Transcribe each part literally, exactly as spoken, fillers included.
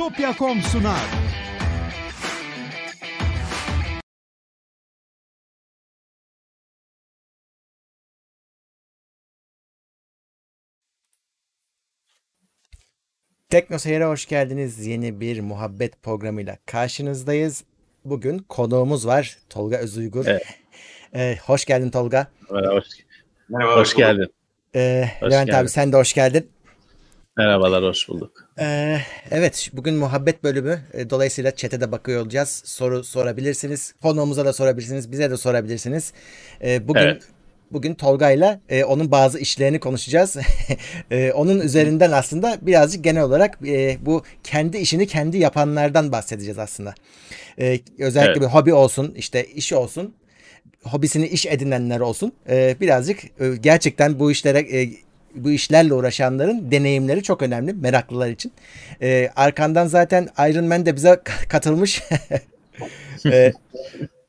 Topya nokta com sunar. Tekno Seyri'ye hoş geldiniz. Yeni bir muhabbet programıyla karşınızdayız. Bugün konuğumuz var, Tolga Özüygur. Evet. Ee, hoş geldin Tolga. Merhaba, hoş, Merhaba, hoş, hoş geldin. Ee, hoş Levent geldin. Abi sen de hoş geldin. Merhabalar, hoş bulduk. Ee, evet, bugün muhabbet bölümü. Dolayısıyla chat'e de bakıyor olacağız. Soru sorabilirsiniz. Konuğumuza da sorabilirsiniz. Bize de sorabilirsiniz. Ee, bugün evet. Bugün Tolga'yla e, onun bazı işlerini konuşacağız. e, onun üzerinden aslında birazcık genel olarak e, bu kendi işini kendi yapanlardan bahsedeceğiz aslında. E, özellikle evet. bir hobi olsun, işte iş olsun, hobisini iş edinenler olsun. E, birazcık e, gerçekten bu işlere... E, bu işlerle uğraşanların deneyimleri çok önemli meraklılar için. Ee, arkandan zaten Iron Man de bize katılmış. ee,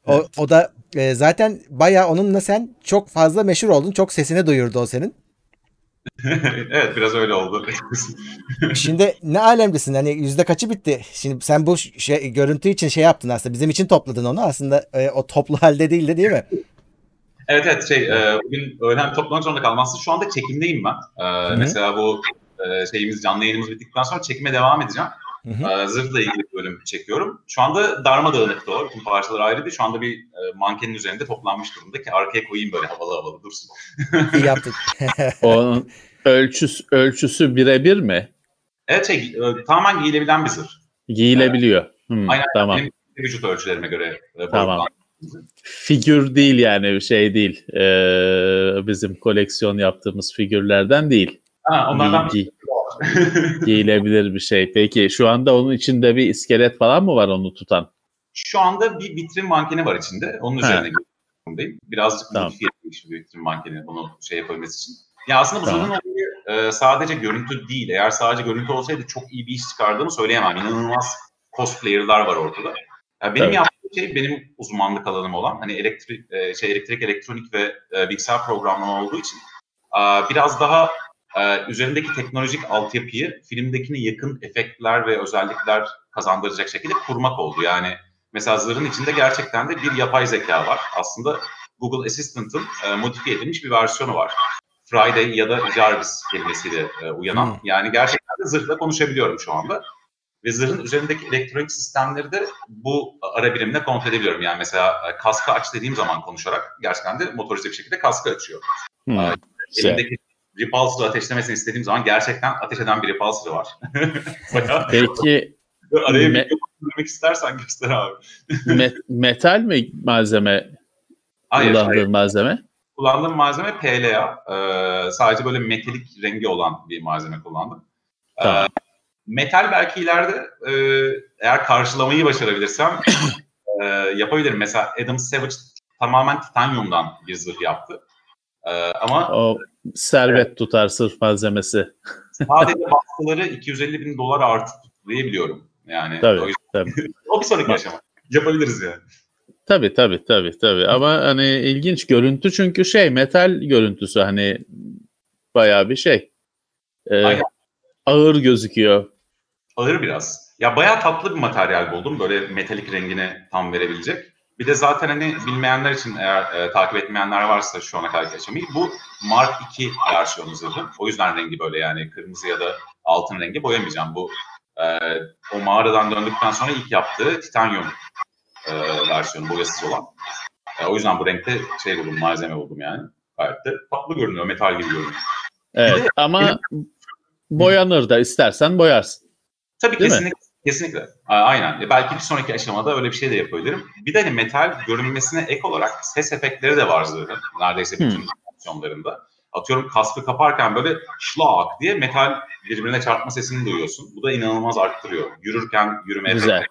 o, o da e, zaten bayağı onunla sen çok fazla meşhur oldun. Çok sesini duyurdu o senin. Evet, biraz öyle oldu. Şimdi ne alemdesin? Hani yüzde kaçı bitti? Şimdi sen bu şey, görüntü için şey yaptın aslında. Bizim için topladın onu. Aslında e, o toplu halde değildi değil mi? Evet evet şey e, bugün öğlen toplamak zorunda kalmazsın. Şu anda çekimdeyim ben. E, mesela bu e, şeyimiz canlı yayınımız bittikten sonra çekime devam edeceğim. E, zırhla ilgili bölüm çekiyorum. Şu anda darmadağınıktı o. Bütün parçalar ayrıydı. Şu anda bir e, mankenin üzerinde toplanmış durumda ki arkaya koyayım böyle havalı havalı dursun. İyi yaptık. Onun ölçüsü, ölçüsü birebir mi? Evet şey e, tamamen giyilebilen bir zırh. Giyilebiliyor. E, hmm, aynen tamam. Benim vücut ölçülerime göre. E, tamam. Figür değil yani bir şey değil. Ee, bizim koleksiyon yaptığımız figürlerden değil. Ha, onlardan Gi giyilebilir bir şey. Peki şu anda onun içinde bir iskelet falan mı var onu tutan? Şu anda bir vitrin mankeni var içinde. Onun üzerine giyiyorum. Birazcık tamam. bir vitrin mankeni bunu şey yapabilmesi için. Ya aslında bu tamam. sorunun e, sadece görüntü değil. Eğer sadece görüntü olsaydı çok iyi bir iş çıkardığımı söyleyemem. İnanılmaz cosplayer'lar var ortada. Ya benim yaptığım şey benim uzmanlık alanım olan hani elektrik, e, şey, elektrik, elektronik ve e, bilgisayar programlama olduğu için e, biraz daha e, üzerindeki teknolojik altyapıyı filmdekine yakın efektler ve özellikler kazandıracak şekilde kurmak oldu. Yani mesela zırhın içinde gerçekten de bir yapay zeka var. Aslında Google Assistant'ın e, modifiye edilmiş bir versiyonu var. Friday ya da Jarvis kelimesiyle e, uyanan. Yani gerçekten de zırhla konuşabiliyorum şu anda. Ve zırhın üzerindeki elektronik sistemleri de bu ara birimle kontrol edebiliyorum. Yani mesela kaskı aç dediğim zaman konuşarak gerçekten de motorize bir şekilde kaskı açıyor. Hmm. Ee, elindeki repulsor'ı ateşlemesini istediğim zaman gerçekten ateş eden bir repulsor'ı var. Peki. Araya bir görmek istersen göster abi. me metal mi malzeme? Hayır, kullandığın hayır. malzeme? Kullandığım malzeme P L A. Ee, sadece böyle metalik rengi olan bir malzeme kullandım. Ee, tamam. Metal belki ileride e, eğer karşılamayı başarabilirsem e, yapabilirim. Mesela Adam Savage tamamen titanyumdan bir zırh yaptı. E, ama o servet e, tutar sırf malzemesi. Sadece baskıları iki yüz elli bin dolar artı diyebiliyorum. Yani tabii, o, tabii. o bir sonraki aşama. Yapabiliriz yani. Tabii tabii tabii tabii. Ama hani ilginç görüntü çünkü şey metal görüntüsü hani bayağı bir şey. E, Aynen. Ağır gözüküyor. Ağır biraz. Ya bayağı tatlı bir materyal buldum. Böyle metalik rengini tam verebilecek. Bir de zaten hani bilmeyenler için eğer e, takip etmeyenler varsa şu ana kadar geçemeyi. Bu Mark iki versiyonu zırhı. O yüzden rengi böyle yani kırmızı ya da altın rengi boyamayacağım. Bu e, o mağaradan döndükten sonra ilk yaptığı titanyum e, versiyonu boyasız olan. E, o yüzden bu renkte şey buldum, malzeme buldum yani. Gayet de tatlı görünüyor, metal gibi görünüyor. Evet de, ama... Boyanır da istersen boyarsın. Tabii Değil kesinlikle. Mi? Kesinlikle. Aynen. Belki bir sonraki aşamada öyle bir şey de yapabilirim. Bir de hani metal görünmesine ek olarak ses efektleri de var zırhın. Neredeyse bütün hmm. fonksiyonlarında. Atıyorum kaskı kaparken böyle şlak diye metal birbirine çarpma sesini duyuyorsun. Bu da inanılmaz arttırıyor. Yürürken yürüme efekti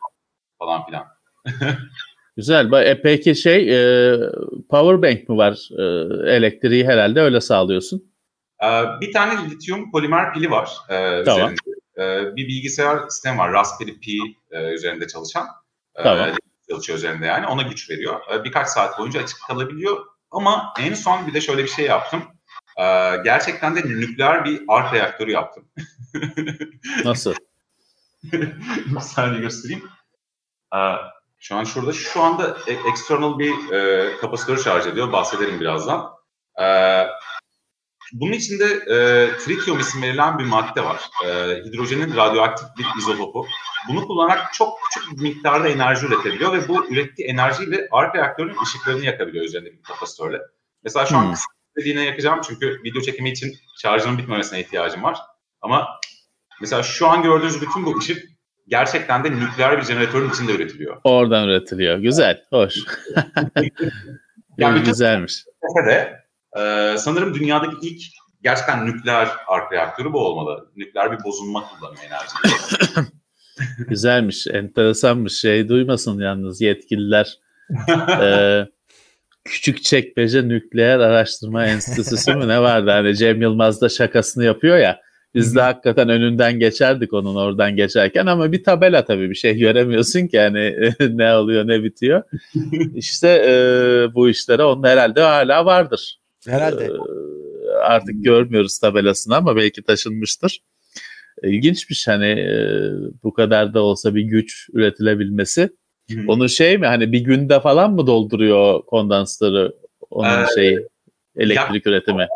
falan filan. Güzel. E peki şey power bank mi var? Elektriği herhalde öyle sağlıyorsun. Bir tane lityum polimer pili var e, tamam. üzerinde. E, bir bilgisayar sistemi var. Raspberry Pi e, üzerinde çalışan. Tamam. E, çalışıyor üzerinde yani. Ona güç veriyor. E, birkaç saat boyunca açık kalabiliyor. Ama en son bir de şöyle bir şey yaptım. E, gerçekten de nükleer bir ark reaktörü yaptım. Nasıl? Bir saniye göstereyim. Aa, şu an şurada. Şu anda external bir e, kapasitör şarj ediyor. Bahsederim birazdan. Ee, bunun içinde e, tritium isim verilen bir madde var. E, hidrojenin radyoaktif bir izotopu. Bunu kullanarak çok küçük bir miktarda enerji üretebiliyor ve bu ürettiği enerjiyle arc reaktörün ışıklarını yakabiliyor üzerinde bir kapasitörle. Mesela şu hmm. an istediğine yakacağım çünkü video çekimi için şarjının bitmemesine ihtiyacım var. Ama mesela şu an gördüğünüz bütün bu ışık gerçekten de nükleer bir jeneratörün içinde üretiliyor. Oradan üretiliyor. Güzel, hoş. Yani güzelmiş. De, e, sanırım dünyadaki ilk gerçekten nükleer arc reaktörü bu olmalı. Nükleer bir bozulma kullanıyor enerjiyi. Güzelmiş, enteresanmış. Şey duymasın yalnız yetkililer. Ee, küçük çekmece nükleer araştırma enstitüsü mü ne vardı? Hani Cem Yılmaz da şakasını yapıyor ya. Biz de hakikaten önünden geçerdik onun oradan geçerken ama bir tabela tabii bir şey göremiyorsun ki yani ne oluyor ne bitiyor. İşte e, bu işlere onun herhalde hala vardır. Herhalde. E, artık görmüyoruz tabelasını ama belki taşınmıştır. İlginçmiş hani e, bu kadar da olsa bir güç üretilebilmesi. Hı-hı. Onu şey mi hani bir günde falan mı dolduruyor kondansları onun ee, şeyi elektrik ya- üretimi?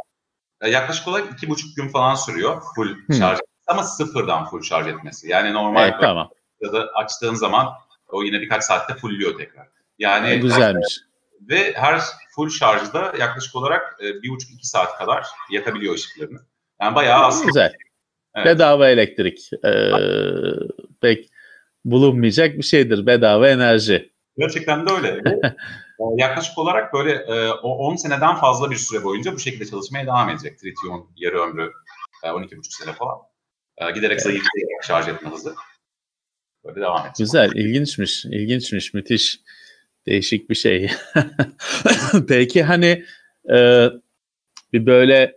Yaklaşık olarak iki buçuk gün falan sürüyor full hmm. şarj ama sıfırdan full şarj etmesi. Yani normal evet, tamam. ya da açtığın zaman o yine birkaç saatte fullüyor tekrar. Yani e, güzelmiş. Her, ve her full şarjda yaklaşık olarak e, bir buçuk iki saat kadar yakabiliyor ışıklarını. Yani bayağı az. Güzel. Evet. Bedava elektrik ee, pek bulunmayacak bir şeydir bedava enerji. Gerçekten de öyle. Yaklaşık olarak böyle on seneden fazla bir süre boyunca bu şekilde çalışmaya devam edecek. Tritium yarı ömrü on iki buçuk sene falan. Giderek zayıflayacak şarj etme hızı. Böyle devam edecek. Güzel, ilginçmiş. İlginçmiş, müthiş. Değişik bir şey. Peki hani e, bir böyle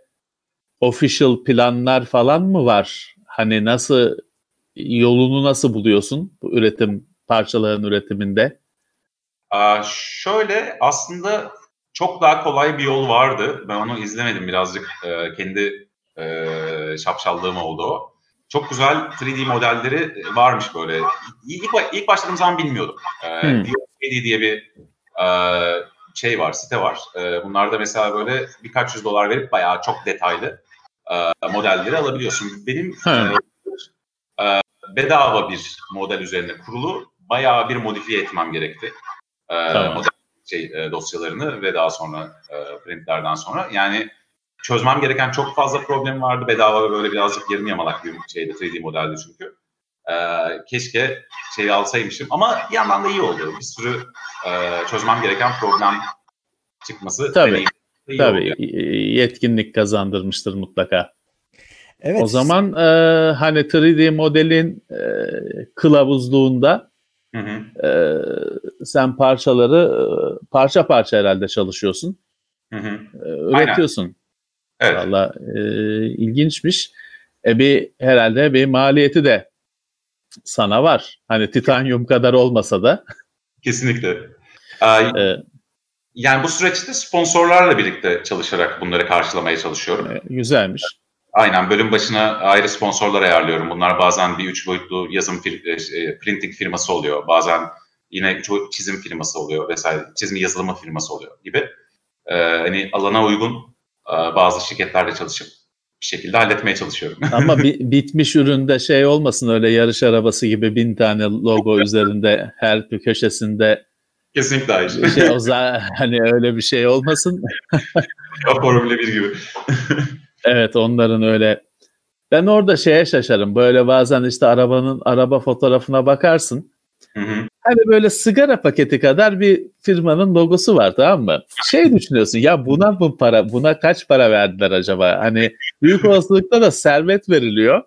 official planlar falan mı var? Hani nasıl, yolunu nasıl buluyorsun bu üretim, parçaların üretiminde? Ee, şöyle aslında çok daha kolay bir yol vardı. Ben onu izlemedim birazcık. Ee, kendi e, şapşallığım oldu o. Çok güzel üç D modelleri varmış böyle. İlk, ilk başladığım zaman bilmiyordum. Ee, hmm. üç D diye bir e, şey var, site var. E, bunlarda mesela böyle birkaç yüz dolar verip bayağı çok detaylı e, modelleri alabiliyorsun. Benim hmm. e, bedava bir model üzerine kurulu bayağı bir modifiye etmem gerekti. Tamam. Şey, dosyalarını ve daha sonra e, printlerden sonra yani çözmem gereken çok fazla problem vardı bedava böyle birazcık yarım yamalak bir şeydi üç D modelde çünkü e, keşke şeyi alsaymışım ama bir yandan da iyi oldu bir sürü e, çözmem gereken problem çıkması tabii tabii yetkinlik kazandırmıştır mutlaka. Evet. O zaman e, hani üç D modelin e, kılavuzluğunda Hı hı. Ee, sen parçaları parça parça herhalde çalışıyorsun. Hı hı. Üretiyorsun. Evet. Valla e, ilginçmiş. E bir herhalde bir maliyeti de sana var. Hani titanyum kadar olmasa da. Kesinlikle. Ee, ee, yani bu süreçte sponsorlarla birlikte çalışarak bunları karşılamaya çalışıyorum. E, güzelmiş. Aynen bölüm başına ayrı sponsorlar ayarlıyorum. Bunlar bazen bir üç boyutlu yazım fir- printing firması oluyor. Bazen yine üç boyutlu çizim firması oluyor vesaire. Çizim yazılımı firması oluyor gibi. Ee, hani alana uygun e, bazı şirketlerle çalışıp bir şekilde halletmeye çalışıyorum. Ama bi- bitmiş üründe şey olmasın öyle yarış arabası gibi bin tane logo üzerinde her bir köşesinde. Kesinlikle aynı. Şey, o zaman hani öyle bir şey olmasın. Formula bir gibi. Evet onların öyle. Ben orada şeye şaşarım. Böyle bazen işte arabanın araba fotoğrafına bakarsın. Hı hı. Hani böyle sigara paketi kadar bir firmanın logosu var tamam mı? Şey düşünüyorsun ya buna mı para buna kaç para verdiler acaba? Hani büyük olasılıkla da servet veriliyor.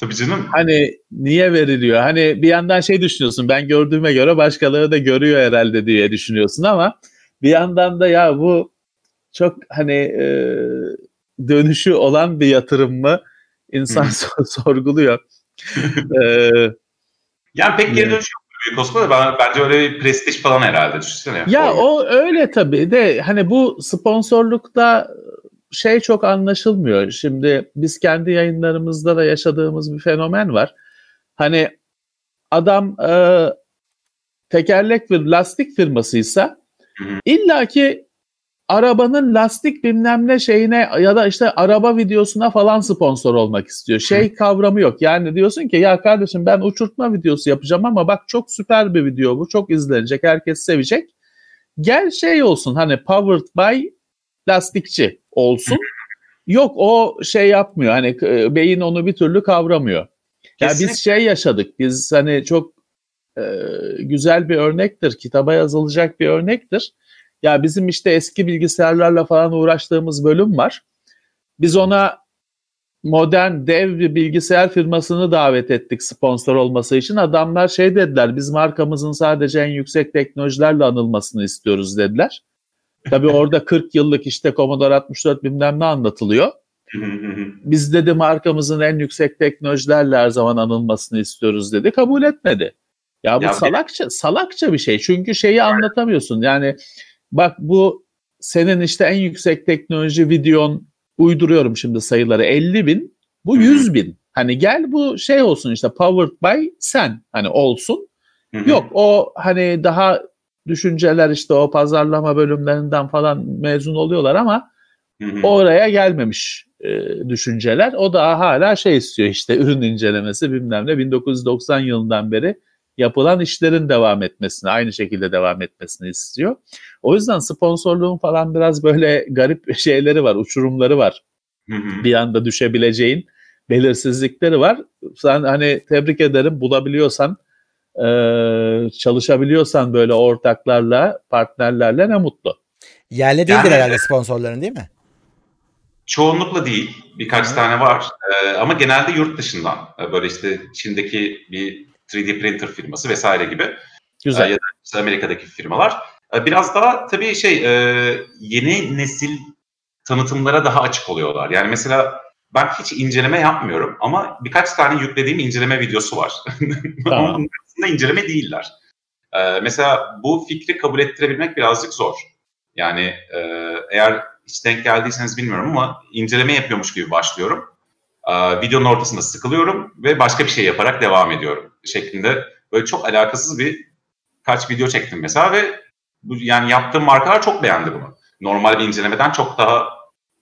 Tabii canım. Hani niye veriliyor? Hani bir yandan şey düşünüyorsun ben gördüğüme göre başkaları da görüyor herhalde diye düşünüyorsun ama bir yandan da ya bu çok hani e, dönüşü olan bir yatırım mı? İnsan sorguluyor. ee, yani pek geri dönüş yok büyük olsun da bence öyle bir prestij falan herhalde. Düşünsene. Ya o, o öyle tabii de hani bu sponsorlukta şey çok anlaşılmıyor. Şimdi biz kendi yayınlarımızda da yaşadığımız bir fenomen var. Hani adam e, tekerlek ve lastik firmasıysa illaki arabanın lastik bilmem ne şeyine ya da işte araba videosuna falan sponsor olmak istiyor. Şey kavramı yok. Yani diyorsun ki ya kardeşim ben uçurtma videosu yapacağım ama bak çok süper bir video bu. Çok izlenecek. Herkes sevecek. Gel şey olsun, hani powered by lastikçi olsun. Yok, o şey yapmıyor. Hani beyin onu bir türlü kavramıyor. Ya yani biz şey yaşadık. Biz hani çok e, güzel bir örnektir. Kitaba yazılacak bir örnektir. Ya bizim işte eski bilgisayarlarla falan uğraştığımız bölüm var. Biz ona modern dev bir bilgisayar firmasını davet ettik sponsor olması için. Adamlar şey dediler, biz markamızın sadece en yüksek teknolojilerle anılmasını istiyoruz dediler. Tabii orada kırk yıllık işte Commodore altmış dört bilmem ne anlatılıyor. Biz dedi markamızın en yüksek teknolojilerle her zaman anılmasını istiyoruz dedi. Kabul etmedi. Ya bu ya salakça, salakça bir şey. Çünkü şeyi anlatamıyorsun yani... Bak bu senin işte en yüksek teknoloji videon, uyduruyorum şimdi sayıları, elli bin, bu yüz bin. Hani gel bu şey olsun işte powered by sen hani olsun. Yok o hani daha düşünceler işte o pazarlama bölümlerinden falan mezun oluyorlar ama oraya gelmemiş e, düşünceler. O da hala şey istiyor işte ürün incelemesi bilmem ne, bin dokuz yüz doksan yılından beri yapılan işlerin devam etmesini, aynı şekilde devam etmesini istiyor. O yüzden sponsorluğun falan biraz böyle garip şeyleri var, uçurumları var. Hı hı. Bir anda düşebileceğin belirsizlikleri var. Sen hani tebrik ederim, bulabiliyorsan, e, çalışabiliyorsan böyle ortaklarla, partnerlerle ne mutlu. Yerli değildir yani, herhalde sponsorların değil mi? Çoğunlukla değil. Birkaç hı. tane var. E, ama genelde yurt dışından. Böyle işte Çin'deki bir üç D printer firması vesaire gibi. Güzel. Ya da işte Amerika'daki firmalar. Biraz daha tabii şey yeni nesil tanıtımlara daha açık oluyorlar. Yani mesela ben hiç inceleme yapmıyorum ama birkaç tane yüklediğim inceleme videosu var. Tamam. Ama bunların inceleme değiller. Mesela bu fikri kabul ettirebilmek birazcık zor. Yani eğer hiç denk geldiyseniz bilmiyorum ama inceleme yapıyormuş gibi başlıyorum. Videonun ortasında sıkılıyorum ve başka bir şey yaparak devam ediyorum şeklinde böyle çok alakasız bir kaç video çektim mesela ve bu, yani yaptığım markalar çok beğendi bunu. Normal bir incelemeden çok daha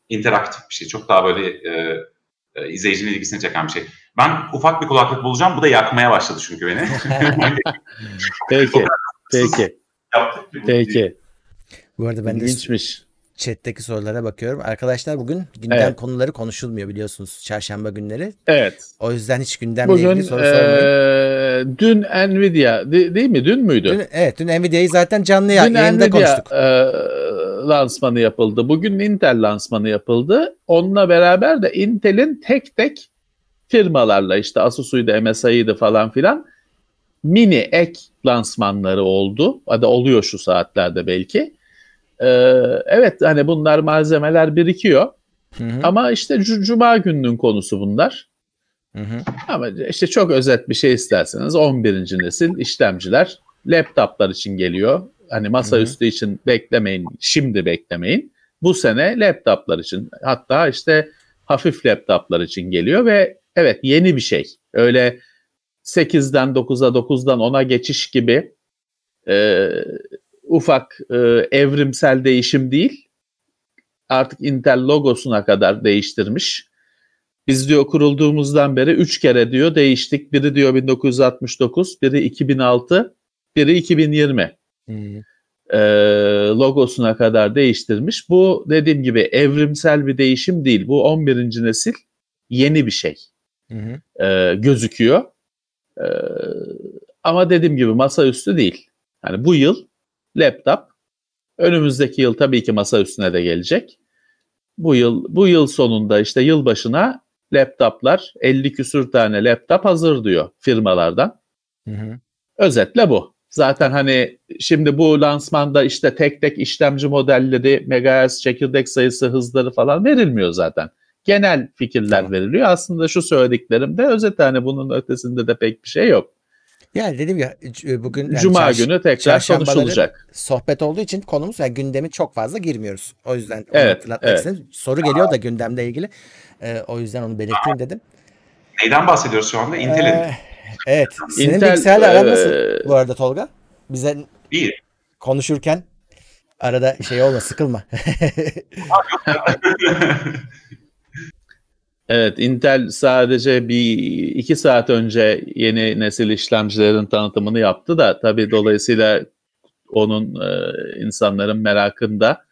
interaktif bir şey, çok daha böyle e, e, izleyicinin ilgisini çeken bir şey. Ben ufak bir kulaklık bulacağım, bu da yakmaya başladı çünkü beni. Peki, peki, peki. Bu arada ben İlginçmiş. Chat'teki sorulara bakıyorum. Arkadaşlar bugün gündem evet. konuları konuşulmuyor biliyorsunuz. Çarşamba günleri. Evet. O yüzden hiç gündemle bugün, ilgili soru ee, sormayın. Dün Nvidia de, değil mi? Dün müydü? Dün, evet. Dün Nvidia'yı zaten canlı yayında konuştuk. Dün Nvidia e, lansmanı yapıldı. Bugün Intel lansmanı yapıldı. Onunla beraber de Intel'in tek tek firmalarla işte Asus'uydu, M S I'ydı falan filan mini ek lansmanları oldu. Hadi oluyor şu saatlerde belki. Evet hani bunlar malzemeler birikiyor hı hı. ama işte cuma gününün konusu bunlar hı hı. ama işte çok özet bir şey isterseniz on birinci nesil işlemciler laptoplar için geliyor, hani masaüstü için beklemeyin, şimdi beklemeyin, bu sene laptoplar için, hatta işte hafif laptoplar için geliyor ve evet yeni bir şey, öyle sekizden dokuza dokuzdan ona geçiş gibi eee ufak e, evrimsel değişim değil. Artık Intel logosuna kadar değiştirmiş. Biz diyor kurulduğumuzdan beri üç kere diyor değiştik. Biri diyor bin dokuz yüz altmış dokuz, biri iki bin altı, biri iki bin yirmi. Hmm. E, logosuna kadar değiştirmiş. Bu dediğim gibi evrimsel bir değişim değil. Bu on birinci nesil yeni bir şey hmm. e, gözüküyor. E, ama dediğim gibi masaüstü değil. Yani bu yıl laptop. Önümüzdeki yıl tabii ki masa üstüne de gelecek. Bu yıl bu yıl sonunda işte yılbaşına laptoplar elli küsür tane laptop hazır diyor firmalardan. Hı hı. Özetle bu. Zaten hani şimdi bu lansmanda işte tek tek işlemci modelleri, megahertz, çekirdek sayısı, hızları falan verilmiyor zaten. Genel fikirler hı. veriliyor. Aslında şu söylediklerimde özetle hani bunun ötesinde de pek bir şey yok. Yani dedim ya bugün yani Cuma çarş- günü tekrar konuşulacak. Sohbet olduğu için konumuz yani gündemi çok fazla girmiyoruz. O yüzden evet, evet. soru geliyor da gündemle ilgili. Ee, o yüzden onu belirteyim dedim. Neyden bahsediyoruz şu anda? Intel'in. Ee, Evet. Senin Intel, bilgisayarla aran nasıl ee... bu arada Tolga? Bize bir konuşurken arada şey olma, sıkılma. Evet, Intel sadece bir iki saat önce yeni nesil işlemcilerin tanıtımını yaptı da tabii dolayısıyla onun e, insanların merakında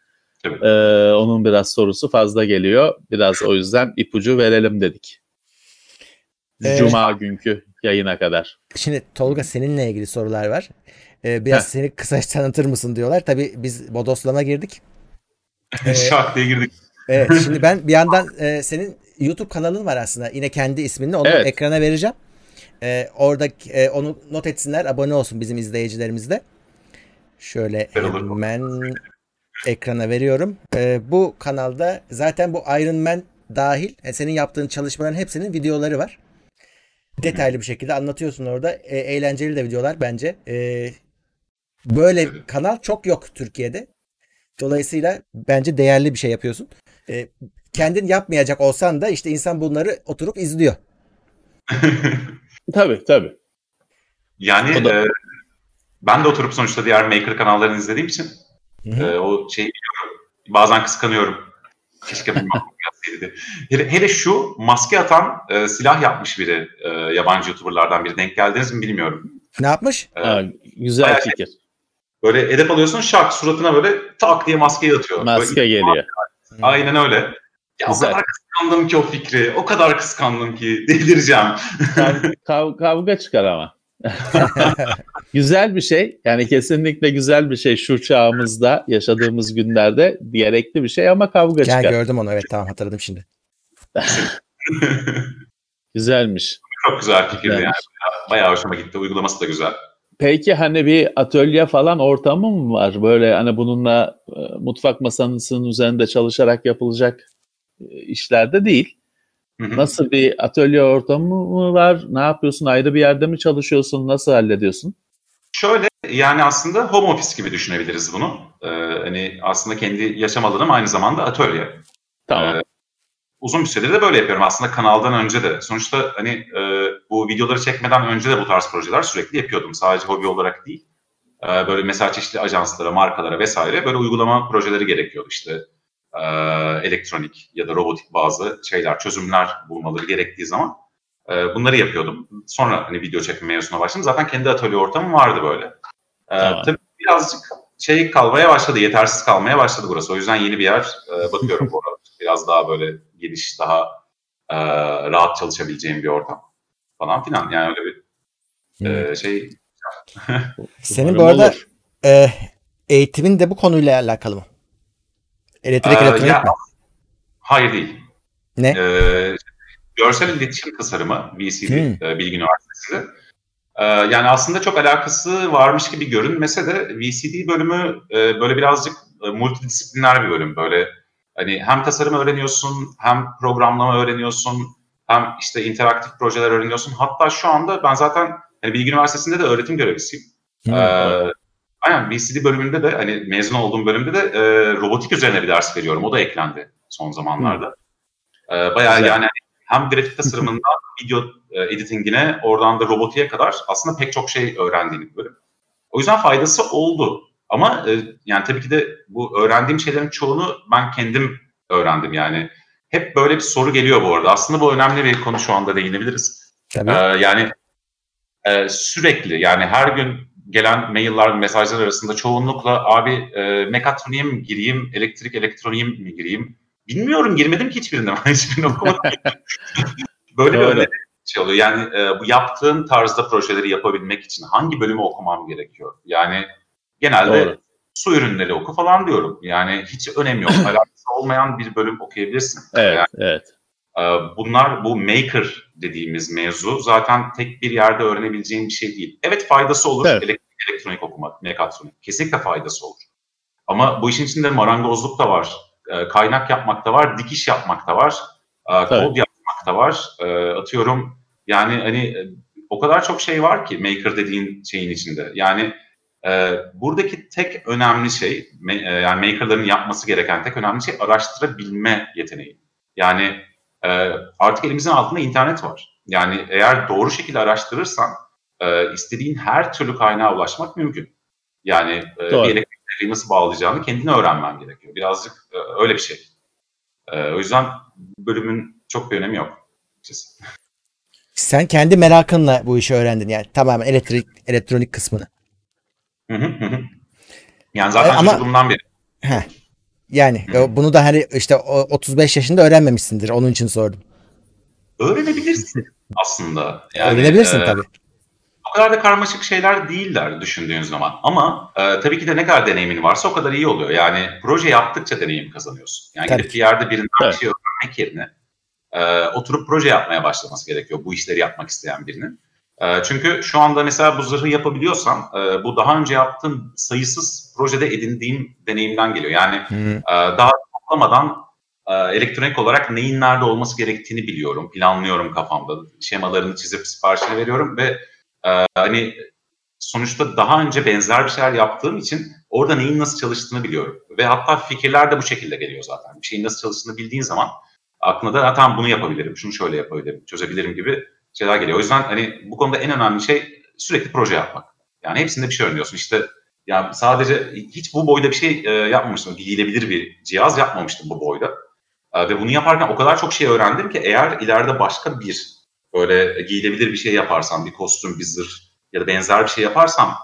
e, onun biraz sorusu fazla geliyor. Biraz o yüzden ipucu verelim dedik. Cuma ee, günkü yayına kadar. Şimdi Tolga, seninle ilgili sorular var. Ee, biraz Heh. seni kısa tanıtır mısın diyorlar. Tabii biz bodoslama girdik. Ee, Şak diye girdik. Evet, şimdi ben bir yandan e, senin YouTube kanalın var aslında. Yine kendi isminle onu evet. ekrana vereceğim. E, orada e, onu not etsinler, abone olsun bizim izleyicilerimiz de. Şöyle hemen ekrana veriyorum. E, bu kanalda zaten bu Iron Man dahil e, senin yaptığın çalışmaların hepsinin videoları var. Detaylı bir şekilde anlatıyorsun orada. E, eğlenceli de videolar bence. E, böyle kanal çok yok Türkiye'de. Dolayısıyla bence değerli bir şey yapıyorsun. E, kendin yapmayacak olsan da işte insan bunları oturup izliyor. Tabii tabii. Yani da... e, ben de oturup sonuçta diğer maker kanallarını izlediğim için e, o şeyi bazen kıskanıyorum. Keşke bir maske hele, hele şu maske atan e, silah yapmış biri e, yabancı YouTuber'lardan biri. Denk geldiniz mi bilmiyorum. Ne yapmış? E, ha, güzel fikir. Şey, böyle edep alıyorsun, şak suratına böyle tak diye maskeyi atıyor. Maske böyle, geliyor. Aynen öyle. Ya o kadar kıskandım ki o fikri. O kadar kıskandım ki delireceğim. Kav- kavga çıkar ama. Güzel bir şey. Yani kesinlikle güzel bir şey şu çağımızda, yaşadığımız günlerde gerekli bir şey ama kavga ya çıkar. Ya gördüm onu, evet, tamam, hatırladım şimdi. Güzelmiş. Çok güzel fikirdi yani. Bayağı hoşuma gitti. Uygulaması da güzel. Peki hani bir atölye falan ortamı mı var? Böyle hani bununla e, mutfak masanın üzerinde çalışarak yapılacak işlerde değil. Hı hı. Nasıl bir atölye ortamı mı var? Ne yapıyorsun? Ayrı bir yerde mi çalışıyorsun? Nasıl hallediyorsun? Şöyle, yani aslında home office gibi düşünebiliriz bunu. Ee, hani aslında kendi yaşam alanım aynı zamanda atölye. Tamam. Ee, uzun bir süredir de böyle yapıyorum aslında kanaldan önce de. Sonuçta hani e, bu videoları çekmeden önce de bu tarz projeler sürekli yapıyordum. Sadece hobi olarak değil. Ee, böyle mesela çeşitli ajanslara, markalara vesaire böyle uygulama projeleri gerekiyordu işte. Elektronik ya da robotik bazı şeyler, çözümler bulmaları gerektiği zaman bunları yapıyordum. Sonra hani video çekme mevzusuna başladım. Zaten kendi atölye ortamım vardı böyle. Tamam. Tabii birazcık şey kalmaya başladı, yetersiz kalmaya başladı burası. O yüzden yeni bir yer bakıyorum bu arada. Biraz daha böyle geniş, daha rahat çalışabileceğim bir ortam falan filan. Yani öyle bir hmm. şey. Senin bu arada e, eğitimin de bu konuyla alakalı mı? Elektrik, elektronik ee, mi? Hayır değil. Ne? Ee, görsel iletişim tasarımı, V C D, hmm. Bilgi Üniversitesi. Ee, yani aslında çok alakası varmış gibi görünmese de V C D bölümü e, böyle birazcık e, multidisipliner bir bölüm. Böyle hani hem tasarım öğreniyorsun, hem programlama öğreniyorsun, hem işte interaktif projeler öğreniyorsun. Hatta şu anda ben zaten hani Bilgi Üniversitesi'nde de öğretim görevlisiyim. Hmm. Ee, Aynen, V C D bölümünde de hani mezun olduğum bölümde de e, robotik üzerine bir ders veriyorum. O da eklendi son zamanlarda. E, bayağı yani hem grafik tasarımından video e, editingine, oradan da robotiğe kadar aslında pek çok şey öğrendiğim bir bölüm. O yüzden faydası oldu. Ama e, yani tabii ki de bu öğrendiğim şeylerin çoğunu ben kendim öğrendim yani. Hep böyle bir soru geliyor bu arada. Aslında bu önemli bir konu, şu anda değinebiliriz. E, yani e, sürekli yani her gün gelen mailler, mesajlar arasında çoğunlukla abi e, mekatroniğe mi gireyim, elektrik elektroniğe mi gireyim? Bilmiyorum, girmedim ki hiçbirine. Hiçbirini okumadım. Böyle böyle şey oluyor. Yani e, bu yaptığın tarzda projeleri yapabilmek için hangi bölümü okumam gerekiyor? Yani genelde Doğru. su ürünleri oku falan diyorum. Yani hiç önemi yok. Alakası olmayan bir bölüm okuyabilirsin. Evet, yani, evet. Bunlar, bu maker dediğimiz mevzu zaten tek bir yerde öğrenebileceğin bir şey değil. Evet, faydası olur. Evet. Elektrik, elektronik okumak, mekatronik. Kesinlikle faydası olur. Ama bu işin içinde marangozluk da var. Kaynak yapmak da var, dikiş yapmak da var, kod evet. yapmak da var. Atıyorum yani hani o kadar çok şey var ki maker dediğin şeyin içinde. Yani buradaki tek önemli şey, yani makerların yapması gereken tek önemli şey araştırabilme yeteneği. Yani Ee, artık elimizin altında internet var. Yani eğer doğru şekilde araştırırsan e, istediğin her türlü kaynağa ulaşmak mümkün. Yani e, bir elektrikleri nasıl bağlayacağını kendine öğrenmen gerekiyor. Birazcık e, öyle bir şey. E, o yüzden bölümün çok bir önemi yok. Sen kendi merakınla bu işi öğrendin yani tamamen elektrik, elektronik kısmını. Hı hı hı. Yani zaten ama, çocukluğumdan beri. Heh. Yani hı. Bunu da hani işte otuz beş yaşında öğrenmemişsindir. Onun için sordum. Öğrenebilirsin aslında. Yani, öğrenebilirsin e, tabii. O kadar da karmaşık şeyler değiller düşündüğün zaman. Ama e, tabii ki de ne kadar deneyimin varsa o kadar iyi oluyor. Yani proje yaptıkça deneyim kazanıyorsun. Yani tabii. Gidip bir yerde birinden evet. bir şey öğrenmek yerine e, oturup proje yapmaya başlaması gerekiyor. Bu işleri yapmak isteyen birinin. E, çünkü şu anda mesela bu zırhı yapabiliyorsam e, bu daha önce yaptığım sayısız projede edindiğim deneyimden geliyor. Yani hmm. e, daha toplamadan elektronik olarak neyin nerede olması gerektiğini biliyorum, planlıyorum kafamda, şemalarını çizip siparişini veriyorum ve e, hani sonuçta daha önce benzer bir şeyler yaptığım için orada neyin nasıl çalıştığını biliyorum ve hatta fikirler de bu şekilde geliyor zaten. Bir şeyin nasıl çalıştığını bildiğin zaman aklına da tam bunu yapabilirim, şunu şöyle yapabilirim, çözebilirim gibi şeyler geliyor. O yüzden hani bu konuda en önemli şey sürekli proje yapmak. Yani hepsinde bir şey öğreniyorsun. İşte yani sadece hiç bu boyda bir şey e, yapmamıştım, giyilebilir bir cihaz yapmamıştım bu boyda. Ve bunu yaparken o kadar çok şey öğrendim ki eğer ileride başka bir böyle giyilebilir bir şey yaparsam, bir kostüm, bir zırh ya da benzer bir şey yaparsam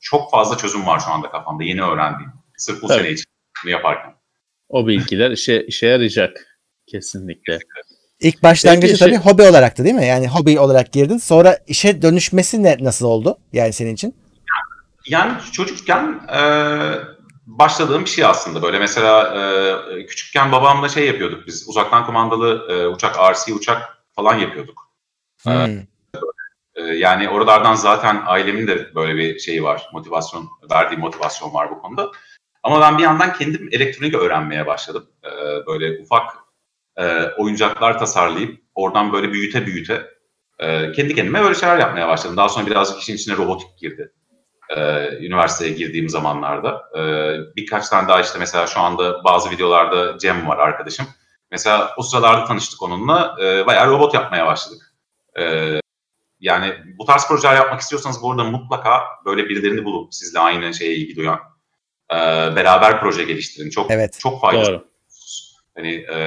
çok fazla çözüm var şu anda kafamda yeni öğrendiğim. Sırf bu tabii. sene için bunu yaparken. O bilgiler işe, işe yarayacak kesinlikle. İlk başlangıcı tabii işe... hobi olaraktı değil mi? Yani hobi olarak girdin. Sonra işe dönüşmesi ne, nasıl oldu yani senin için? Yani, yani çocukken... Ee... başladığım bir şey aslında böyle mesela e, küçükken babamla şey yapıyorduk biz uzaktan kumandalı e, uçak R C uçak falan yapıyorduk. Hmm. E, e, yani oralardan zaten ailemin de böyle bir şeyi var motivasyon verdiği motivasyon var bu konuda. Ama ben bir yandan kendim elektronik öğrenmeye başladım. E, böyle ufak e, oyuncaklar tasarlayıp oradan böyle büyüte büyüte e, kendi kendime böyle şeyler yapmaya başladım. Daha sonra birazcık işin içine robotik girdi. Ee, üniversiteye girdiğim zamanlarda ee, birkaç tane daha işte mesela şu anda bazı videolarda Cem var arkadaşım. Mesela o sıralarda tanıştık onunla ee, bayağı robot yapmaya başladık. Ee, yani bu tarz projeler yapmak istiyorsanız bu arada mutlaka böyle birilerini bulup sizle aynı şeye ilgi duyan e, beraber proje geliştirin. Çok evet, çok faydalı. Hani e,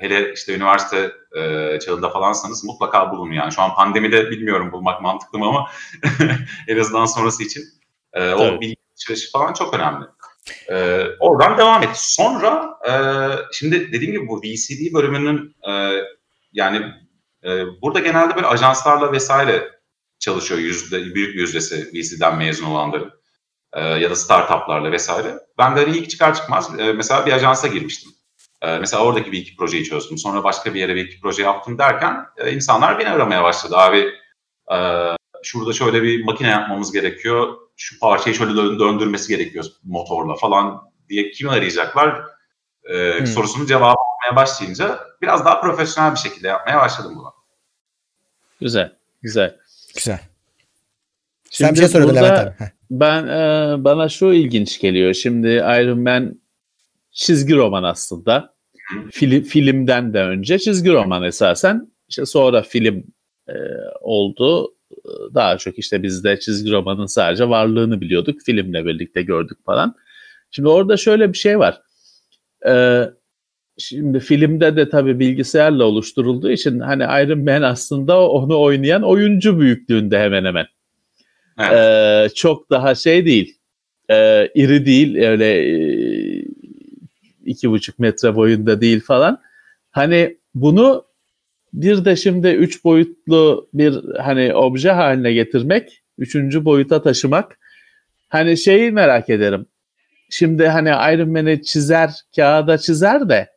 hele işte üniversite e, çağında falansanız mutlaka bulun yani. Şu an pandemide bilmiyorum bulmak mantıklı mı ama en azından sonrası için. Ee, o bilgi alışverişi falan çok önemli. Ee, oradan devam et. Sonra e, şimdi dediğim gibi bu V C D bölümünün e, yani e, burada genelde böyle ajanslarla vesaire çalışıyor yüzde, büyük bir yüzdesi V C D'den mezun olanların e, ya da startuplarla vesaire. Ben de hani ilk çıkar çıkmaz e, mesela bir ajansa girmiştim. E, mesela oradaki bir iki projeyi çözdüm. Sonra başka bir yere bir iki proje yaptım derken e, insanlar beni aramaya başladı. Abi e, şurada şöyle bir makine yapmamız gerekiyor. Şu parçayı şöyle döndürmesi gerekiyor motorla falan diye kimi arayacaklar e, hmm. sorusunun cevabı almaya başlayınca biraz daha profesyonel bir şekilde yapmaya başladım bunu. Güzel, güzel. Güzel. Şimdi sen bir şey soruyordun Levent abi. Ben, e, bana şu ilginç geliyor. Şimdi Iron Man çizgi roman aslında. Fili, filmden de önce çizgi roman esasen. İşte sonra film e, oldu. Daha çok işte biz de çizgi romanın sadece varlığını biliyorduk. Filmle birlikte gördük falan. Şimdi orada şöyle bir şey var. Ee, şimdi filmde de tabii bilgisayarla oluşturulduğu için hani Iron Man aslında onu oynayan oyuncu büyüklüğünde hemen hemen. Evet. Ee, çok daha şey değil. Ee, iri değil. Öyle e, iki buçuk metre boyunda değil falan. Hani bunu bir de şimdi üç boyutlu bir hani obje haline getirmek, üçüncü boyuta taşımak. Hani şeyi merak ederim. Şimdi hani Iron Man'i çizer, kağıda çizer de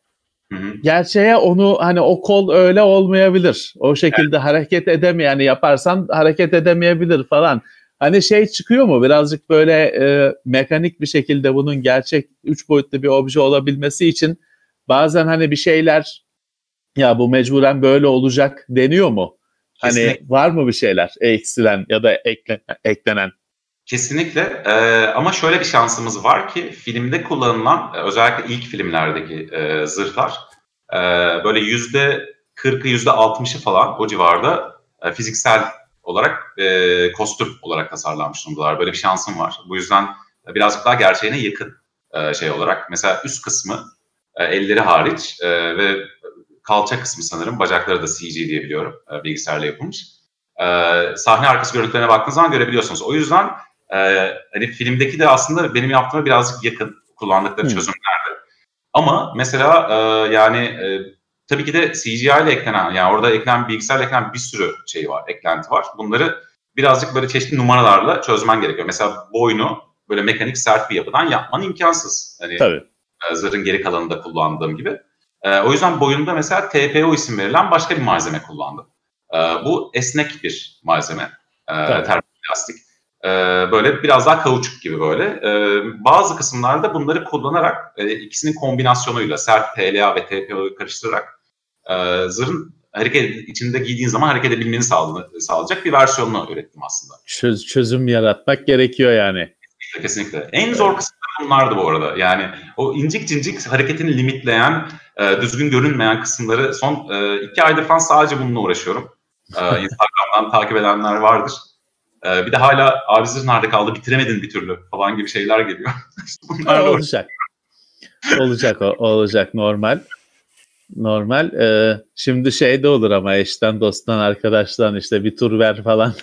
hı hı. gerçeğe onu hani o kol öyle olmayabilir. O şekilde evet. hareket edemiyor. Yani yaparsan hareket edemeyebilir falan. Hani şey çıkıyor mu? Birazcık böyle e, mekanik bir şekilde bunun gerçek üç boyutlu bir obje olabilmesi için bazen hani bir şeyler... Ya bu mecburen böyle olacak deniyor mu? Kesinlikle. Hani var mı bir şeyler eksilen ya da eklenen? Kesinlikle ee, ama şöyle bir şansımız var ki filmde kullanılan özellikle ilk filmlerdeki e, zırhlar e, böyle yüzde kırkı yüzde altmışı falan o civarda e, fiziksel olarak e, kostüm olarak tasarlanmış durumdalar. Böyle bir şansım var. Bu yüzden e, birazcık daha gerçeğine yakın e, şey olarak. Mesela üst kısmı e, elleri hariç e, ve kalça kısmı sanırım. Bacakları da C G diye biliyorum. E, bilgisayarla yapılmış. E, sahne arkası görüntülerine baktığınız zaman görebiliyorsunuz. O yüzden e, hani filmdeki de aslında benim yaptığıma birazcık yakın kullandıkları hmm. çözümlerdi. Ama mesela e, yani e, tabii ki de C G I ile eklenen, yani orada eklenen, bilgisayarla eklenen bir sürü şey var, eklenti var. Bunları birazcık böyle çeşitli numaralarla çözmen gerekiyor. Mesela boynu böyle mekanik sert bir yapıdan yapman imkansız. Hani tabii. Zırhın geri kalanında kullandığım gibi. Ee, o yüzden boyunda mesela T P O isim verilen başka bir malzeme kullandım. Ee, bu esnek bir malzeme. Ee, termoplastik. Ee, böyle biraz daha kauçuk gibi böyle. Ee, bazı kısımlarda bunları kullanarak e, ikisinin kombinasyonuyla sert T L A ve T P O'yu karıştırarak zırhın hareket içinde giydiğin zaman hareket edebilmeni sağlayacak bir versiyonunu ürettim aslında. Çöz, çözüm yaratmak gerekiyor yani. Kesinlikle, kesinlikle. En zor kısmı bunlardı bu arada. Yani o incik incik hareketini limitleyen, düzgün görünmeyen kısımları son iki aydır falan sadece bununla uğraşıyorum. Instagram'dan takip edenler vardır. Bir de hala abi zırh nerede kaldı, bitiremedin bir türlü falan gibi şeyler geliyor. Bunlarla olacak. Olacak o, olacak normal. Normal. Ee, şimdi şey de olur ama eşten, dosttan, arkadaştan işte bir tur ver falan.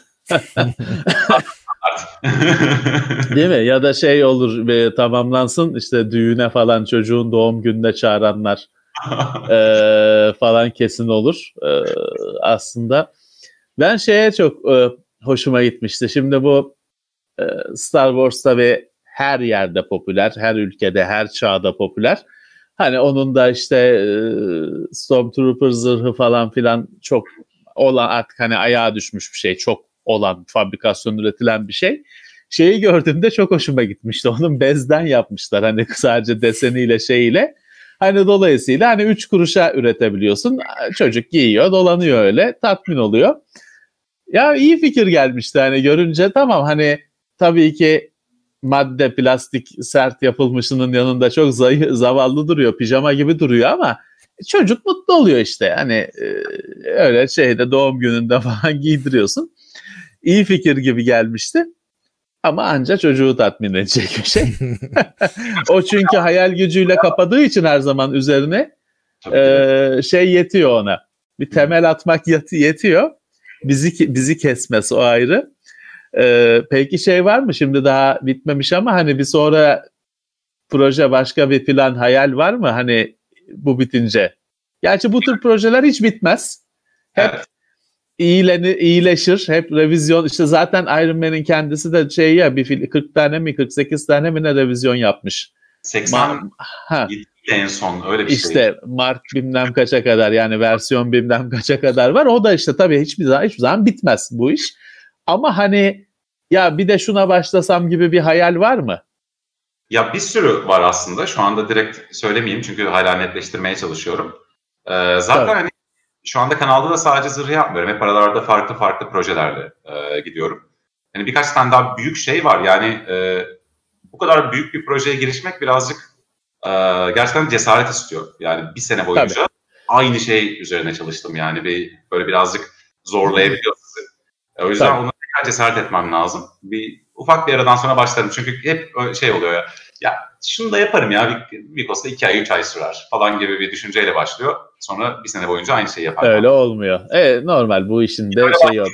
Değil mi? Ya da şey olur, e, tamamlansın işte düğüne falan, çocuğun doğum gününe çağıranlar e, falan kesin olur. E, aslında ben şeye çok e, hoşuma gitmişti. Şimdi bu e, Star Wars'ta ve her yerde popüler, her ülkede, her çağda popüler. Hani onun da işte e, Stormtrooper zırhı falan filan çok olan, artık hani ayağa düşmüş bir şey, çok olan, fabrikasyon üretilen bir şey. Şeyi gördüğümde çok hoşuma gitmişti. Onun bezden yapmışlar hani sadece deseniyle şeyiyle. Hani dolayısıyla hani üç kuruşa üretebiliyorsun. Çocuk giyiyor, dolanıyor öyle, tatmin oluyor. Ya iyi fikir gelmişti hani görünce. Tamam, hani tabii ki madde, plastik, sert yapılmışının yanında çok zayıf, zavallı duruyor, pijama gibi duruyor ama çocuk mutlu oluyor işte. Hani e, öyle şeyde, doğum gününde falan giydiriyorsun. İyi fikir gibi gelmişti ama anca çocuğu tatmin edecek bir şey. O çünkü hayal gücüyle kapadığı için her zaman üzerine e, şey yetiyor ona. Bir temel atmak yetiyor. Bizi bizi kesmesi o ayrı. Ee, peki şey var mı, şimdi daha bitmemiş ama hani bir sonra proje, başka bir plan, hayal var mı hani bu bitince? Gerçi bu tür projeler hiç bitmez. Hep evet. iyilenir, iyileşir, hep revizyon. İşte zaten Iron Man'in kendisi de şey ya, bir kırk tane mi kırk sekiz tane mi ne revizyon yapmış. seksen en son öyle bir işte, şey. İşte Mark bilmem kaça kadar, yani versiyon bilmem kaça kadar var. O da işte tabii hiçbir zaman, hiçbir zaman bitmez bu iş. Ama hani ya bir de şuna başlasam gibi bir hayal var mı? Ya bir sürü var aslında. Şu anda direkt söylemeyeyim çünkü hala netleştirmeye çalışıyorum. Ee, zaten evet. Hani şu anda kanalda da sadece zırh yapmıyorum. Hep aralarda farklı farklı projelerle e, gidiyorum. Hani birkaç tane daha büyük şey var. Yani e, bu kadar büyük bir projeye girişmek birazcık e, gerçekten cesaret istiyor. Yani bir sene boyunca tabii. Aynı şey üzerine çalıştım. Yani bir, böyle birazcık zorlayabiliyor sizi. O yüzden tabii. Ona tekrar cesaret etmem lazım. Bir ufak bir aradan sonra başlarım. Çünkü hep şey oluyor ya. Ya şunu da yaparım ya. Bir, bir kosta iki ay, üç ay sürer falan gibi bir düşünceyle başlıyor. Sonra bir sene boyunca aynı şeyi yapar. Öyle olmuyor. E, normal bu işin de şey yok.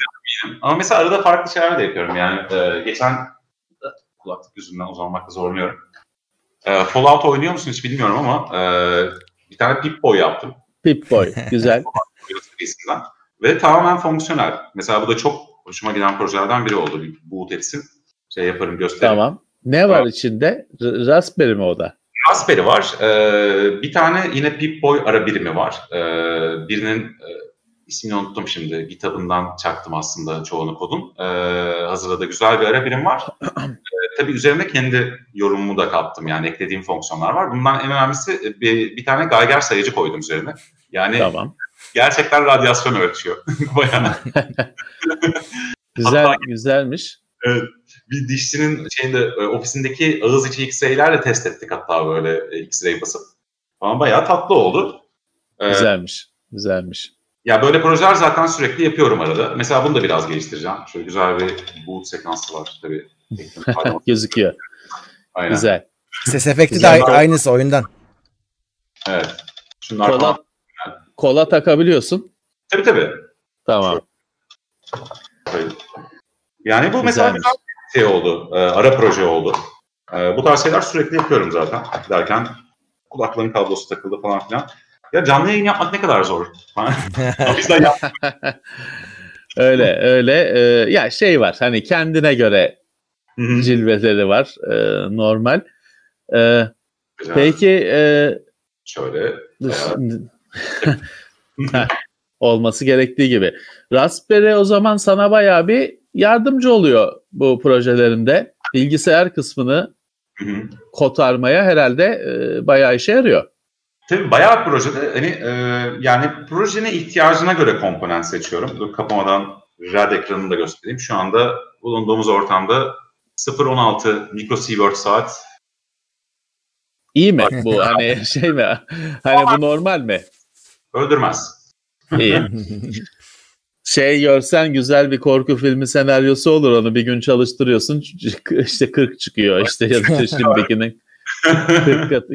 Ama mesela arada farklı şeyler de yapıyorum. Yani e, geçen kulaklık yüzünden uzanmakta zorluyorum. E, Fallout oynuyor musun hiç bilmiyorum ama e, bir tane Pip-Boy yaptım. Pip-Boy. Güzel. Ve tamamen fonksiyonel. Mesela bu da çok hoşuma giden projelerden biri oldu. Boot etsin. Şey yaparım, göstereyim. Tamam. Ne var evet. içinde? R- Raspberry mi o da? Raspberry var. Ee, bir tane yine Pip-Boy ara birimi var. Ee, birinin e, ismini unuttum şimdi. GitHub'ından çaktım aslında çoğunu kodun. Ee, hazırladığı güzel bir ara birim var. ee, tabii üzerine kendi yorumumu da kattım. Yani eklediğim fonksiyonlar var. Bundan en önemlisi bir, bir tane Geiger sayıcı koydum üzerine. Yani tamam. Gerçekten radyasyon ölçüyor. Bayağı. Güzel, hatta, güzelmiş. Evet, bir dişçinin şeyinde, ofisindeki ağız içi X-ray'lerle test ettik hatta böyle X-ray basıp. Ama bayağı tatlı oldu. Güzelmiş, ee, güzelmiş. Ya böyle projeler zaten sürekli yapıyorum arada. Mesela bunu da biraz geliştireceğim. Şöyle güzel bir boot sekansı var tabii. Gözüküyor. Aynen. Güzel. Ses efekti güzel de aynısı oyundan. Evet. Şunlar kola, falan. Kola takabiliyorsun. Tabii tabii. Tamam. Şöyle. Yani bu güzelmiş. Mesela güzel bir şey oldu. Ara proje oldu. Bu tarz şeyler sürekli yapıyorum zaten. Derken kulaklığın kablosu takıldı falan filan. Ya canlı yayın yapmak ne kadar zor. Öyle öyle. Ee, ya şey var, hani kendine göre cilveleri var. Ee, normal. Ee, peki e... şöyle olması gerektiği gibi. Raspberry o zaman sana bayağı bir yardımcı oluyor bu projelerinde. Bilgisayar kısmını kotarmaya herhalde e, bayağı işe yarıyor. Tabii bayağı projede hani e, yani projenin ihtiyacına göre komponent seçiyorum. Dur, kapamadan R A D ekranını da göstereyim. Şu anda bulunduğumuz ortamda sıfır nokta on altı mikrosievert saat. İyi mi bu? Hani şey mi? Hani bu normal mi? Öldürmez. İyi. Şey görsen güzel bir korku filmi senaryosu olur, onu bir gün çalıştırıyorsun işte kırk çıkıyor, işte ya da şimdikinin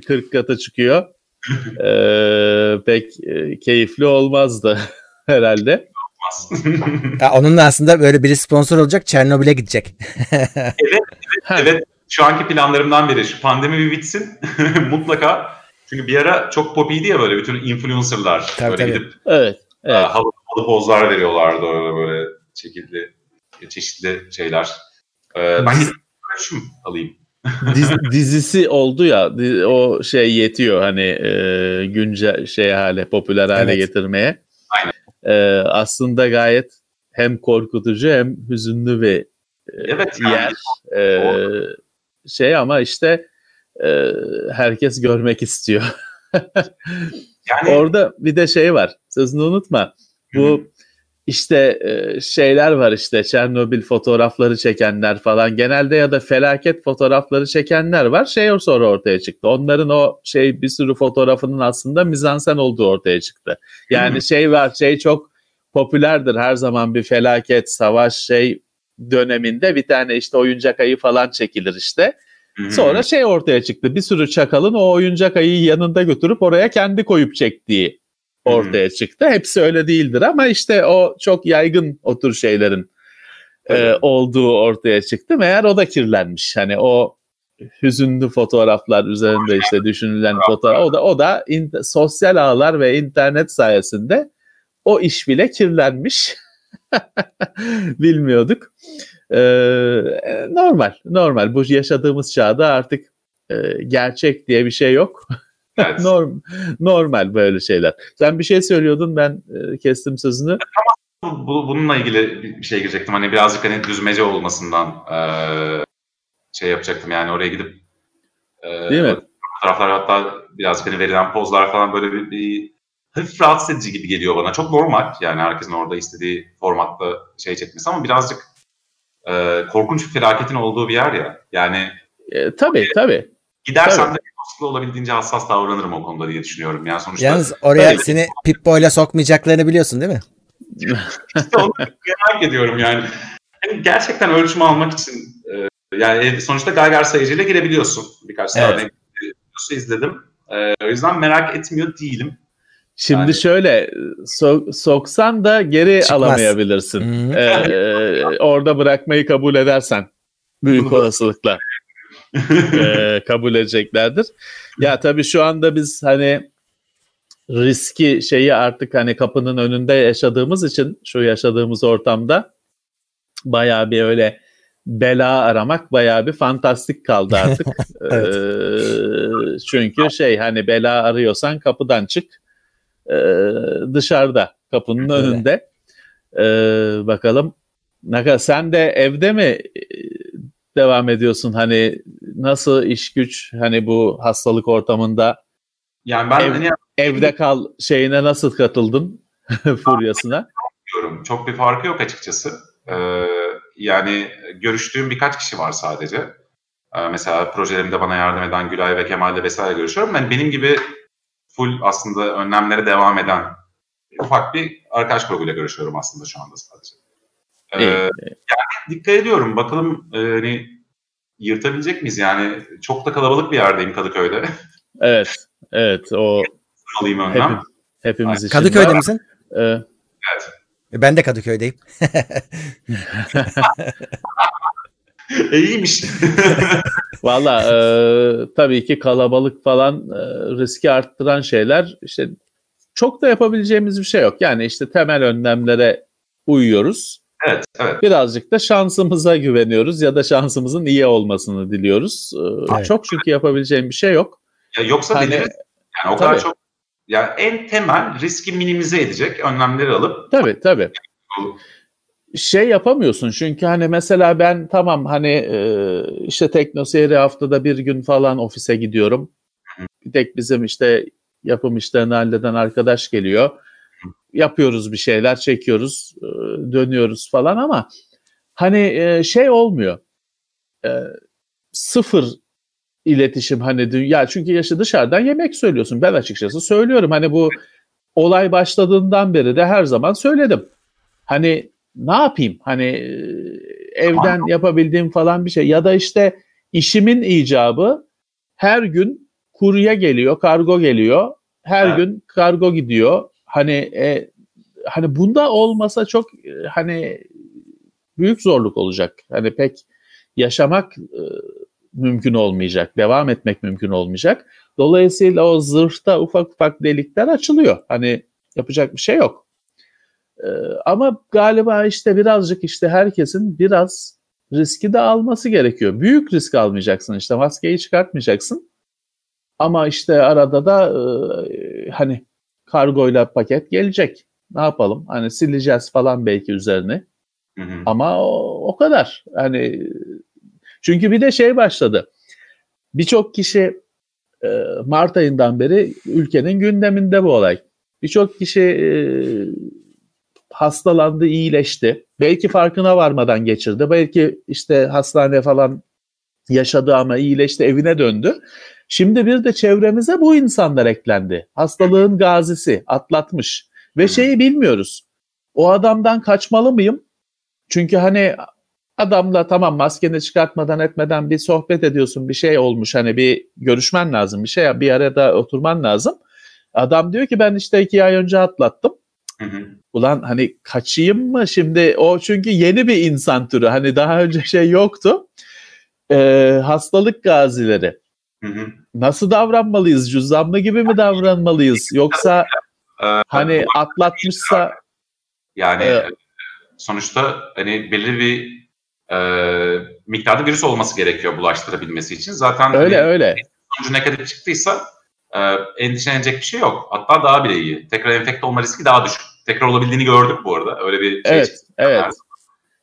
kırk kata çıkıyor. Ee, pek keyifli olmazdı herhalde. Olmaz. Ya onunla aslında böyle biri sponsor olacak, Çernobil'e gidecek. evet, evet, evet. Şu anki planlarımdan biri. Şu pandemi bir bitsin mutlaka. Çünkü bir ara çok popiydi ya böyle bütün influencerlar. Tabii, böyle tabii. Gidip evet, evet. Halı, halı pozlar veriyorlardı orada böyle çeşitli çeşitli şeyler. Ee, ben gidip şu alayım. Diz, dizisi oldu ya, o şey yetiyor hani e, güncel şey hale, popüler hale evet. getirmeye. Aynen. E, aslında gayet hem korkutucu hem hüzünlü bir evet, yer. Yani. E, şey ama işte e, herkes görmek istiyor. Yani... Orada bir de şey var, sözünü unutma. Bu Hı-hı. İşte şeyler var, işte Chernobyl fotoğrafları çekenler falan genelde, ya da felaket fotoğrafları çekenler var. Şey sonra ortaya çıktı. Onların o şey bir sürü fotoğrafının aslında mizansen olduğu ortaya çıktı. Yani şey var, şey çok popülerdir her zaman, bir felaket, savaş şey döneminde bir tane işte oyuncak ayı falan çekilir işte. Sonra şey ortaya çıktı. Bir sürü çakalın o oyuncak ayıyı yanında götürüp oraya kendi koyup çektiği ortaya çıktı. Hepsi öyle değildir ama işte o çok yaygın o tür şeylerin e, olduğu ortaya çıktı. Meğer o da kirlenmiş. Hani o hüzünlü fotoğraflar üzerinde işte düşünülen fotoğraf, o da o da in, sosyal ağlar ve internet sayesinde o iş bile kirlenmiş. Bilmiyorduk. E, normal, normal. Bu yaşadığımız çağda artık e, gerçek diye bir şey yok. Evet. Norm, normal böyle şeyler. Sen bir şey söylüyordun, ben e, kestim sözünü. Tamam, bu, bununla ilgili bir şey girecektim. Hani birazcık hani düzmece olmasından e, şey yapacaktım yani oraya gidip e, değil mi? Fotoğraflar, hatta birazcık hani verilen pozlar falan böyle bir, bir hafif rahatsız edici gibi geliyor bana. Çok normal yani herkesin orada istediği formatta şey çekmesi ama birazcık e, korkunç bir felaketin olduğu bir yer ya. Yani e, tabii e, tabii. Gidersen tabii. de olabildiğince hassas davranırım o konuda diye düşünüyorum. Yani sonuçta yalnız oraya evet. seni Pip-Boy'la sokmayacaklarını biliyorsun değil mi? İşte onu merak ediyorum yani. Yani. Gerçekten ölçümü almak için e, yani sonuçta Geiger sayıcıyla girebiliyorsun. Birkaç evet. tane izledim. E, o yüzden merak etmiyor değilim. Şimdi yani... şöyle so- soksan da geri çıkmaz. Alamayabilirsin. E, e, orada bırakmayı kabul edersen büyük olasılıkla. e, kabul edeceklerdir. Ya tabii şu anda biz hani riski şeyi artık hani kapının önünde yaşadığımız için şu yaşadığımız ortamda bayağı bir öyle bela aramak bayağı bir fantastik kaldı artık. evet. e, çünkü şey hani bela arıyorsan kapıdan çık, e, dışarıda kapının evet. önünde. E, bakalım Naka, sen de evde mi devam ediyorsun? Hani nasıl iş güç, hani bu hastalık ortamında yani ben ev, hani... evde kal şeyine nasıl katıldın furyasına? Çok bir farkı yok açıkçası. Ee, yani görüştüğüm birkaç kişi var sadece. Ee, mesela projelerimde bana yardım eden Gülay ve Kemal'le vesaire görüşüyorum. Yani benim gibi full aslında önlemlere devam eden ufak bir arkadaş grubuyla görüşüyorum aslında şu anda sadece. Ee, evet. Yani dikkat ediyorum. Bakalım e, hani yırtabilecek miyiz? Yani çok da kalabalık bir yerdeyim Kadıköy'de. Evet. Evet. O alayım önlem. Hep, hepimiz için. Kadıköy'de misin? Ee, evet. Ben de Kadıköy'deyim. E, iyiymiş. Valla e, tabii ki kalabalık falan e, riski arttıran şeyler. İşte çok da yapabileceğimiz bir şey yok. Yani işte temel önlemlere uyuyoruz. Evet, evet. Birazcık da şansımıza güveniyoruz ya da şansımızın iyi olmasını diliyoruz. Ee, evet. Çok çünkü yapabileceğim bir şey yok. Ya yoksa hani, deneriz. Yani o tabii. kadar çok. Yani en temel riski minimize edecek önlemleri alıp. Tabii tabii. Şey yapamıyorsun çünkü hani mesela ben tamam hani işte Tekno Seyri haftada bir gün falan ofise gidiyorum. Bir tek bizim işte yapım işlerini halleden arkadaş geliyor. Yapıyoruz bir şeyler, çekiyoruz, dönüyoruz falan ama hani şey olmuyor. Sıfır iletişim hani dünya çünkü yaşı dışarıdan yemek söylüyorsun. Ben açıkçası söylüyorum hani bu olay başladığından beri de her zaman söyledim. Hani ne yapayım hani evden yapabildiğim falan bir şey ya da işte işimin icabı her gün kurye geliyor, kargo geliyor, her evet. gün kargo gidiyor. Hani e, hani bunda olmasa çok e, hani büyük zorluk olacak. Hani pek yaşamak e, mümkün olmayacak, devam etmek mümkün olmayacak. Dolayısıyla o zırhta ufak ufak delikler açılıyor. Hani yapacak bir şey yok. E, ama galiba işte birazcık işte herkesin biraz riski de alması gerekiyor. Büyük risk almayacaksın işte maskeyi çıkartmayacaksın. Ama işte arada da e, hani kargoyla paket gelecek. Ne yapalım? Hani sileceğiz falan belki üzerine. Hı hı. Ama o, o kadar. Hani çünkü bir de şey başladı. Birçok kişi Mart ayından beri ülkenin gündeminde bu olay. Birçok kişi hastalandı, iyileşti. Belki farkına varmadan geçirdi. Belki işte hastane falan yaşadı ama iyileşti, evine döndü. Şimdi bir de çevremize bu insanlar eklendi. Hastalığın gazisi, atlatmış. Ve şeyi bilmiyoruz. O adamdan kaçmalı mıyım? Çünkü hani adamla tamam maskeni çıkartmadan etmeden bir sohbet ediyorsun. Bir şey olmuş hani bir görüşmen lazım. Bir şey bir arada oturman lazım. Adam diyor ki ben işte iki ay önce atlattım. Hı hı. Ulan hani kaçayım mı şimdi? O çünkü yeni bir insan türü. Hani daha önce şey yoktu. Ee, hastalık gazileri. Hı hı. Nasıl davranmalıyız? Cüzdanlı gibi mi davranmalıyız? Yoksa ee, hani atlatmışsa yani e, sonuçta hani belirli bir e, miktarda virüs olması gerekiyor bulaştırabilmesi için. Zaten öyle hani, öyle. Sonucu ne kadar çıktıysa e, endişelenecek bir şey yok. Hatta daha bile iyi. Tekrar enfekte olma riski daha düşük. Tekrar olabildiğini gördük bu arada. Öyle bir şey. Evet, çıktı. Evet. Yani,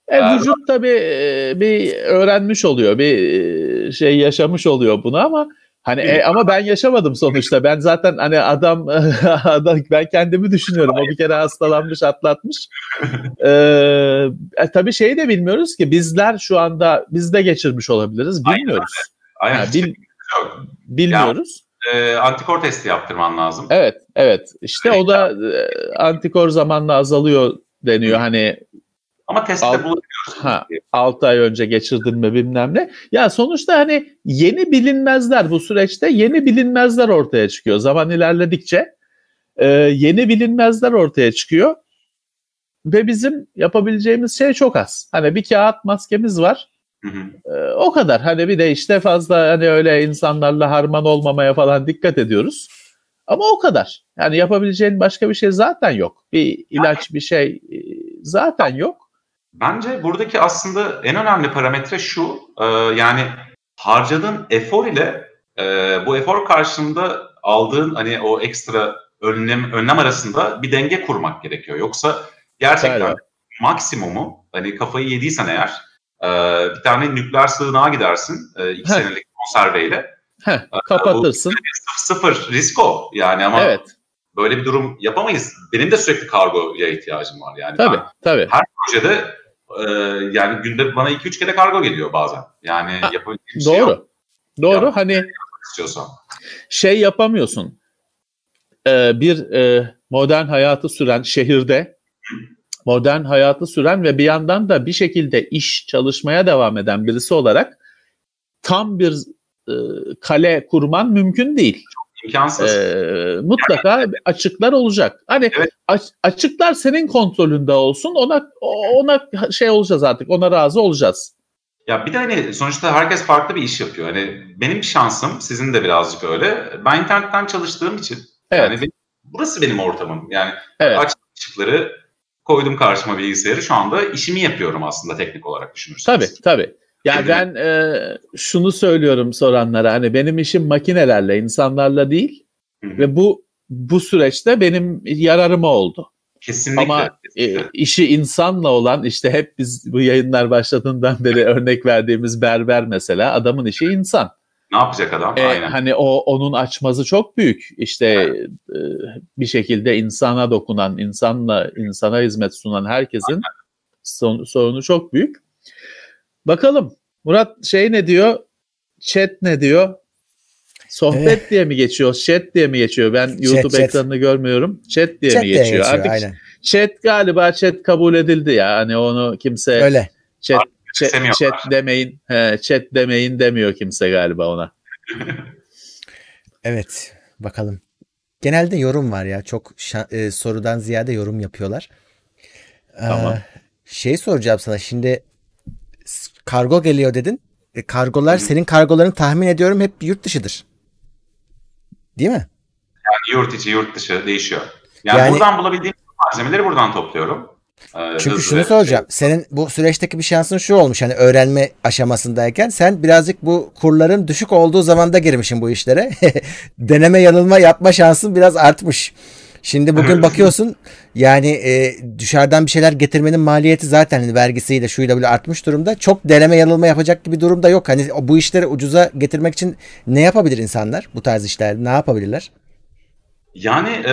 E, vücut tabii e, bir öğrenmiş oluyor, bir e, şey yaşamış oluyor bunu ama hani e, ama ben yaşamadım sonuçta. Ben zaten hani adam, adam ben kendimi düşünüyorum. O bir kere hastalanmış, atlatmış. E, e, tabii şeyi de bilmiyoruz ki bizler şu anda biz de geçirmiş olabiliriz, bilmiyoruz. Aynen. Aynen. Yani, bil, bilmiyoruz. Ya, e, antikor testi yaptırman lazım. Evet, evet. İşte o da e, antikor zamanla azalıyor deniyor hani. Ama testte bulabiliyoruz. altı ay önce geçirdin mi bilmem ne. Ya sonuçta hani yeni bilinmezler bu süreçte yeni bilinmezler ortaya çıkıyor. Zaman ilerledikçe e, yeni bilinmezler ortaya çıkıyor. Ve bizim yapabileceğimiz şey çok az. Hani bir kağıt maskemiz var. Hı hı. E, o kadar. Hani bir de işte fazla hani öyle insanlarla harman olmamaya falan dikkat ediyoruz. Ama o kadar. Yani yapabileceğin başka bir şey zaten yok. Bir ilaç bir şey zaten yok. Bence buradaki aslında en önemli parametre şu, e, yani harcadığın efor ile e, bu efor karşılığında aldığın hani o ekstra önlem, önlem arasında bir denge kurmak gerekiyor. Yoksa gerçekten Aynen. maksimumu hani kafayı yediysen eğer e, bir tane nükleer sığınağa gidersin e, iki Heh. senelik konserveyle. Heh, kapatırsın. Bu, sıfır risk o yani ama evet. böyle bir durum yapamayız. Benim de sürekli kargoya ihtiyacım var yani. Tabii ben, tabii. Her projede yani günde bana iki üç kere kargo geliyor bazen. Yani ha, yapabildiğim şey doğru. Yok. Doğru. Yani, hani istiyorsan. Şey yapamıyorsun. Ee, bir e, modern hayatı süren şehirde, modern hayatı süren ve bir yandan da bir şekilde iş çalışmaya devam eden birisi olarak tam bir e, kale kurman mümkün değil. İmkansız. Ee, mutlaka yani, açıklar olacak. Hani evet. aç, açıklar senin kontrolünde olsun. Ona ona şey olacağız artık. Ona razı olacağız. Ya bir de hani sonuçta herkes farklı bir iş yapıyor. Hani benim şansım sizin de birazcık öyle. Ben internetten çalıştığım için. Evet. Yani benim, burası benim ortamım. Yani evet. Açık açıkları koydum karşıma bilgisayarı. Şu anda işimi yapıyorum aslında teknik olarak düşünürseniz. Tabii tabii. Yani ben e, şunu söylüyorum soranlara, hani benim işim makinelerle, insanlarla değil. Hı-hı. Ve bu bu süreçte benim yararıma oldu. Kesinlikle. Ama kesinlikle. E, işi insanla olan, işte hep biz bu yayınlar başladığından beri örnek verdiğimiz berber mesela, adamın işi insan. Ne yapacak adam? E, Aynen. Hani o onun açmazı çok büyük. İşte e, bir şekilde insana dokunan, insanla insana hizmet sunan herkesin son, sorunu çok büyük. Bakalım Murat şey ne diyor? Chat ne diyor? Sohbet ee, diye mi geçiyor? Chat diye mi geçiyor? Ben chat, YouTube chat. ekranını görmüyorum. Chat diye chat mi geçiyor? Diye geçiyor artık aynen. Chat galiba chat kabul edildi ya. Hani onu kimse öyle. Chat, chat, chat demeyin. He, chat demeyin demiyor kimse galiba ona. Evet, bakalım. Genelde yorum var ya. Çok şa- e, sorudan ziyade yorum yapıyorlar. Tamam. Ee, şey soracağım sana şimdi. Kargo geliyor dedin. E, kargolar, senin kargolarını tahmin ediyorum hep yurt dışıdır. Değil mi? Yani yurt içi, yurt dışı değişiyor. Yani, yani buradan bulabildiğim malzemeleri buradan topluyorum. Ee, çünkü şunu soracağım. Şey. Senin bu süreçteki bir şansın şu olmuş. Hani öğrenme aşamasındayken sen birazcık bu kurların düşük olduğu zamanda girmişsin bu işlere. Deneme yanılma yapma şansın biraz artmış. Şimdi bugün bakıyorsun yani e, dışarıdan bir şeyler getirmenin maliyeti zaten hani vergisiyle şuyla böyle artmış durumda. Çok deneme yanılma yapacak gibi durumda yok. Hani bu işleri ucuza getirmek için ne yapabilir insanlar? Bu tarz işlerde ne yapabilirler? Yani, e,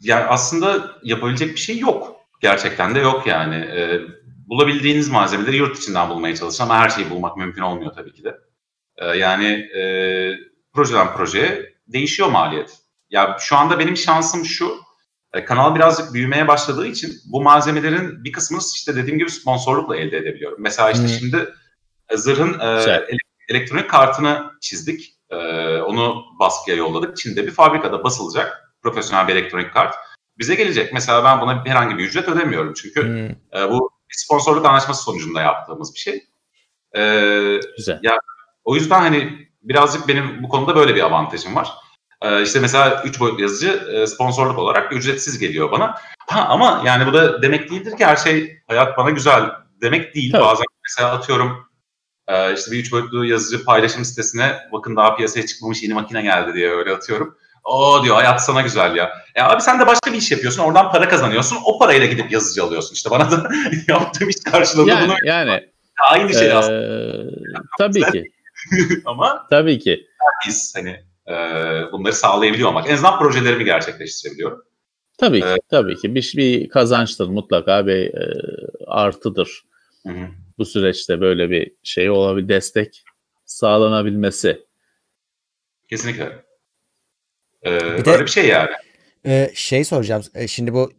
yani aslında yapabilecek bir şey yok. Gerçekten de yok yani. E, bulabildiğiniz malzemeleri yurt içinden bulmaya çalışın ama her şeyi bulmak mümkün olmuyor tabii ki de. E, yani e, projeden projeye değişiyor maliyet. Ya şu anda benim şansım şu, kanal birazcık büyümeye başladığı için bu malzemelerin bir kısmını işte dediğim gibi sponsorlukla elde edebiliyorum. Mesela işte hmm. şimdi zırhın şey. e, elektronik kartını çizdik, e, onu baskıya yolladık. Çin'de bir fabrikada basılacak profesyonel bir elektronik kart bize gelecek. Mesela ben buna herhangi bir ücret ödemiyorum çünkü hmm. e, bu sponsorluk anlaşması sonucunda yaptığımız bir şey. E, Güzel. Ya, o yüzden hani birazcık benim bu konuda böyle bir avantajım var. İşte mesela üç boyutlu yazıcı sponsorluk olarak ücretsiz geliyor bana. Ha, ama yani bu da demek değildir ki her şey hayat bana güzel demek değil. Tabii. Bazen mesela atıyorum işte bir üç boyutlu yazıcı paylaşım sitesine bakın daha piyasaya çıkmamış yeni makine geldi diye öyle atıyorum. Oo diyor hayat sana güzel ya. E abi sen de başka bir iş yapıyorsun oradan para kazanıyorsun o parayla gidip yazıcı alıyorsun. İşte bana da yaptığım iş karşılığında yani, bunu. Yani aynı şey ee, aslında. Tabii yani, ki. ama tabii ki. Biz hani. Bunları sağlayabiliyor olmak. En azından projelerimi gerçekleştirebiliyorum. Tabii ki. Ee, tabii ki. Bir, bir kazançtır mutlaka bir e, artıdır. Hı hı. Bu süreçte böyle bir şey olabilir. Destek sağlanabilmesi. Kesinlikle. Ee, bir de, öyle bir şey yani. E, şey soracağım. E, şimdi bu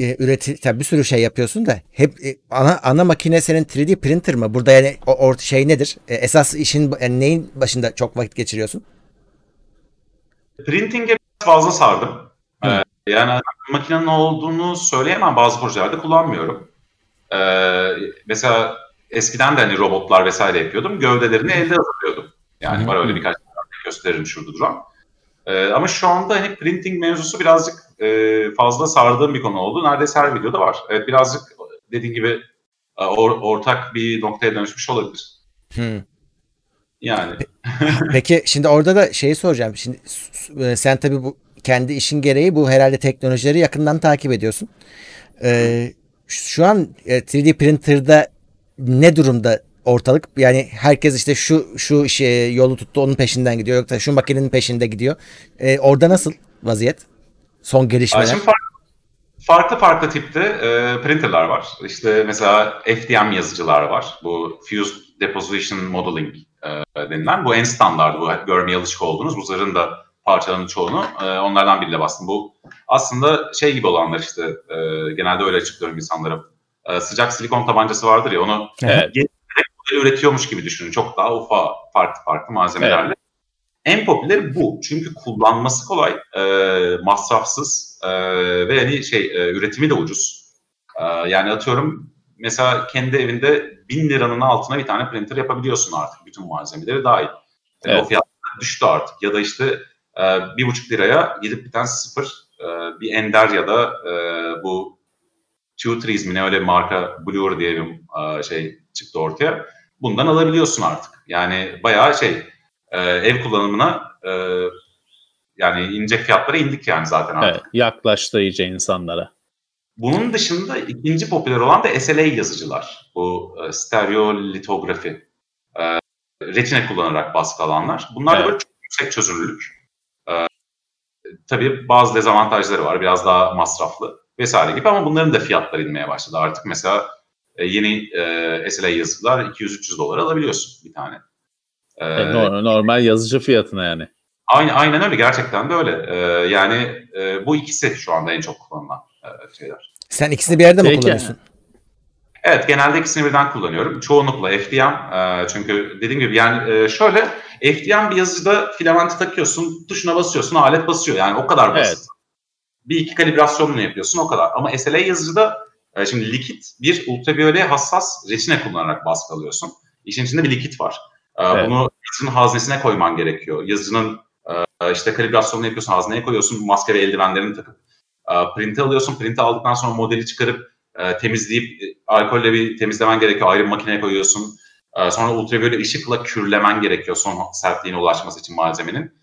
e, üretim tabii bir sürü şey yapıyorsun da hep e, ana ana makine senin üç D printer mı? Burada yani o, o şey nedir? E, esas işin yani neyin başında çok vakit geçiriyorsun? Printing'e fazla sardım. Ee, yani makinenin olduğunu söyleyemem bazı projelerde kullanmıyorum. Ee, mesela eskiden de hani robotlar vesaire yapıyordum. Gövdelerini elde hazırlıyordum. Yani var öyle birkaç tane gösteririm şurada duran. Ee, ama şu anda hani printing mevzusu birazcık e, fazla sardığım bir konu oldu. Neredeyse her videoda var. Evet birazcık dediğin gibi or, ortak bir noktaya dönüşmüş olabilir. Hı. Yani. Peki şimdi orada da şeyi soracağım. Şimdi sen tabii bu kendi işin gereği bu herhalde teknolojileri yakından takip ediyorsun. Ee, şu an üç D printer'da ne durumda ortalık? Yani herkes işte şu şu şey yolu tuttu onun peşinden gidiyor. Yoksa şu makinenin peşinde gidiyor. Ee, orada nasıl vaziyet? Son gelişmeler. Şimdi farklı, farklı farklı tipte e, printer'lar var. İşte mesela F D M yazıcılar var. Bu Fused Deposition Modeling denilen. Bu en standart, bu görmeye alışık olduğunuz. Bu zarın da parçalarının çoğunu e, onlardan biriyle bastım. Bu aslında şey gibi olanlar işte e, genelde öyle açıklıyorum insanlara. E, sıcak silikon tabancası vardır ya, onu evet. e, üretiyormuş gibi düşünün. Çok daha ufa farklı farklı malzemelerle. Evet. En popüleri bu. Çünkü kullanması kolay, e, masrafsız e, ve yani şey e, üretimi de ucuz. E, yani atıyorum mesela kendi evinde bin liranın altına bir tane printer yapabiliyorsun artık. Bütün malzemeleri dahil. Yani evet. O fiyatlar düştü artık. Ya da işte e, bir buçuk liraya gidip bir tane sıfır e, bir Ender ya da e, bu Two Trees mi ne öyle marka Blur diye bir e, şey çıktı ortaya. Bundan alabiliyorsun artık. Yani bayağı şey Ee, ev kullanımına e, yani inecek fiyatlara indik yani zaten artık. Evet, yaklaştı iyice insanlara. Bunun dışında ikinci popüler olan da S L A yazıcılar. Bu e, stereolitografi. E, retina kullanarak baskı alanlar. Bunlar evet. da böyle çok yüksek çözünürlük. E, tabii bazı dezavantajları var. Biraz daha masraflı vesaire gibi ama bunların da fiyatları inmeye başladı. Artık mesela e, yeni e, S L A yazıcılar iki yüz üç yüz dolar alabiliyorsun bir tane. Ee, normal yazıcı fiyatına yani. Aynen, aynen öyle, gerçekten de öyle. Ee, yani e, bu ikisi şu anda en çok kullanılan e, şeyler. Sen ikisini bir yerde mi Peki. kullanıyorsun? Evet, genelde ikisini birden kullanıyorum. Çoğunlukla F D M e, çünkü dediğim gibi yani e, şöyle F D M bir yazıcıda filamenti takıyorsun, tuşuna basıyorsun, alet basıyor yani o kadar basit. Evet. Bir iki kalibrasyonunu yapıyorsun o kadar ama S L A yazıcıda e, şimdi likit bir ultraviyoleye hassas reçine kullanarak baskı alıyorsun. İşin içinde bir likit var. Evet. Bunu yazıcının haznesine koyman gerekiyor. Yazıcının işte kalibrasyonunu yapıyorsun, hazneye koyuyorsun, maske ve eldivenlerini takıp print'i alıyorsun. Print'i aldıktan sonra modeli çıkarıp temizleyip alkolle bir temizlemen gerekiyor. Ayrı bir makineye koyuyorsun. Sonra ultraviyole ışıkla kürlemen gerekiyor son sertliğine ulaşması için malzemenin.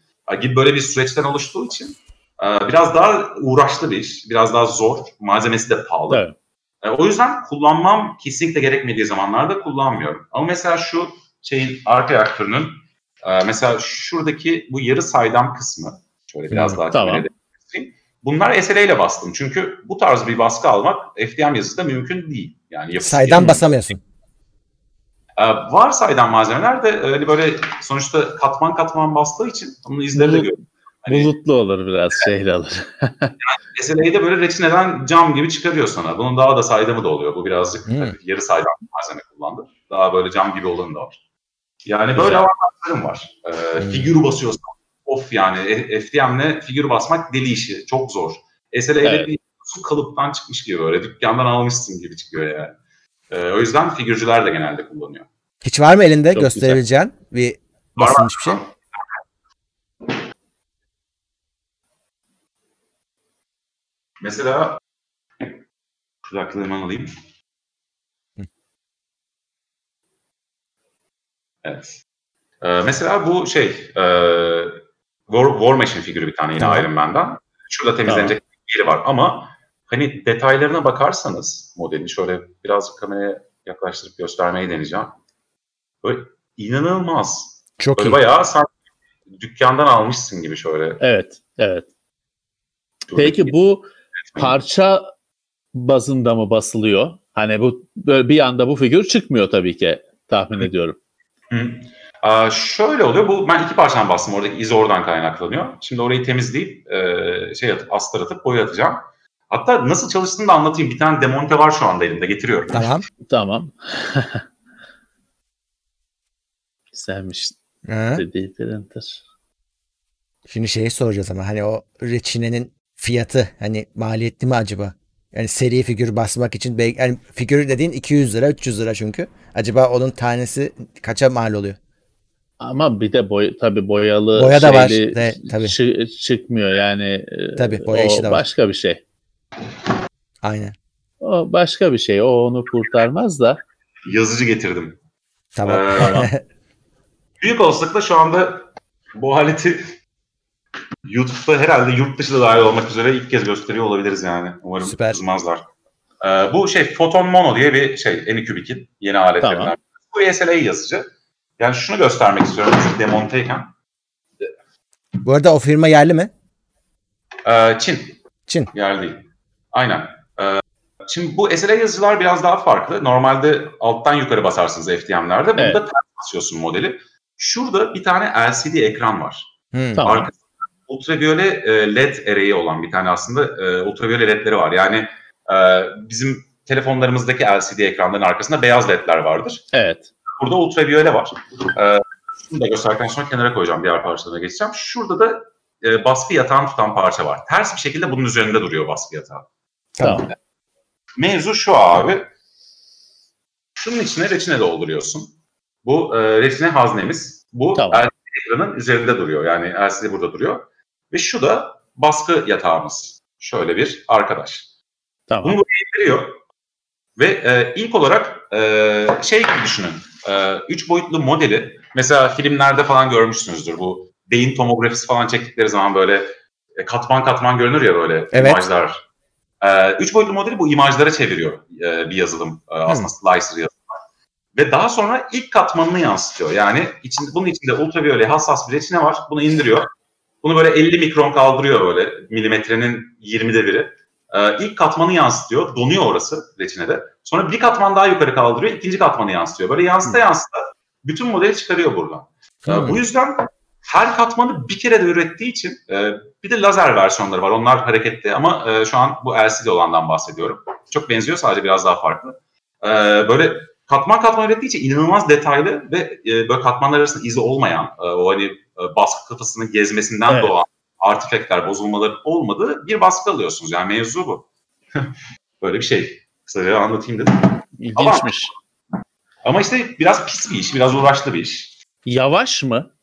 Gibi böyle bir süreçten oluştuğu için biraz daha uğraşlı bir iş, biraz daha zor. Malzemesi de pahalı. Evet. O yüzden kullanmam kesinlikle gerekmediği zamanlarda kullanmıyorum. Ama mesela şu şeyin arka reaktörünün e, mesela şuradaki bu yarı saydam kısmı şöyle biraz hmm, daha tamam. Bunlar S L A ile bastım çünkü bu tarz bir baskı almak F D M yazıcıda mümkün değil. Yani saydam basamıyorsun. E, var saydam malzemeler de öyle böyle sonuçta katman katman bastığı için onun izleri Bulut, de görüyorum. Hani, bulutlu olur biraz evet. şeyle olur. Yani S L A'yı da böyle reçineden cam gibi çıkarıyor sana. Bunun daha da saydamı da oluyor. Bu birazcık hmm. yarı saydam malzeme kullandı. Daha böyle cam gibi olanı da var. Yani böyle avantajlarım var. Ee, hmm. Figür basıyorsan, of yani F D M'le figür basmak deli işi, çok zor. S L A'yla evet. bir kalıptan çıkmış gibi böyle, dükkandan almışsın gibi çıkıyor yani. Ee, o yüzden figürcüler de genelde kullanıyor. Hiç var mı elinde çok gösterebileceğin güzel. Bir basılmış bir şey? Mesela, kulaklığımı alayım. Evet. Ee, mesela bu şey e, War, War Machine figürü bir tane yine tamam. Iron Man'dan. Şurada temizlenecek tamam. bir yeri var ama hani detaylarına bakarsanız modelini şöyle biraz kameraya yaklaştırıp göstermeyi deneyeceğim. Böyle inanılmaz. Çok böyle iyi. Bayağı sen dükkandan almışsın gibi şöyle. Evet, evet. Peki şöyle, bu parça bazında mı basılıyor? Hani bu böyle bir anda bu figür çıkmıyor tabii ki tahmin evet. ediyorum. Hı. Ee, şöyle oluyor, bu ben iki parçadan bastım, oradaki iz oradan kaynaklanıyor. Şimdi orayı temizleyip e, şey atıp astar atıp boya atacağım. Hatta nasıl çalıştığını da anlatayım, bir tane demonte var şu anda elimde, getiriyorum. Tamam. Tamam. Güzelmiş. Şimdi şeyi soracağız ama hani o reçinenin fiyatı hani maliyetli mi acaba? Yani seri figür basmak için yani figür dediğin iki yüz lira üç yüz lira çünkü. Acaba onun tanesi kaça mal oluyor? Ama bir de boy, tabii boyalı boya da var. De, tabii. Çı, çıkmıyor yani. Tabii boya işi de var. Başka bir şey. Aynen. O başka bir şey. O onu kurtarmaz da. Yazıcı getirdim. Tamam. Ee, büyük olasılıkla şu anda bu aleti YouTube'da herhalde yurt dışı da dahil olmak üzere ilk kez gösteriyor olabiliriz yani. Umarım kızmazlar. Ee, bu şey Photon Mono diye bir şey. N iki bin'in yeni aletlerinden. Tamam. Bu S L A yazıcı. Yani şunu göstermek istiyorum. Demonteyken. Bu arada o firma yerli mi? Ee, Çin. Çin. Yerli değil. Aynen. Ee, şimdi bu S L A yazıcılar biraz daha farklı. Normalde alttan yukarı basarsınız F D M'lerde. Bunda evet. ters basıyorsun modeli. Şurada bir tane L C D ekran var. Hmm. Tamam. Arkasında ultraviyole e, led array'i olan bir tane aslında e, ultraviyole ledleri var. Yani e, bizim telefonlarımızdaki L C D ekranların arkasında beyaz ledler vardır. Evet. Burada ultraviyole var. E, şunu da gösterdikten sonra kenara koyacağım, diğer parçalarına geçeceğim. Şurada da e, basfi yatağını tutan parça var. Ters bir şekilde bunun üzerinde duruyor basfi yatağı. Tamam. Mevzu şu abi. Şunun içine reçine dolduruyorsun. Bu e, reçine haznemiz. Bu tamam. L C D ekranın üzerinde duruyor. Yani L C D burada duruyor. Ve şu da baskı yatağımız. Şöyle bir arkadaş. Tamam. Bunu indiriyor. Ve e, ilk olarak e, şey gibi düşünün. E, üç boyutlu modeli. Mesela filmlerde falan görmüşsünüzdür. Bu beyin tomografisi falan çektikleri zaman böyle e, katman katman görünür ya böyle evet. imajlar. Ee, üç boyutlu modeli bu imajlara çeviriyor e, bir yazılım e, aslında slicer yazılımı. Ve daha sonra ilk katmanını yansıtıyor. Yani içinde, bunun içinde ultraviyole hassas bir reçine var. Bunu indiriyor. Bunu böyle elli mikron kaldırıyor böyle. Milimetrenin yirmide biri. Ee, ilk katmanı yansıtıyor. Donuyor orası reçinede. Sonra bir katman daha yukarı kaldırıyor. İkinci katmanı yansıtıyor. Böyle yansıta Hı. yansıta bütün modeli çıkarıyor buradan. Ee, bu yüzden her katmanı bir kere de ürettiği için e, bir de lazer versiyonları var. Onlar hareketli ama e, şu an bu L C D olandan bahsediyorum. Çok benziyor, sadece biraz daha farklı. E, böyle katman katman ürettiği için inanılmaz detaylı ve e, böyle katmanlar arasında izi olmayan, e, o hani e, baskı kafasının gezmesinden evet. doğan artifekler, bozulmaların olmadığı bir baskı alıyorsunuz. Yani mevzu bu. Böyle bir şey. Kısaca anlatayım dedim. İlginçmiş. Ama, ama işte biraz pis bir iş, biraz uğraşlı bir iş. Yavaş mı?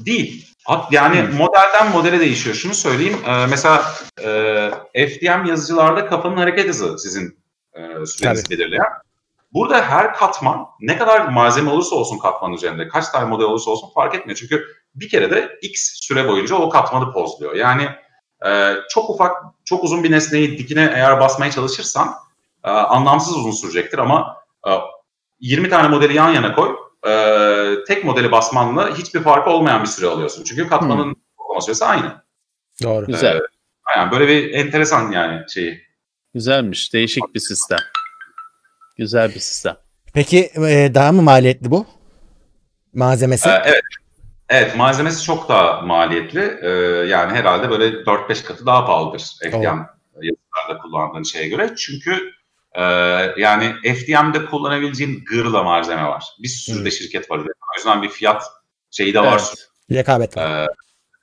Değil. Yani hmm. modelden modele değişiyor. Şunu söyleyeyim. Ee, mesela e, F D M yazıcılarda kafanın hareket hızı sizin e, sürenizi belirleyen. Burada her katman ne kadar malzeme olursa olsun katmanın üzerinde, kaç tane model olursa olsun fark etmiyor. Çünkü bir kere de X süre boyunca o katmanı pozluyor. Yani e, çok ufak, çok uzun bir nesneyi dikine eğer basmaya çalışırsan e, anlamsız uzun sürecektir ama e, yirmi tane modeli yan yana koy. Ee, tek modeli basmanla hiçbir farkı olmayan bir süre alıyorsun. Çünkü katmanın hmm. olma süresi aynı. Doğru. Ee, Güzel. Yani böyle bir enteresan yani şeyi. Güzelmiş. Değişik bir sistem. Güzel bir sistem. Peki e, daha mı maliyetli bu? Malzemesi? Ee, evet. Evet. Malzemesi çok daha maliyetli. Ee, yani herhalde böyle dört beş katı daha pahalıdır. F D M yazılarda kullandığın şeye göre. Çünkü Ee, yani F D M'de kullanabileceğin gırla malzeme var. Bir sürü hmm. de şirket var. O yüzden bir fiyat şeyi de var. Evet. Rekabet var. Ee,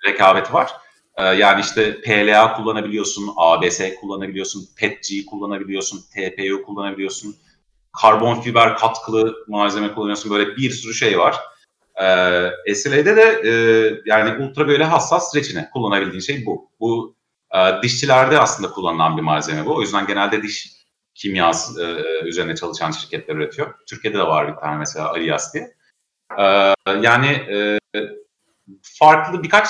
rekabet var. Ee, yani işte P L A kullanabiliyorsun, A B S kullanabiliyorsun, P E T G'yi kullanabiliyorsun, T P U kullanabiliyorsun, karbon fiber katkılı malzeme kullanıyorsun. Böyle bir sürü şey var. Ee, S L A'de de e, yani ultra böyle hassas reçine kullanabildiğin şey bu. Bu e, dişçilerde aslında kullanılan bir malzeme bu. O yüzden genelde diş kimyası e, üzerine çalışan şirketler üretiyor. Türkiye'de de var bir tane mesela Ariyas diye. E, yani e, farklı birkaç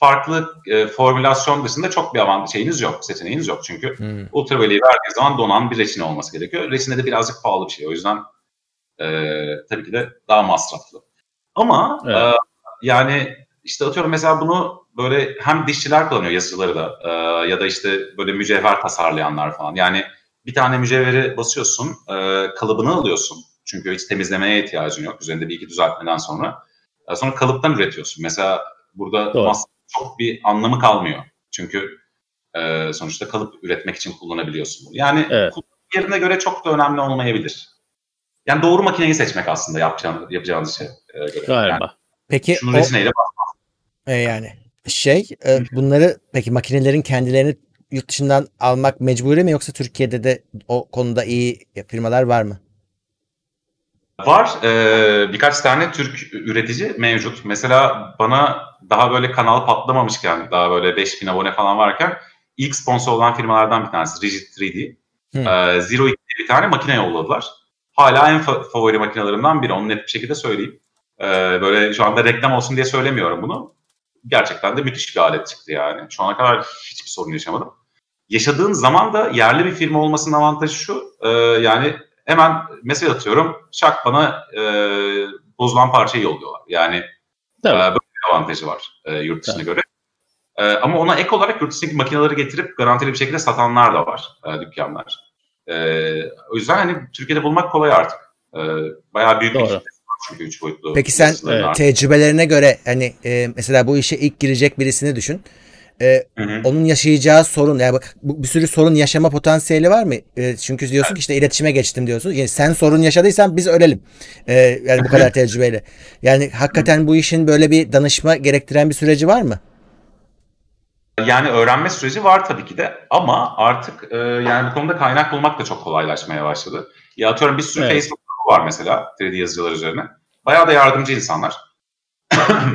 farklı e, formülasyon dışında çok bir avantaj şeyiniz yok, seçeneğiniz yok. Çünkü hmm. ultraviyole verdiği zaman donan bir reçine olması gerekiyor. Reçine de birazcık pahalı bir şey. O yüzden e, tabii ki de daha masraflı. Ama evet. e, yani işte atıyorum mesela bunu böyle hem dişçiler kullanıyor, yazıcıları da e, ya da işte böyle mücevher tasarlayanlar falan. Yani bir tane mücevheri basıyorsun, e, kalıbını alıyorsun. Çünkü hiç temizlemeye ihtiyacın yok. Üzerinde bir iki düzeltmeden sonra. E, sonra kalıptan üretiyorsun. Mesela burada çok bir anlamı kalmıyor. Çünkü e, sonuçta kalıp üretmek için kullanabiliyorsun bunu. Yani evet. yerine göre çok da önemli olmayabilir. Yani doğru makineyi seçmek aslında yapacağın, yapacağınız şey. E, göre. Galiba. Yani, peki, şunu o, reçineyle basmaz. E, yani şey, e, bunları peki makinelerin kendilerini yurt dışından almak mecburi mi yoksa Türkiye'de de o konuda iyi firmalar var mı? Var. Ee, birkaç tane Türk üretici mevcut. Mesela bana daha böyle kanal patlamamışken, daha böyle beş bin abone falan varken ilk sponsor olan firmalardan bir tanesi Rigid üç D. Hmm. Ee, Zero iki'de bir tane makine yolladılar. Hala en fa- favori makinelerimden biri. Onu net bir şekilde söyleyeyim. Ee, böyle şu anda reklam olsun diye söylemiyorum bunu. Gerçekten de müthiş bir alet çıktı yani. Şu ana kadar hiçbir sorun yaşamadım. Yaşadığın zaman da yerli bir firma olmasının avantajı şu, e, yani hemen mesaj atıyorum, şak bana e, bozulan parçayı yolluyorlar. Yani e, böyle bir avantajı var e, yurt dışına Tabii. göre. E, ama ona ek olarak yurt dışındaki makineleri getirip garantili bir şekilde satanlar da var, e, dükkanlar. E, o yüzden hani Türkiye'de bulmak kolay artık. E, bayağı büyük Doğru. bir kitlesi var çünkü üç boyutlu. Peki sen evet. tecrübelerine göre hani e, mesela bu işe ilk girecek birisini düşün. Ee, hı hı. Onun yaşayacağı sorun, yani bak bu, bir sürü sorun yaşama potansiyeli var mı? Ee, çünkü diyorsun ki işte iletişime geçtim diyorsun. Yani sen sorun yaşadıysan biz ölelim. Ee, yani bu kadar tecrübeyle. Yani hakikaten bu işin böyle bir danışma gerektiren bir süreci var mı? Yani öğrenme süreci var tabii ki de, ama artık e, yani bu konuda kaynak bulmak da çok kolaylaşmaya başladı. Ya atıyorum bir sürü evet. Facebook grubu var mesela üç D yazıcılar üzerine. Bayağı da yardımcı insanlar.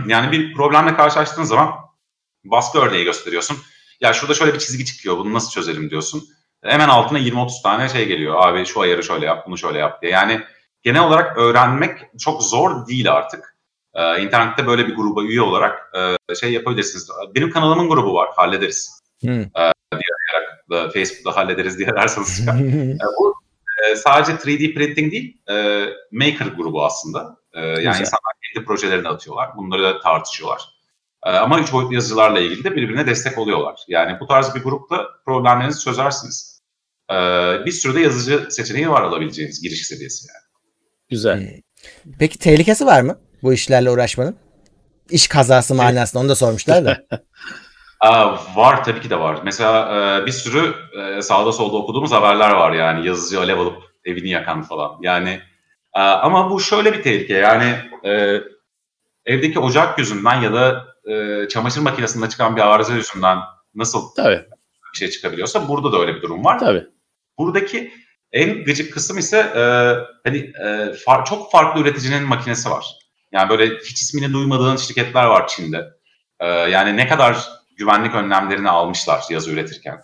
Yani bir problemle karşılaştığın zaman baskı örneği gösteriyorsun. Ya şurada şöyle bir çizgi çıkıyor, bunu nasıl çözelim diyorsun. Hemen altına yirmi otuz tane şey geliyor. Abi şu ayarı şöyle yap, bunu şöyle yap diye. Yani genel olarak öğrenmek çok zor değil artık. Ee, internette böyle bir gruba üye olarak e, şey yapabilirsiniz. Benim kanalımın grubu var, hallederiz. Hmm. Ee, diye, Facebook'ta hallederiz diye derseniz çıkar. Yani bu e, sadece üç D printing değil, e, maker grubu aslında. E, yani Güzel. insanlar kendi projelerini atıyorlar, bunları da tartışıyorlar. Ama üç boyutlu yazıcılarla ilgili de birbirine destek oluyorlar. Yani bu tarz bir grupla problemlerinizi çözersiniz. Ee, bir sürü de yazıcı seçeneği var alabileceğiniz giriş seviyesi yani. Güzel. Peki tehlikesi var mı bu işlerle uğraşmanın? İş kazası manasında onu da sormuşlar da. Aa, var tabii ki de var. Mesela e, bir sürü e, sağda solda okuduğumuz haberler var yani yazıcı alev alıp evini yakan falan. Yani e, ama bu şöyle bir tehlike yani e, evdeki ocak yüzünden ya da çamaşır makinesinde çıkan bir arıza yüzünden nasıl Tabii. bir şey çıkabiliyorsa burada da öyle bir durum var. Tabii. Buradaki en gıcık kısım ise e, hani e, far, çok farklı üreticinin makinesi var. Yani böyle hiç ismini duymadığın şirketler var Çin'de. E, yani ne kadar güvenlik önlemlerini almışlar yazı üretirken.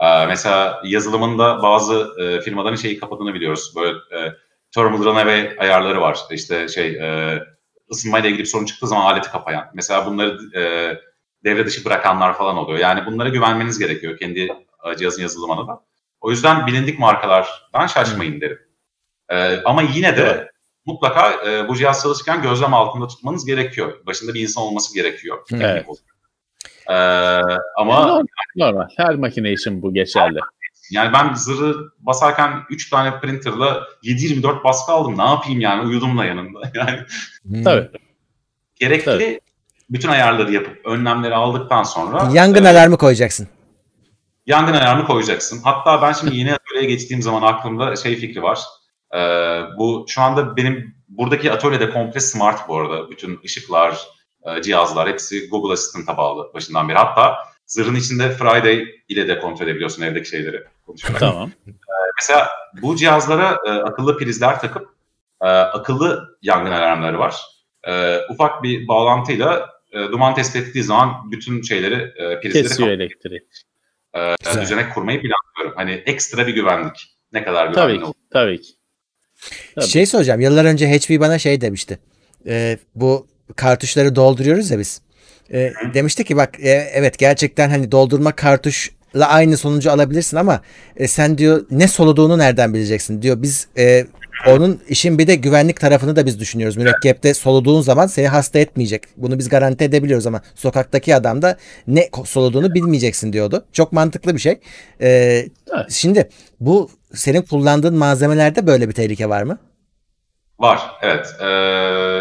E, mesela yazılımında bazı e, firmaların şeyi kapadığını biliyoruz. Böyle e, thermal runaway ayarları var. İşte şey... E, ısınmayla ilgili bir sorun çıktığı zaman aleti kapayan. Mesela bunları e, devre dışı bırakanlar falan oluyor. Yani bunlara güvenmeniz gerekiyor kendi cihazın yazılımına da. O yüzden bilindik markalardan şaşmayın derim. E, ama yine de evet. mutlaka e, bu cihaz çalışırken gözlem altında tutmanız gerekiyor. Başında bir insan olması gerekiyor. Evet. E, ama normal, normal. Her makine için bu geçerli. Yani ben zırhı basarken üç tane printerla yedi yirmi dört baskı aldım. Ne yapayım yani? Uyudumla yanımda. Yani Tabii. Gerekli Tabii. bütün ayarları yapıp önlemleri aldıktan sonra... Yangın e, alarmı koyacaksın. Yangın alarmı koyacaksın. Hatta ben şimdi yeni atölyeye geçtiğim zaman aklımda şey fikri var. E, bu şu anda benim buradaki atölyede komple smart bu arada. Bütün ışıklar, e, cihazlar hepsi Google Assistant'a bağlı başından beri. Hatta zırhın içinde Friday ile de kontrol edebiliyorsun evdeki şeyleri. Tamam. Ee, mesela bu cihazlara e, akıllı prizler takıp e, akıllı yangın alarmları var. E, ufak bir bağlantıyla e, duman tespit ettiği zaman bütün şeyleri e, prizleri kesiyor elektrik. E, düzenek kurmayı planlıyorum. Hani ekstra bir güvenlik. Ne kadar güvenli tabii olur. Ki, tabii ki. Tabii. Şey soracağım. Yıllar önce H P bana şey demişti. E, bu kartuşları dolduruyoruz ya biz. E, demişti ki bak e, evet gerçekten hani doldurma kartuşla aynı sonucu alabilirsin ama e, sen diyor ne soluduğunu nereden bileceksin diyor. Biz e, onun işin bir de güvenlik tarafını da biz düşünüyoruz. Mürekkepte soluduğun zaman seni hasta etmeyecek. Bunu biz garanti edebiliyoruz ama sokaktaki adam da ne soluduğunu bilmeyeceksin diyordu. Çok mantıklı bir şey. E, şimdi bu senin kullandığın malzemelerde böyle bir tehlike var mı? Var evet. Ee,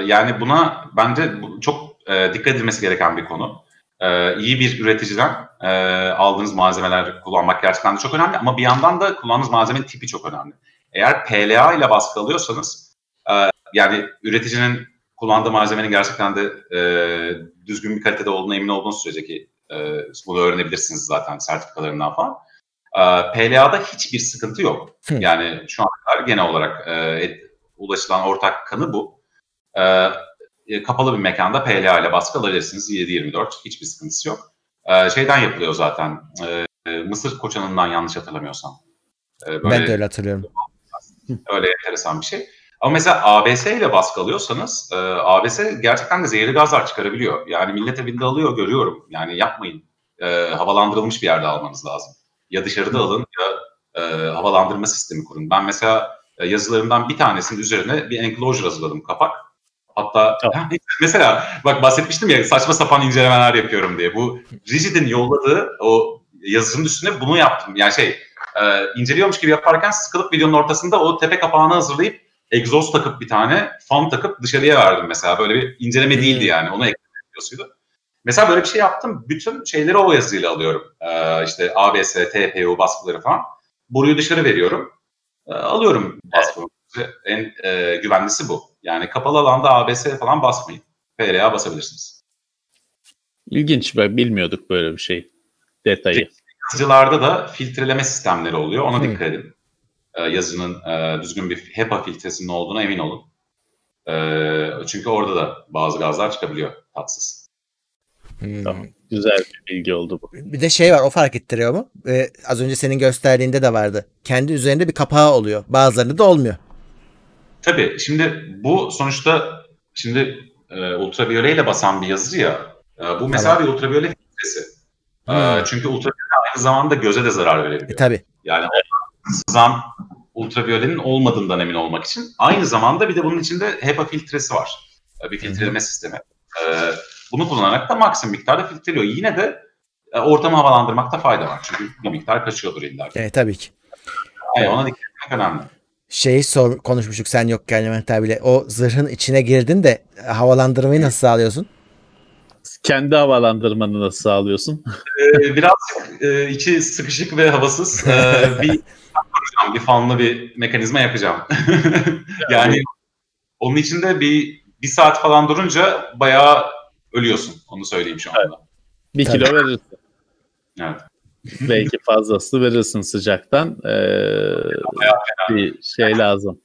yani buna bence çok E, dikkat edilmesi gereken bir konu. E, iyi bir üreticiden e, aldığınız malzemeler kullanmak gerçekten de çok önemli ama bir yandan da kullandığınız malzemenin tipi çok önemli. Eğer P L A ile baskı alıyorsanız e, yani üreticinin kullandığı malzemenin gerçekten de e, düzgün bir kalitede olduğuna emin olduğunuz sürece ki e, bunu öğrenebilirsiniz zaten sertifikalarından falan. E, P L A'da hiçbir sıkıntı yok. Hı. Yani şu ana kadar genel olarak e, ulaşılan ortak kanı bu. E, Kapalı bir mekanda P L A ile baskı alabilirsiniz. yedi yirmi dört hiçbir sıkıntısı yok. Ee, şeyden yapılıyor zaten. Ee, Mısır koçanından yanlış hatırlamıyorsam. Ee, böyle, ben de öyle hatırlıyorum. Öyle enteresan bir şey. Ama mesela A B S ile baskı alıyorsanız e, A B S gerçekten de zehirli gazlar çıkarabiliyor. Yani millet evinde alıyor görüyorum. Yani yapmayın. E, havalandırılmış bir yerde almanız lazım. Ya dışarıda Hı. alın ya e, havalandırma sistemi kurun. Ben mesela e, yazılarımdan bir tanesinin üzerine bir enclosure hazırladım kapak. Hatta tamam. mesela bak bahsetmiştim ya saçma sapan incelemeler yapıyorum diye. Bu Rigid'in yolladığı o yazıcının üstüne bunu yaptım. Yani şey e, inceliyormuş gibi yaparken sıkılıp videonun ortasında o tepe kapağını hazırlayıp egzoz takıp bir tane fan takıp dışarıya verdim mesela. Böyle bir inceleme değildi yani. Onu ekledim videosuydu. Mesela böyle bir şey yaptım. Bütün şeyleri o yazıyla alıyorum. Ee, işte A B S, T P U baskıları falan. Boruyu dışarı veriyorum. Ee, alıyorum baskıyı. En e, güvenlisi bu. Yani kapalı alanda A B S falan basmayın. P L A basabilirsiniz. İlginç. Ben bilmiyorduk böyle bir şey. Detayı. Yazıcılarda da filtreleme sistemleri oluyor. Ona dikkat edin. Ee, yazının e, düzgün bir HEPA filtresinin olduğuna emin olun. Ee, çünkü orada da bazı gazlar çıkabiliyor tatsız. Hmm. Tamam. Güzel bir bilgi oldu bu. Bir de şey var, o fark ettiriyor mu? Ee, az önce senin gösterdiğinde de vardı. Kendi üzerinde bir kapağı oluyor. Bazılarında da olmuyor. Tabii. Şimdi bu sonuçta şimdi e, ultraviyoleyle basan bir yazı ya. E, bu mesela tamam. bir ultraviyole filtresi. Hmm. E, çünkü ultraviyole aynı zamanda göze de zarar verebiliyor. E, tabii. Yani sızan ultraviyolenin olmadığından emin olmak için aynı zamanda bir de bunun içinde HEPA filtresi var. E, bir filtreleme hmm. sistemi. Evet. Bunu kullanarak da maksimum miktarda filtreliyor. Yine de e, ortamı havalandırmakta fayda var. Çünkü bir miktar kaçıyordur illa ki. E, tabii ki. Hayır, ona dikkat etmek önemli. Şeyi sor, konuşmuştuk sen yokken Levent abiyle. O zırhın içine girdin de havalandırmayı nasıl sağlıyorsun? Kendi havalandırmanı nasıl sağlıyorsun? Ee, biraz e, içi sıkışık ve havasız e, bir, bir fanlı bir mekanizma yapacağım. Yani onun içinde bir, bir saat falan durunca bayağı ölüyorsun. Onu söyleyeyim şu anda. Evet. Bir kilo evet. verirsin. Evet. Belki fazlası verirsin sıcaktan. Ee, bir şey lazım.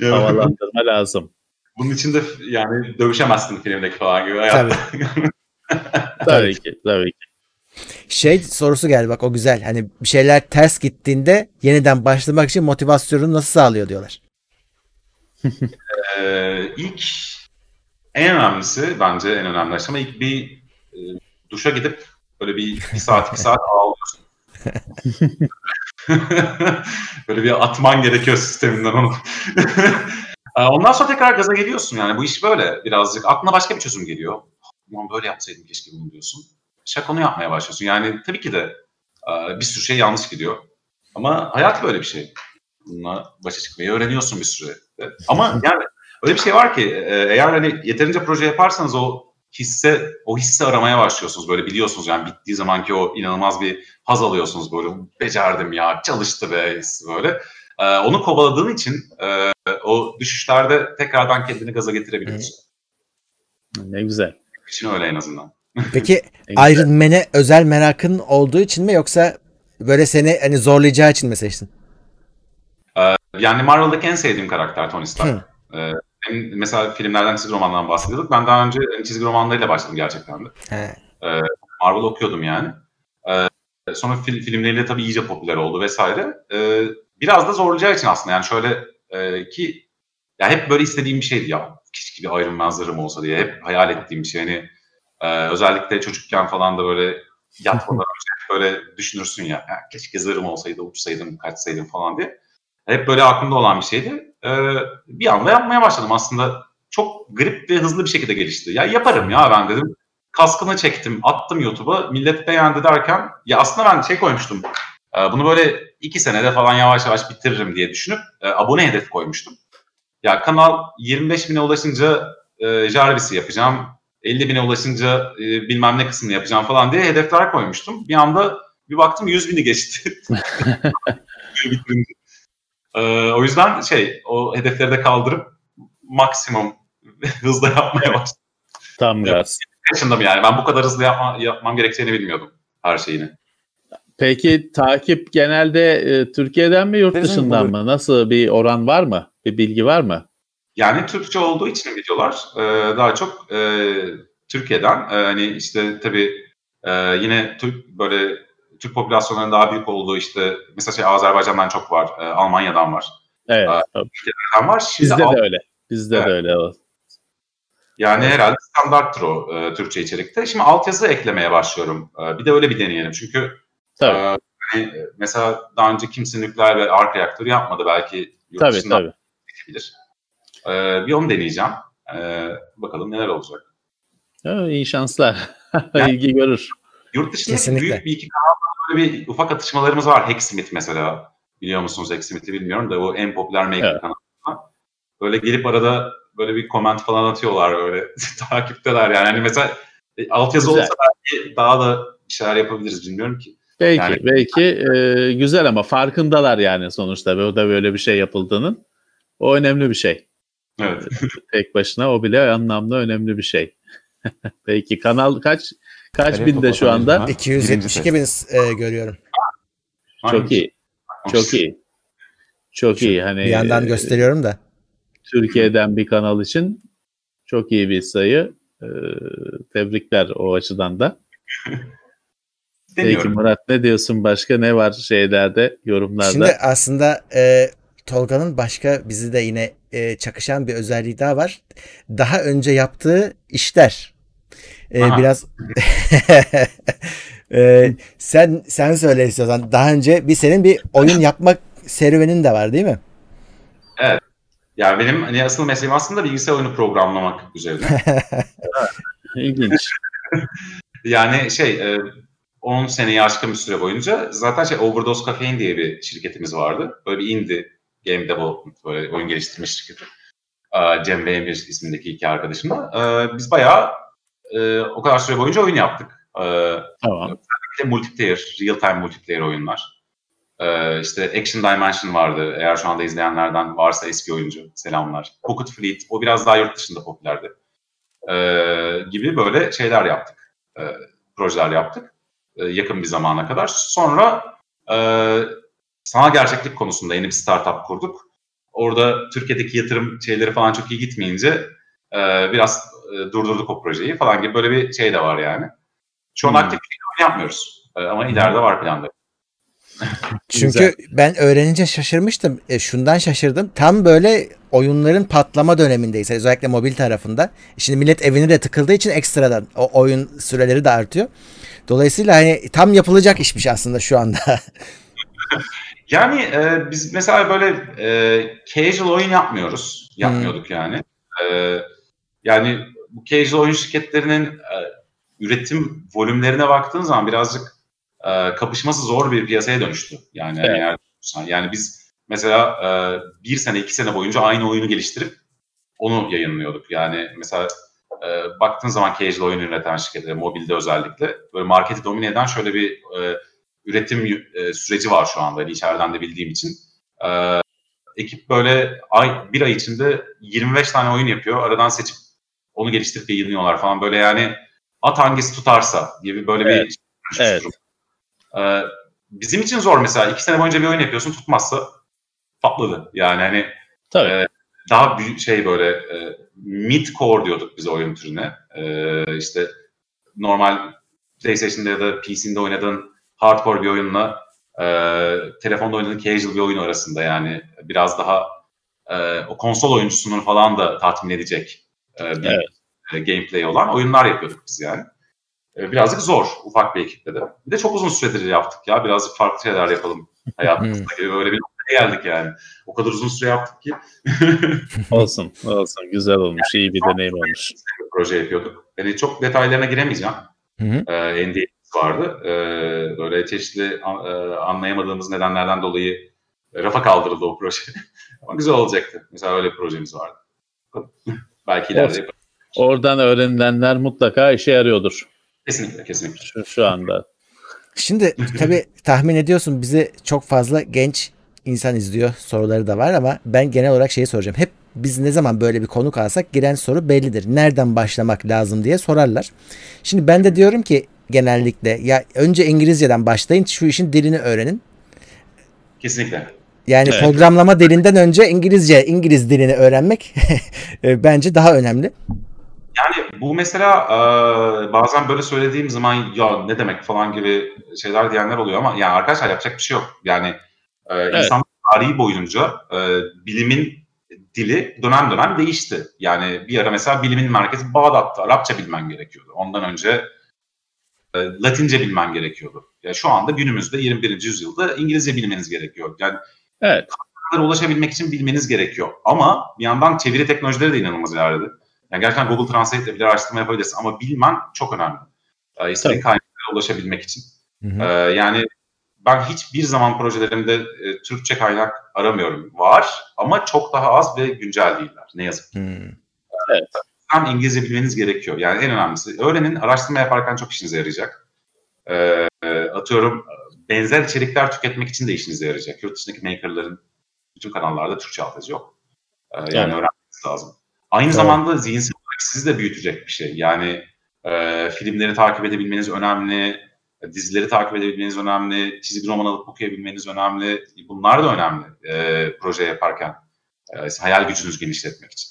Havalandırma lazım. Bunun için de yani dövüşemezsin filmdeki falan gibi. Tabii. Tabii ki. Tabii ki. Şey sorusu geldi bak, o güzel. Hani bir şeyler ters gittiğinde yeniden başlamak için motivasyonunu nasıl sağlıyor diyorlar. ee, ilk En önemlisi, bence en önemli aşama ilk bir e, duşa gidip böyle bir, bir saat iki saat ağlıyorsun. Böyle bir atman gerekiyor sisteminden onu. Ondan sonra tekrar gaza geliyorsun yani. Bu iş böyle birazcık. Aklına başka bir çözüm geliyor. Ulan böyle yapsaydım keşke bunu diyorsun. Şaka onu yapmaya başlıyorsun. Yani tabii ki de e, bir sürü şey yanlış gidiyor. Ama hayat böyle bir şey. Bununla başa çıkmayı öğreniyorsun bir süre. Ama yani öyle bir şey var ki eğer hani yeterince proje yaparsanız o hisse o hisse aramaya başlıyorsunuz, böyle biliyorsunuz yani bittiği zamanki o inanılmaz bir haz alıyorsunuz, böyle becerdim ya, çalıştı be böyle. Ee, onu kovaladığın için e, o düşüşlerde tekrardan kendini gaza getirebiliyorsun. Ne güzel. Şimdi öyle en azından. Peki Iron Man'e özel merakın olduğu için mi, yoksa böyle seni hani zorlayacağı için mi seçtin? Ee, yani Marvel'daki en sevdiğim karakter Tony Stark. Ee, Mesela filmlerden, çizgi romanlardan bahsediyorduk. Ben daha önce çizgi romanlarıyla başladım gerçekten de. Ee, Marvel okuyordum yani. Ee, sonra fil, filmleriyle tabii iyice popüler oldu vesaire. Ee, biraz da zorlayacağı için aslında. Yani şöyle e, ki ya hep böyle istediğim bir şeydi ya. Keşke bir Iron Man zırhım olsa diye hep hayal ettiğim bir şey. Yani, e, özellikle çocukken falan da böyle yatmadan önce böyle düşünürsün ya. ya. Keşke zırhım olsaydı, uçsaydım, kaçsaydım falan diye. Hep böyle aklımda olan bir şeydi. Ee, bir anda yapmaya başladım aslında. Çok grip ve hızlı bir şekilde gelişti. Ya yaparım ya ben dedim. Kaskını çektim, attım YouTube'a. Millet beğendi derken ya aslında ben şey koymuştum. E, bunu böyle iki senede falan yavaş yavaş bitiririm diye düşünüp e, abone hedefi koymuştum. Ya kanal yirmi beş bine ulaşınca e, Jarvis'i yapacağım. elli bine ulaşınca e, bilmem ne kısmını yapacağım falan diye hedefler koymuştum. Bir anda bir baktım yüz bini geçti. Ee, o yüzden şey, o hedefleri de kaldırıp maksimum hızla yapmaya başladım. Tam gaz. Yaşındım yani. Ben bu kadar hızlı yapma, yapmam gerekeceğini bilmiyordum her şeyini. Peki takip genelde e, Türkiye'den mi, yurt dışından mı? Nasıl bir oran var mı? Bir bilgi var mı? Yani Türkçe olduğu için videolar e, daha çok e, Türkiye'den. E, hani işte tabii e, yine Türk böyle Türk popülasyonlarının daha büyük olduğu işte mesela şey Azerbaycan'dan çok var, e, Almanya'dan var. Evet. E, var. Şimdi Bizde Al- de öyle. Bizde evet. de öyle. Evet. Yani evet. herhalde standarttır o e, Türkçe içerikte. Şimdi altyazı eklemeye başlıyorum. E, bir de öyle bir deneyelim. Çünkü tabii. E, hani, mesela daha önce kimse nükleer ve ark reaktörü yapmadı. Belki yurt dışından yapabilir. E, bir onu deneyeceğim. E, bakalım neler olacak. Ha, iyi şanslar. Yani, İlgi görür. Yurt dışında Kesinlikle. büyük bir iki kanal böyle bir ufak atışmalarımız var. Hacksmith mesela. Biliyor musunuz Hacksmith'i bilmiyorum da o en popüler maker evet. kanalı. Böyle gelip arada böyle bir comment falan atıyorlar, böyle takipteler yani. Hani mesela Altyazı güzel olsa belki daha da şeyler yapabiliriz, bilmiyorum ki. Belki, yani, belki e, güzel ama farkındalar yani sonuçta. O da böyle bir şey yapıldığının. O önemli bir şey. Evet. Tek başına o bile anlamda önemli bir şey. Peki kanal kaç kaç evet, bin de şu anda? iki yüz yetmiş iki bin e, görüyorum. Çok iyi. Çok iyi. Çok iyi. Hani bir yandan gösteriyorum da. Türkiye'den bir kanal için çok iyi bir sayı. Ee, tebrikler o açıdan da. Peki Murat, ne diyorsun? Başka ne var şeylerde, yorumlarda? Şimdi aslında e, Tolga'nın başka bizi de yine e, çakışan bir özelliği daha var. Daha önce yaptığı işler. E, biraz e, sen sen söyle istiyorsan. Daha önce bir senin bir oyun yapmak serüvenin de var değil mi? Evet. Yani benim hani asıl mesleğim aslında bilgisayar oyunu programlamak üzerine. İlginç. Yani şey, on seneyi aşkın bir süre boyunca zaten şey Overdose Caffeine diye bir şirketimiz vardı. Böyle bir indie game development, böyle oyun geliştirme şirketi. Cem ve Emir ismindeki iki arkadaşımla. Biz bayağı o kadar süre boyunca oyun yaptık. Tamam. Multiplayer, real time multiplayer oyunlar. Ee, işte Action Dimension vardı. Eğer şu anda izleyenlerden varsa eski oyuncu, selamlar. Pocket Fleet, o biraz daha yurt dışında popülerdi. Ee, gibi böyle şeyler yaptık. Ee, projeler yaptık. Ee, yakın bir zamana kadar. Sonra e, sanal gerçeklik konusunda yeni bir startup kurduk. Orada Türkiye'deki yatırım şeyleri falan çok iyi gitmeyince e, biraz e, durdurduk o projeyi falan gibi böyle bir şey de var yani. Şu an hmm. aktif bir şey yapmıyoruz. E, ama ileride var planda. Çünkü güzel. Ben öğrenince şaşırmıştım. E, şundan şaşırdım. Tam böyle oyunların patlama dönemindeyiz. Özellikle mobil tarafında. Şimdi millet evine de tıkıldığı için ekstradan o oyun süreleri de artıyor. Dolayısıyla hani tam yapılacak işmiş aslında şu anda. Yani e, biz mesela böyle e, casual oyun yapmıyoruz. Yapmıyorduk hmm. yani. E, yani bu casual oyun şirketlerinin e, üretim volümlerine baktığın zaman birazcık kapışması zor bir piyasaya dönüştü. Yani evet. eğer, yani biz mesela bir sene iki sene boyunca aynı oyunu geliştirip onu yayınlıyorduk. Yani mesela baktığın zaman casual oyun üreten şirketlere, mobilde özellikle böyle marketi domine eden şöyle bir üretim süreci var şu anda. Yani içeriden de bildiğim için. Ekip böyle ay, bir ay içinde yirmi beş tane oyun yapıyor. Aradan seçip onu geliştirip yayınlıyorlar falan. Böyle yani at hangisi tutarsa gibi böyle evet. bir evet. durum. Bizim için zor mesela. İki sene boyunca bir oyun yapıyorsun, tutmazsa patladı. Yani hani tabii. daha büyük şey böyle mid-core diyorduk biz oyun türüne. İşte normal PlayStation'da ya da P C'de oynadığın hardcore bir oyunla telefonda oynadığın casual bir oyun arasında yani biraz daha o konsol oyuncusunun falan da tatmin edecek bir evet. gameplay olan oyunlar yapıyorduk biz yani. Birazcık zor ufak bir ekiple de. Bir de çok uzun süredir yaptık ya. Birazcık farklı şeyler yapalım hayatımızda gibi. Böyle bir noktaya geldik yani. O kadar uzun süre yaptık ki. Olsun. Olsun. Güzel olmuş. Yani iyi bir deneyim olmuş. Bir proje yapıyorduk. Yani çok detaylarına giremeyeceğim. Ee, N D A'miz vardı. Ee, böyle çeşitli anlayamadığımız nedenlerden dolayı rafa kaldırıldı o proje. Ama güzel olacaktı. Mesela öyle bir projemiz vardı. Belki ileride yaparız. Oradan öğrenilenler mutlaka işe yarıyordur. Kesinlikle, kesinlikle. Şu, şu anda. Şimdi tabii tahmin ediyorsun bizi çok fazla genç insan izliyor. Soruları da var ama ben genel olarak şeyi soracağım. Hep biz ne zaman böyle bir konuk alsak giren soru bellidir. Nereden başlamak lazım diye sorarlar. Şimdi ben de diyorum ki genellikle ya önce İngilizceden başlayın, şu işin dilini öğrenin. Kesinlikle. Yani evet. programlama dilinden önce İngilizce, İngiliz dilini öğrenmek bence daha önemli. Yani bu mesela e, bazen böyle söylediğim zaman ya ne demek falan gibi şeyler diyenler oluyor ama yani arkadaşlar yapacak bir şey yok. Yani e, evet. insan tarihi boyunca e, bilimin dili dönem dönem değişti. Yani bir ara mesela bilimin merkezi Bağdat'ta. Arapça bilmen gerekiyordu. Ondan önce e, Latince bilmen gerekiyordu. Yani şu anda günümüzde yirmi birinci yüzyılda İngilizce bilmeniz gerekiyor. Yani evet. kaynaklara ulaşabilmek için bilmeniz gerekiyor. Ama bir yandan çeviri teknolojileri de inanılmaz ilerledi. Yani gerçekten Google Translate ile bile araştırma yapabilirsin ama bilmen çok önemli. Ee, İstediğin kaynaklara ulaşabilmek için. Hı hı. Ee, yani ben hiçbir zaman projelerimde e, Türkçe kaynak aramıyorum. Var ama çok daha az ve güncel değiller. Ne yazık ki. Hı. Evet. tam İngilizce bilmeniz gerekiyor. Yani en önemlisi. Öğrenin, araştırma yaparken çok işinize yarayacak. Ee, atıyorum benzer içerikler tüketmek için de işinize yarayacak. Yurt dışındaki makerların bütün kanallarda Türkçe altyazı yok. Ee, yani evet. öğrenmeniz lazım. Aynı evet. zamanda zihinsel olarak sizi de büyütecek bir şey. Yani e, filmleri takip edebilmeniz önemli, dizileri takip edebilmeniz önemli, çizgi roman alıp okuyabilmeniz önemli. Bunlar da önemli e, proje yaparken. E, hayal gücünüzü genişletmek için.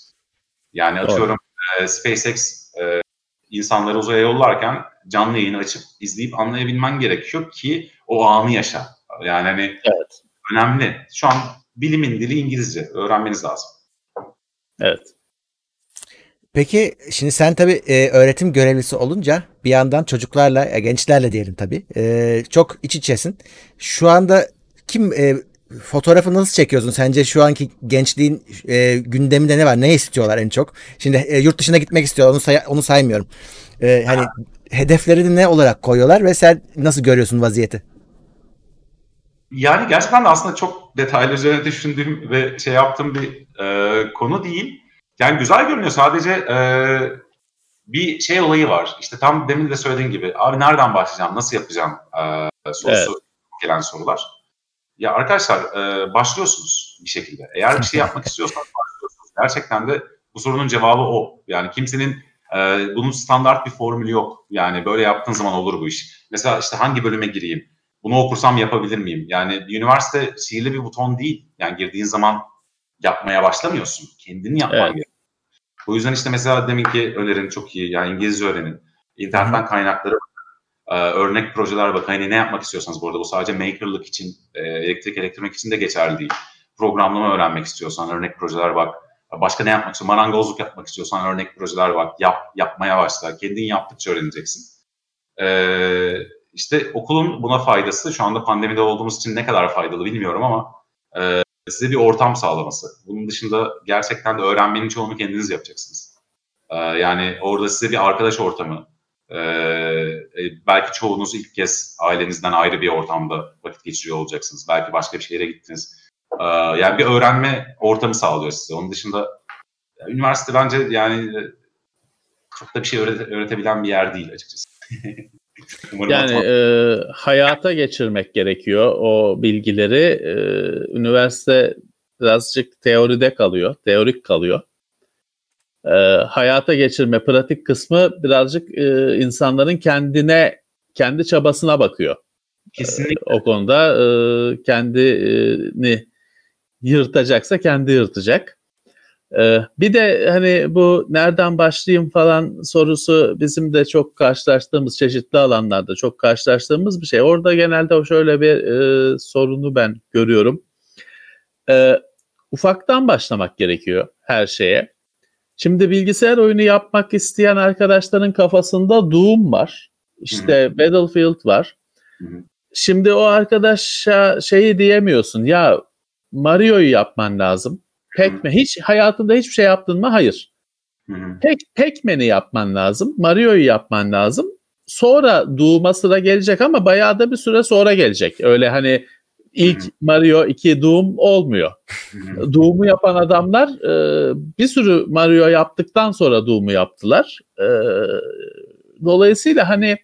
Yani atıyorum evet. e, SpaceX e, insanları uzaya yollarken canlı yayını açıp izleyip anlayabilmen gerekiyor ki o anı yaşa. Yani hani evet. önemli. Şu an bilimin dili İngilizce. Öğrenmeniz lazım. Evet. Peki şimdi sen tabii e, öğretim görevlisi olunca bir yandan çocuklarla, e, gençlerle diyelim tabii, e, çok iç içesin. Şu anda kim... E, fotoğrafı nasıl çekiyorsun? Sence şu anki gençliğin e, gündeminde ne var? Ne istiyorlar en çok? Şimdi e, yurt dışına gitmek istiyorlar. Onu, say- onu saymıyorum. E, hani hedeflerini ne olarak koyuyorlar ve sen nasıl görüyorsun vaziyeti? Yani gerçekten de aslında çok detaylı üzerine düşündüğüm ve şey yaptığım bir e, konu değil. Yani güzel görünüyor. Sadece e, bir şey olayı var. İşte tam demin de söylediğin gibi. Abi nereden başlayacağım? Nasıl yapacağım? E, sorusu evet. gelen sorular. Ya arkadaşlar e, başlıyorsunuz bir şekilde. Eğer bir şey yapmak istiyorsanız başlıyorsunuz. Gerçekten de bu sorunun cevabı o. Yani kimsenin e, bunun standart bir formülü yok. Yani böyle yaptığın zaman olur bu iş. Mesela işte hangi bölüme gireyim? Bunu okursam yapabilir miyim? Yani bir üniversite sihirli bir buton değil. Yani girdiğin zaman yapmaya başlamıyorsun. Kendini yapman evet. gerekiyor. O yüzden işte mesela deminki önerin çok iyi. Yani İngilizce öğrenin. İnternetten kaynakları Ee, örnek projeler bakın. Hani ne yapmak istiyorsanız bu arada bu sadece makerlık için, e, elektrik elektronik için de geçerli değil. Programlama öğrenmek istiyorsan örnek projeler bak. Başka ne yapmak istiyorsan, marangozluk yapmak istiyorsan örnek projeler bak. Yap, yapmaya başla. Kendin yaptıkça öğreneceksin. Ee, işte okulun buna faydası, şu anda pandemide olduğumuz için ne kadar faydalı bilmiyorum ama e, size bir ortam sağlaması. Bunun dışında gerçekten de öğrenmenin çoğunu kendiniz yapacaksınız. Ee, yani orada size bir arkadaş ortamı, Ee, belki çoğunuz ilk kez ailenizden ayrı bir ortamda vakit geçiriyor olacaksınız. Belki başka bir şehre gittiniz. Ee, yani bir öğrenme ortamı sağlıyor size. Onun dışında üniversite bence yani çok da bir şey öğrete, öğretebilen bir yer değil açıkçası. Yani atma... e, hayata geçirmek gerekiyor o bilgileri. E, üniversite birazcık teoride kalıyor, teorik kalıyor. E, hayata geçirme, pratik kısmı birazcık e, insanların kendine, kendi çabasına bakıyor. Kesinlikle. E, o konuda e, kendini yırtacaksa kendi yırtacak. E, bir de hani bu nereden başlayayım falan sorusu bizim de çok karşılaştığımız, çeşitli alanlarda çok karşılaştığımız bir şey. Orada genelde şöyle bir e, sorunu ben görüyorum. E, ufaktan başlamak gerekiyor her şeye. Şimdi bilgisayar oyunu yapmak isteyen arkadaşların kafasında Doom var. İşte Hı-hı. Battlefield var. Hı-hı. Şimdi o arkadaşa şeyi diyemiyorsun. Ya Mario'yu yapman lazım. Pac-Man. Hiç hayatında hiçbir şey yaptın mı? Hayır. Pac-Man'i yapman lazım. Mario'yu yapman lazım. Sonra Doom'a sıra gelecek ama bayağı da bir süre sonra gelecek. Öyle hani İlk Mario iki Doom olmuyor. Doom'u yapan adamlar e, bir sürü Mario yaptıktan sonra Doom'u yaptılar. E, dolayısıyla hani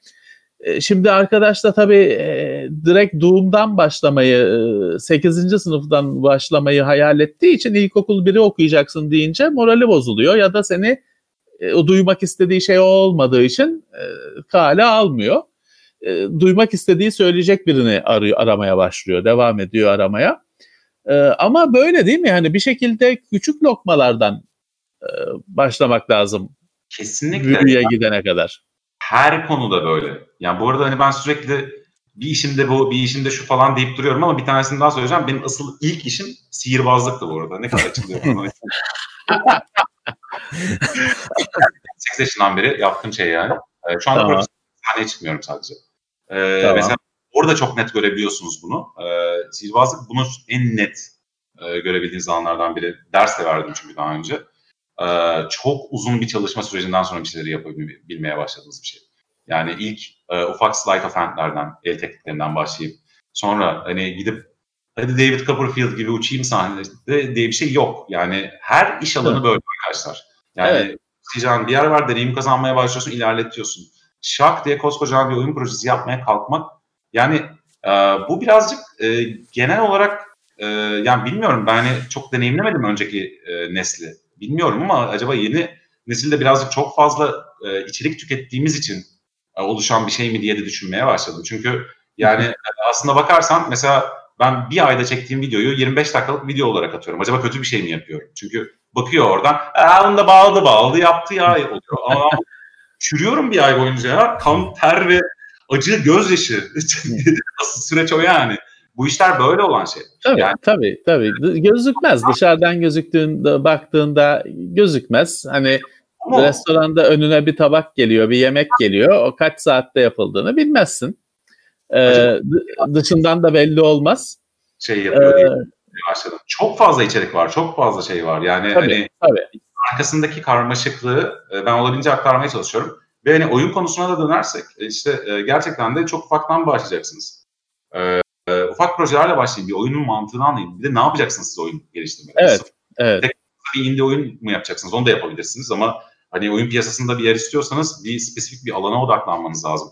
e, şimdi arkadaş da tabii e, direkt Doom'dan başlamayı, e, sekizinci sınıftan başlamayı hayal ettiği için ilkokul biri okuyacaksın deyince morali bozuluyor. Ya da seni e, o duymak istediği şey olmadığı için e, kale almıyor. Duymak istediği söyleyecek birini arıyor, aramaya başlıyor. Devam ediyor aramaya. Ee, ama böyle değil mi? Yani bir şekilde küçük lokmalardan e, başlamak lazım. Kesinlikle. Büyüye gidene kadar. Her konuda böyle. Yani bu arada hani ben sürekli bir işimde bu, bir işimde şu falan deyip duruyorum ama bir tanesini daha söyleyeceğim. Benim asıl ilk işim sihirbazlıktı bu arada. Ne kadar açılıyor. sekiz yaşından beri yaptığım şey yani. Şu anda tamam. Sahneye çıkmıyorum sadece. Ee, tamam. Mesela orada çok net görebiliyorsunuz bunu. Ee, sihirbazlık bunu en net e, görebildiğiniz alanlardan biri. Ders de verdim çünkü daha önce. Ee, çok uzun bir çalışma sürecinden sonra bir şeyleri yapabilmeye başladığınız bir şey. Yani ilk e, ufak sleight of hand'lerden, el tekniklerinden başlayıp sonra hani gidip hadi David Copperfield gibi uçayım sahnede diye bir şey yok. Yani her iş alanı evet. böyle arkadaşlar. Yani evet. başlayacağın bir yer var, deneyim kazanmaya başlıyorsun, ilerletiyorsun. Şak diye koskoca bir oyun projesi yapmaya kalkmak, yani e, bu birazcık e, genel olarak e, yani bilmiyorum, ben hani çok deneyimlemedim önceki e, nesli. Bilmiyorum ama acaba yeni nesilde birazcık çok fazla e, içerik tükettiğimiz için e, oluşan bir şey mi diye de düşünmeye başladım. Çünkü yani e, aslında bakarsan mesela ben bir ayda çektiğim videoyu yirmi beş dakikalık video olarak atıyorum. Acaba kötü bir şey mi yapıyorum? Çünkü bakıyor oradan, aa onu da bağladı bağladı yaptı ya oluyor. Ama çürüyorum bir ay boyunca ya. Kan, ter ve acı gözyaşı. Asıl süreç o yani. Bu işler böyle olan şey. Tabii yani, tabii, tabii. Gözükmez. Dışarıdan gözüktüğünde, baktığında gözükmez. Hani ama restoranda önüne bir tabak geliyor, bir yemek geliyor. O kaç saatte yapıldığını bilmezsin. Ee, dışından da belli olmaz. Şey yapıyor ee, diye başladım. Çok fazla içerik var, çok fazla şey var. Yani tabii, hani tabii. Arkasındaki karmaşıklığı ben olabildiğince aktarmaya çalışıyorum. Ve hani oyun konusuna da dönersek, işte gerçekten de çok ufaktan başlayacaksınız. Ee, ufak projelerle başlayın, bir oyunun mantığını anlayın. Bir de ne yapacaksınız siz oyun geliştirmede? Evet, evet. Tek bir indie oyun mu yapacaksınız? Onu da yapabilirsiniz ama hani oyun piyasasında bir yer istiyorsanız bir spesifik bir alana odaklanmanız lazım.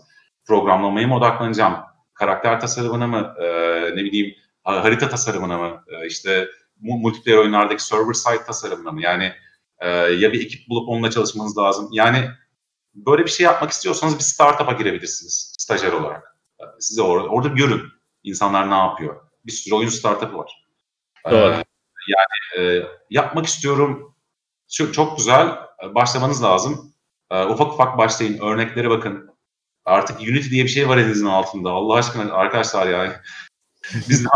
Programlamaya mı odaklanacağım? Karakter tasarımına mı? E, ne bileyim harita tasarımına mı? E, işte multiplayer oyunlardaki server side tasarımına mı? Yani e, ya bir ekip bulup onunla çalışmanız lazım. Yani böyle bir şey yapmak istiyorsanız bir startup'a girebilirsiniz stajyer olarak. Size or- orada görün insanlar ne yapıyor. Bir sürü oyun startup'ı var. E, yani e, yapmak istiyorum. Çok, çok güzel. Başlamanız lazım. E, ufak ufak başlayın. Örneklere bakın. Artık Unity diye bir şey var elinizin altında. Allah aşkına arkadaşlar yani. Biz de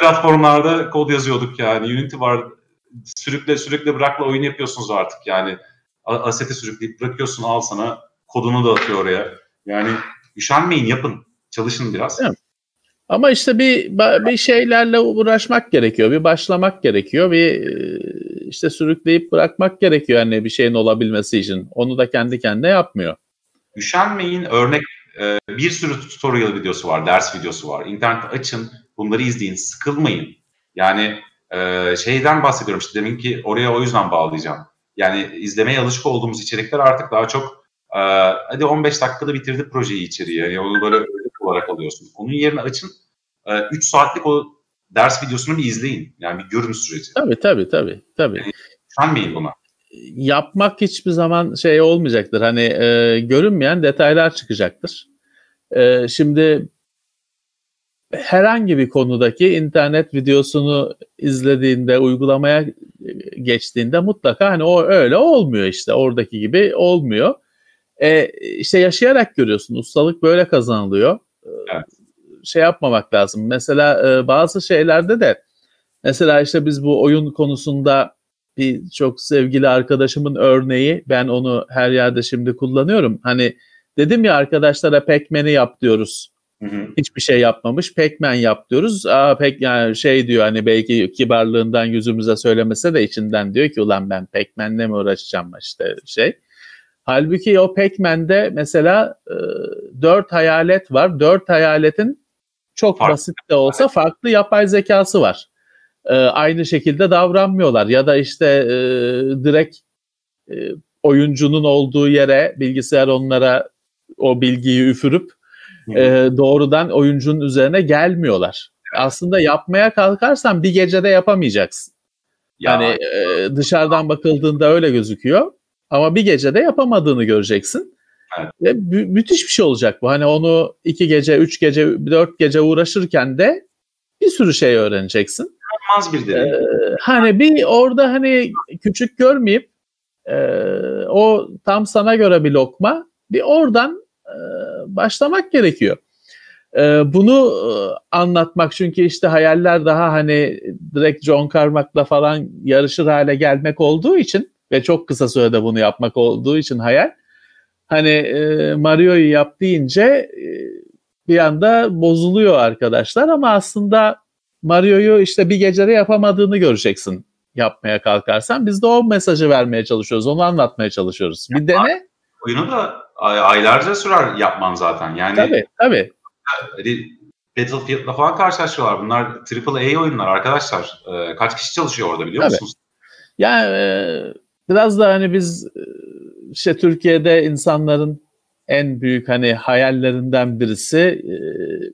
platformlarda kod yazıyorduk yani. Unity var. Sürükle sürükle bırakla oyun yapıyorsunuz artık yani. Aseti sürükleyip bırakıyorsun, al sana. Kodunu da atıyor oraya. Yani üşenmeyin, yapın. Çalışın biraz. Evet. Ama işte bir bir şeylerle uğraşmak gerekiyor. Bir başlamak gerekiyor. Bir işte sürükleyip bırakmak gerekiyor yani bir şeyin olabilmesi için. Onu da kendi kendine yapmıyor. Üşenmeyin, örnek bir sürü tutorial videosu var, ders videosu var. İnternette açın, bunları izleyin, sıkılmayın. Yani şeyden bahsediyorum işte demin ki oraya o yüzden bağlayacağım. Yani izlemeye alışık olduğumuz içerikler artık daha çok hadi on beş dakikada bitirdi projeyi içeriye. Yani onu böyle örnek olarak alıyorsun. Onun yerine açın, üç saatlik o ders videosunu bir izleyin. Yani bir görün süreci. Tabii tabii tabii. tabii. Yani üşenmeyin buna. Yapmak hiçbir zaman şey olmayacaktır. Hani e, görünmeyen detaylar çıkacaktır. E, şimdi herhangi bir konudaki internet videosunu izlediğinde, uygulamaya geçtiğinde mutlaka hani o öyle olmuyor işte. Oradaki gibi olmuyor. E, işte yaşayarak görüyorsun. Ustalık böyle kazanılıyor. Evet. Şey yapmamak lazım. Mesela e, bazı şeylerde de mesela işte biz bu oyun konusunda bir çok sevgili arkadaşımın örneği, ben onu her yerde şimdi kullanıyorum. Hani dedim ya arkadaşlara Pac-Man'i yap diyoruz. Hı hı. Hiçbir şey yapmamış. Pac-Man yap diyoruz. Aa pek yani şey diyor hani belki kibarlığından yüzümüze söylemese de içinden diyor ki ulan ben Pac-Man'le mi uğraşacağım işte şey. Halbuki o Pac-Man'de mesela e, dört hayalet var. Dört hayaletin çok farklı. Basit de olsa farklı yapay zekası var. E, aynı şekilde davranmıyorlar ya da işte e, direkt e, oyuncunun olduğu yere bilgisayar onlara o bilgiyi üfürüp e, doğrudan oyuncunun üzerine gelmiyorlar. Aslında yapmaya kalkarsan bir gecede yapamayacaksın. Yani ya. e, dışarıdan bakıldığında öyle gözüküyor ama bir gecede yapamadığını göreceksin. Evet. Ve b- müthiş bir şey olacak bu. Hani onu iki gece, üç gece, dört gece uğraşırken de bir sürü şey öğreneceksin. Bir ee, hani bir orada hani küçük görmeyip e, o tam sana göre bir lokma bir oradan e, başlamak gerekiyor. E, bunu e, anlatmak çünkü işte hayaller daha hani direkt John Carmack'la falan yarışır hale gelmek olduğu için ve çok kısa sürede bunu yapmak olduğu için hayal hani e, Mario'yu yap deyince e, bir anda bozuluyor arkadaşlar ama aslında Mario'yu işte bir gecede yapamadığını göreceksin yapmaya kalkarsan. Biz de o mesajı vermeye çalışıyoruz, onu anlatmaya çalışıyoruz. Bir ya, dene. Oyunu da aylarca sürer yapman zaten. Yani, tabii, tabii. Battlefield'la falan karşılaşıyorlar. Bunlar triple A oyunlar arkadaşlar. E, kaç kişi çalışıyor orada biliyor tabii. Musunuz? Yani e, biraz da hani biz işte Türkiye'de insanların en büyük hani hayallerinden birisi e,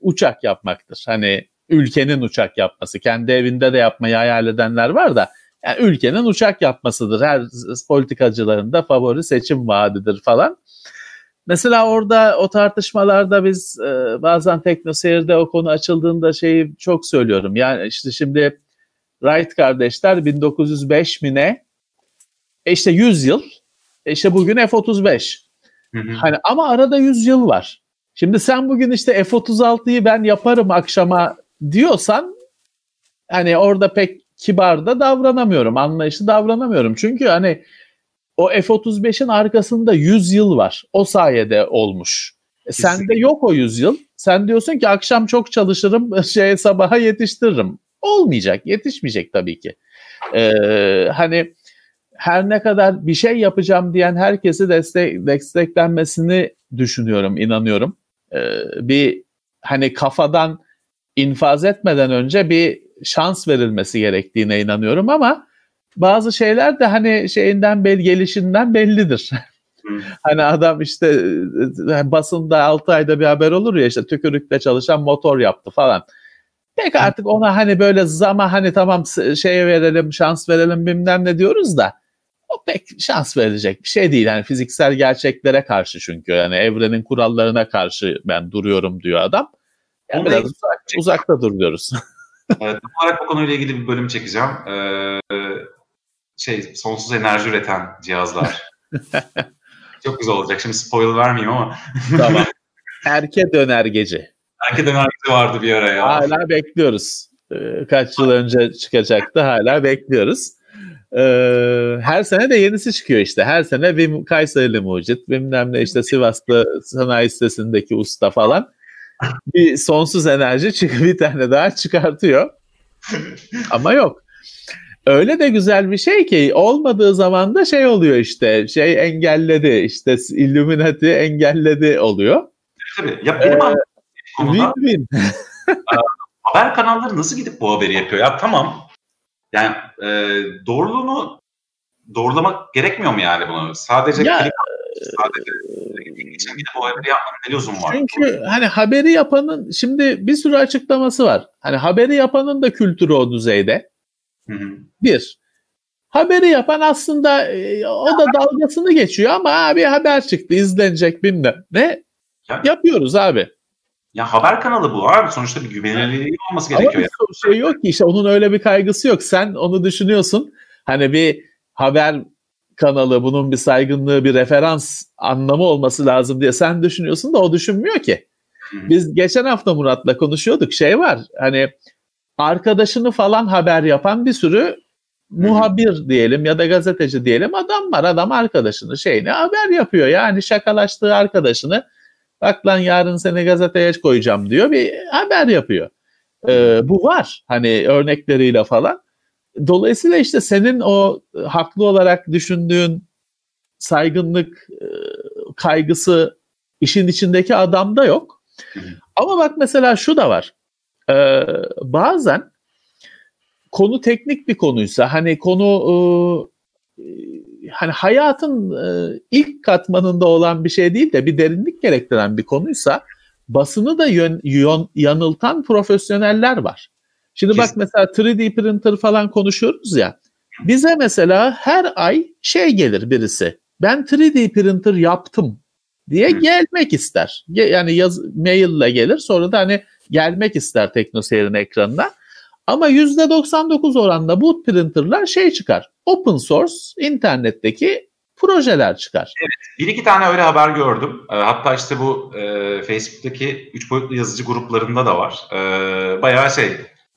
uçak yapmaktır. Hani ülkenin uçak yapması. Kendi evinde de yapmayı hayal edenler var da yani ülkenin uçak yapmasıdır. Her politikacıların da favori seçim vaadidir falan. Mesela orada o tartışmalarda biz e, bazen Tekno Seyir'de o konu açıldığında şeyi çok söylüyorum. Yani işte şimdi Wright kardeşler bin dokuz yüz beş mine e işte yüz yıl e işte bugün F otuz beş. Hı hı. Hani ama arada yüz yıl var. Şimdi sen bugün işte F otuz altıyı ben yaparım akşama diyorsan hani orada pek kibar da davranamıyorum, anlayışlı davranamıyorum. Çünkü hani o F otuz beşin arkasında yüz yıl var. O sayede olmuş. E sende yok o yüz yıl. Sen diyorsun ki akşam çok çalışırım, şeye sabaha yetiştiririm. Olmayacak, yetişmeyecek tabii ki. Ee, hani her ne kadar bir şey yapacağım diyen herkesi destek, desteklenmesini düşünüyorum, inanıyorum. Ee, bir hani kafadan infaz etmeden önce bir şans verilmesi gerektiğine inanıyorum ama bazı şeyler de hani şeyinden belli, gelişinden bellidir. Hani adam işte basında altı ayda bir haber olur ya işte tükürükle çalışan motor yaptı falan. Pek artık ona hani böyle zama hani tamam şeye verelim, şans verelim bilmem ne diyoruz da o pek şans verilecek bir şey değil. Yani fiziksel gerçeklere karşı çünkü yani evrenin kurallarına karşı ben duruyorum diyor adam. Yani biraz uzak, uzakta duruyoruz. Evet, tam olarak bu konuyla ilgili bir bölüm çekeceğim. Ee, şey, sonsuz enerji üreten cihazlar. Çok güzel olacak. Şimdi spoiler vermeyeyim ama. Tamam. Erke dönergeci. Erke dönergeci vardı bir ara ya. Hala bekliyoruz. Ee, kaç yıl önce çıkacaktı. Hala bekliyoruz. Ee, her sene de yenisi çıkıyor işte. Her sene Vim Kayserili mucit, bilmem ne işte Sivaslı sanayi sitesindeki usta falan. Bir sonsuz enerji çık bir tane daha çıkartıyor. Ama yok. Öyle de güzel bir şey ki olmadığı zaman da şey oluyor işte. Şey engelledi. İşte Illuminati engelledi oluyor. Tabii. Ya benim ee, win-win. Haber kanalları nasıl gidip bu haberi yapıyor? Ya tamam. Yani e, doğruluğunu doğrulamak gerekmiyor mu yani bunu? Sadece ya, klik sadece geçen bir de bu haberi yapmanın ne lüzum var? Çünkü hani haberi yapanın şimdi bir sürü açıklaması var. Hani haberi yapanın da kültürü o düzeyde. Hı hı. Bir, haberi yapan aslında o da dalgasını geçiyor ama abi haber çıktı izlenecek bilmem ne. Yani, yapıyoruz abi. Ya haber kanalı bu abi. Sonuçta bir güvenilirliği olması gerekiyor. Ama yani. Bir şey yok ki işte onun öyle bir kaygısı yok. Sen onu düşünüyorsun. Hani bir haber kanalı bunun bir saygınlığı, bir referans anlamı olması lazım diye sen düşünüyorsun da o düşünmüyor ki. Biz geçen hafta Murat'la konuşuyorduk. Şey var hani arkadaşını falan haber yapan bir sürü muhabir diyelim ya da gazeteci diyelim adam var. Adam arkadaşını şeyini haber yapıyor. Yani şakalaştığı arkadaşını bak lan yarın seni gazeteye koyacağım diyor bir haber yapıyor. Ee, bu var hani örnekleriyle falan. Dolayısıyla işte senin o haklı olarak düşündüğün saygınlık kaygısı işin içindeki adamda yok. Ama bak mesela şu da var. Ee, bazen konu teknik bir konuysa hani konu e, hani hayatın e, ilk katmanında olan bir şey değil de bir derinlik gerektiren bir konuysa basını da yön, yön, yanıltan profesyoneller var. Şimdi bak mesela üç D printer falan konuşuyoruz ya. Bize mesela her ay şey gelir birisi. Ben üç D printer yaptım diye gelmek ister. Yani yaz, maille gelir sonra da hani gelmek ister Tekno Seyir'in ekranına. Ama yüzde doksan dokuz oranla bu printerlar şey çıkar. Open source internetteki projeler çıkar. Evet, bir iki tane öyle haber gördüm. Hatta işte bu e, Facebook'taki üç boyutlu yazıcı gruplarında da var. E, bayağı şey...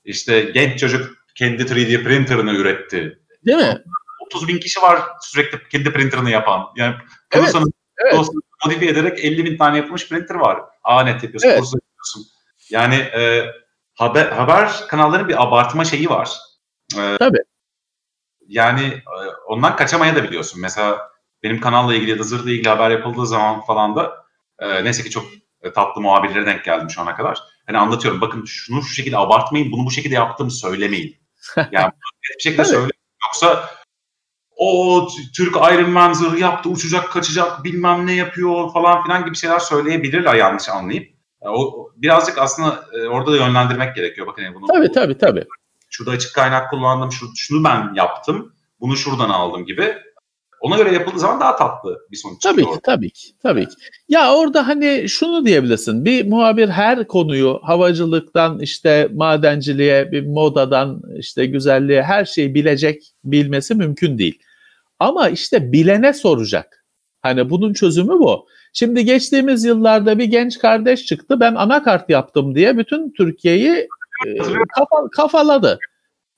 İşte genç çocuk kendi üç D printer'ını üretti. Değil mi? otuz bin kişi var sürekli kendi printer'ını yapan. Yani evet, sana, evet. Modifiye ederek elli bin tane yapılmış printer var. Anet yapıyorsun, evet. Kursu yapıyorsun. Yani e, haber, haber kanallarının bir abartma şeyi var. E, Tabii. Yani e, ondan kaçamaya da biliyorsun. Mesela benim kanalla ilgili ya da zırhla ilgili haber yapıldığı zaman falan da e, neyse ki çok tatlı muhabirlere denk geldim şu ana kadar. Hani anlatıyorum bakın şunu şu şekilde abartmayın, bunu bu şekilde yaptığımı söylemeyin. Yani bir şekilde söyleyin. Yoksa o Türk Iron Man zırhı yaptı, uçacak, kaçacak, bilmem ne yapıyor falan filan gibi şeyler söyleyebilirler yanlış anlayıp. Yani o birazcık aslında orada da yönlendirmek gerekiyor. Bakın yani bunu. Tabii tabii tabii. Şurada açık kaynak kullandım, şunu ben yaptım, bunu şuradan aldım gibi. Ona göre yapıldığı zaman daha tatlı bir sonuç çıkıyor. Tabii ki, tabii ki, tabii ki. Ya orada hani şunu diyebilirsin, bir muhabir her konuyu, havacılıktan işte madenciliğe, bir modadan işte güzelliğe, her şeyi bilecek, bilmesi mümkün değil. Ama işte bilene soracak. Hani bunun çözümü bu. Şimdi geçtiğimiz yıllarda bir genç kardeş çıktı, ben anakart yaptım diye bütün Türkiye'yi e, kafa, kafaladı.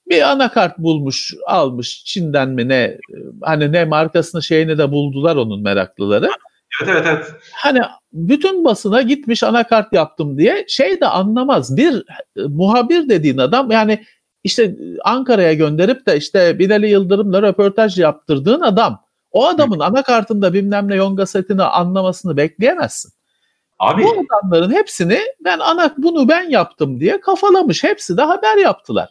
Bir anakart bulmuş, almış Çin'den mi ne, hani ne markasını şeyini de buldular onun meraklıları. Evet, evet, evet. Hani bütün basına gitmiş anakart yaptım diye şey de anlamaz. Bir muhabir dediğin adam yani işte Ankara'ya gönderip de işte Binali Yıldırım'la röportaj yaptırdığın adam. O adamın anakartında bilmem ne yongasetini anlamasını bekleyemezsin. Abi. Bu adamların hepsini ben anak bunu ben yaptım diye kafalamış. Hepsi de haber yaptılar.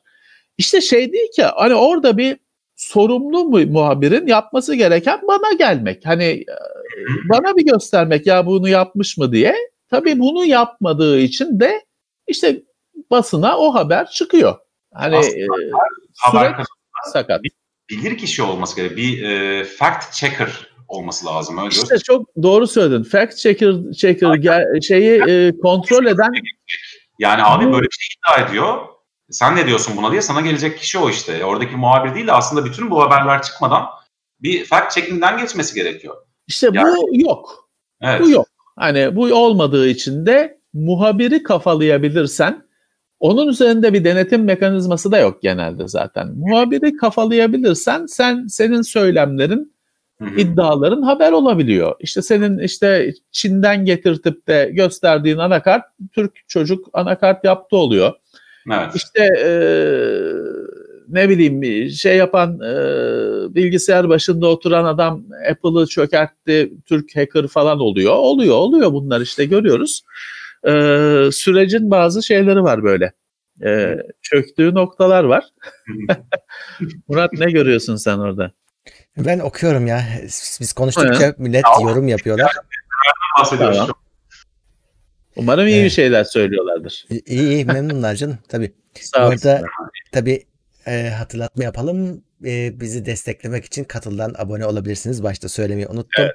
İşte şey değil ki hani orada bir sorumlu mu, muhabirin yapması gereken bana gelmek. Hani bana bir göstermek ya bunu yapmış mı diye. Tabii bunu yapmadığı için de işte basına o haber çıkıyor. Hani e, haber sakat. Bilir kişi olması gerekiyor. Bir e, fact checker olması lazım. Öyle işte çok doğru söyledin. Fact checker, checker gel, şeyi e, kontrol eden. Yani abi böyle bir şey iddia ediyor. Sen ne diyorsun buna diye sana gelecek kişi o işte. Oradaki muhabir değil de aslında bütün bu haberler çıkmadan bir fact checking'den geçmesi gerekiyor. İşte yani, bu yok. Evet. Bu yok. Hani bu olmadığı için de muhabiri kafalayabilirsen onun üzerinde bir denetim mekanizması da yok genelde zaten. Muhabiri kafalayabilirsen sen senin söylemlerin, Hı-hı. iddiaların haber olabiliyor. İşte senin işte Çin'den getirtip de gösterdiğin anakart Türk çocuk anakart yaptı oluyor. Evet. İşte e, ne bileyim şey yapan e, bilgisayar başında oturan adam Apple'ı çökertti, Türk hacker falan oluyor. Oluyor, oluyor bunlar işte görüyoruz. E, sürecin bazı şeyleri var böyle. E, çöktüğü noktalar var. Murat ne görüyorsun sen orada? Ben okuyorum ya. Biz konuştukça Hı. millet ya, yorum yapıyorlar. Bahsediyoruz. Umarım iyi bir şeyler söylüyorlardır. İyi iyi memnunlar canım tabii. Orada tabii e, hatırlatma yapalım. E, bizi desteklemek için katıldan abone olabilirsiniz. Başta söylemeyi unuttum. Evet.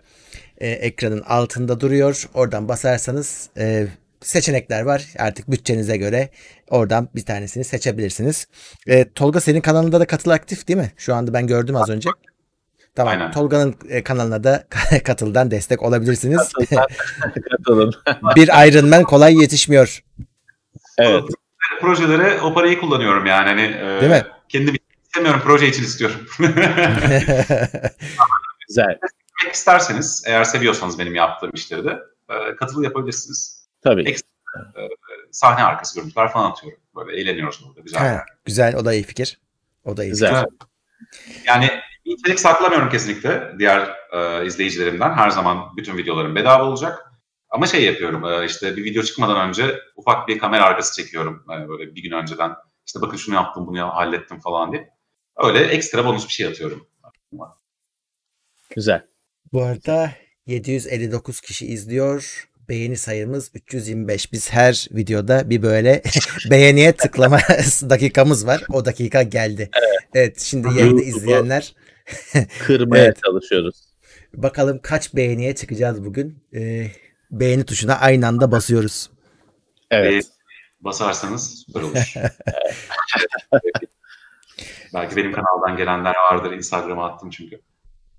E, ekranın altında duruyor. Oradan basarsanız e, seçenekler var. Artık bütçenize göre oradan bir tanesini seçebilirsiniz. E, Tolga senin kanalında da katıl aktif değil mi? Şu anda ben gördüm az önce. Tamam. Aynen. Tolga'nın kanalına da katıldan destek olabilirsiniz. Katılın. Bir Iron Man kolay yetişmiyor. Evet. Projelere o parayı kullanıyorum yani. Hani, değil e, mi? Kendi istemiyorum. Proje için istiyorum. Güzel. İsterseniz eğer seviyorsanız benim yaptığım işleri de e, katıl yapabilirsiniz. Tabii. Ekstra, e, sahne arkası görüntüler falan atıyorum. Böyle eğleniyoruz burada. Güzel. Ha, güzel. O da iyi fikir. O da iyi güzel. Fikir. Yani İçerik saklamıyorum kesinlikle diğer e, izleyicilerimden. Her zaman bütün videolarım bedava olacak. Ama şey yapıyorum e, işte bir video çıkmadan önce ufak bir kamera arkası çekiyorum. E, böyle bir gün önceden işte bakın şunu yaptım bunu hallettim falan diye. Öyle ekstra bonus bir şey atıyorum. Güzel. Bu arada yedi yüz elli dokuz kişi izliyor. Beğeni sayımız üç yüz yirmi beş. Biz her videoda bir böyle beğeniye tıklama dakikamız var. O dakika geldi. Evet, evet şimdi yayını izleyenler... Kırmaya evet. çalışıyoruz. Bakalım kaç beğeniye çıkacağız bugün. Ee, beğeni tuşuna aynı anda basıyoruz. Evet. Basarsanız süper olur. Belki benim kanaldan gelenler vardır. Instagram'a attım çünkü.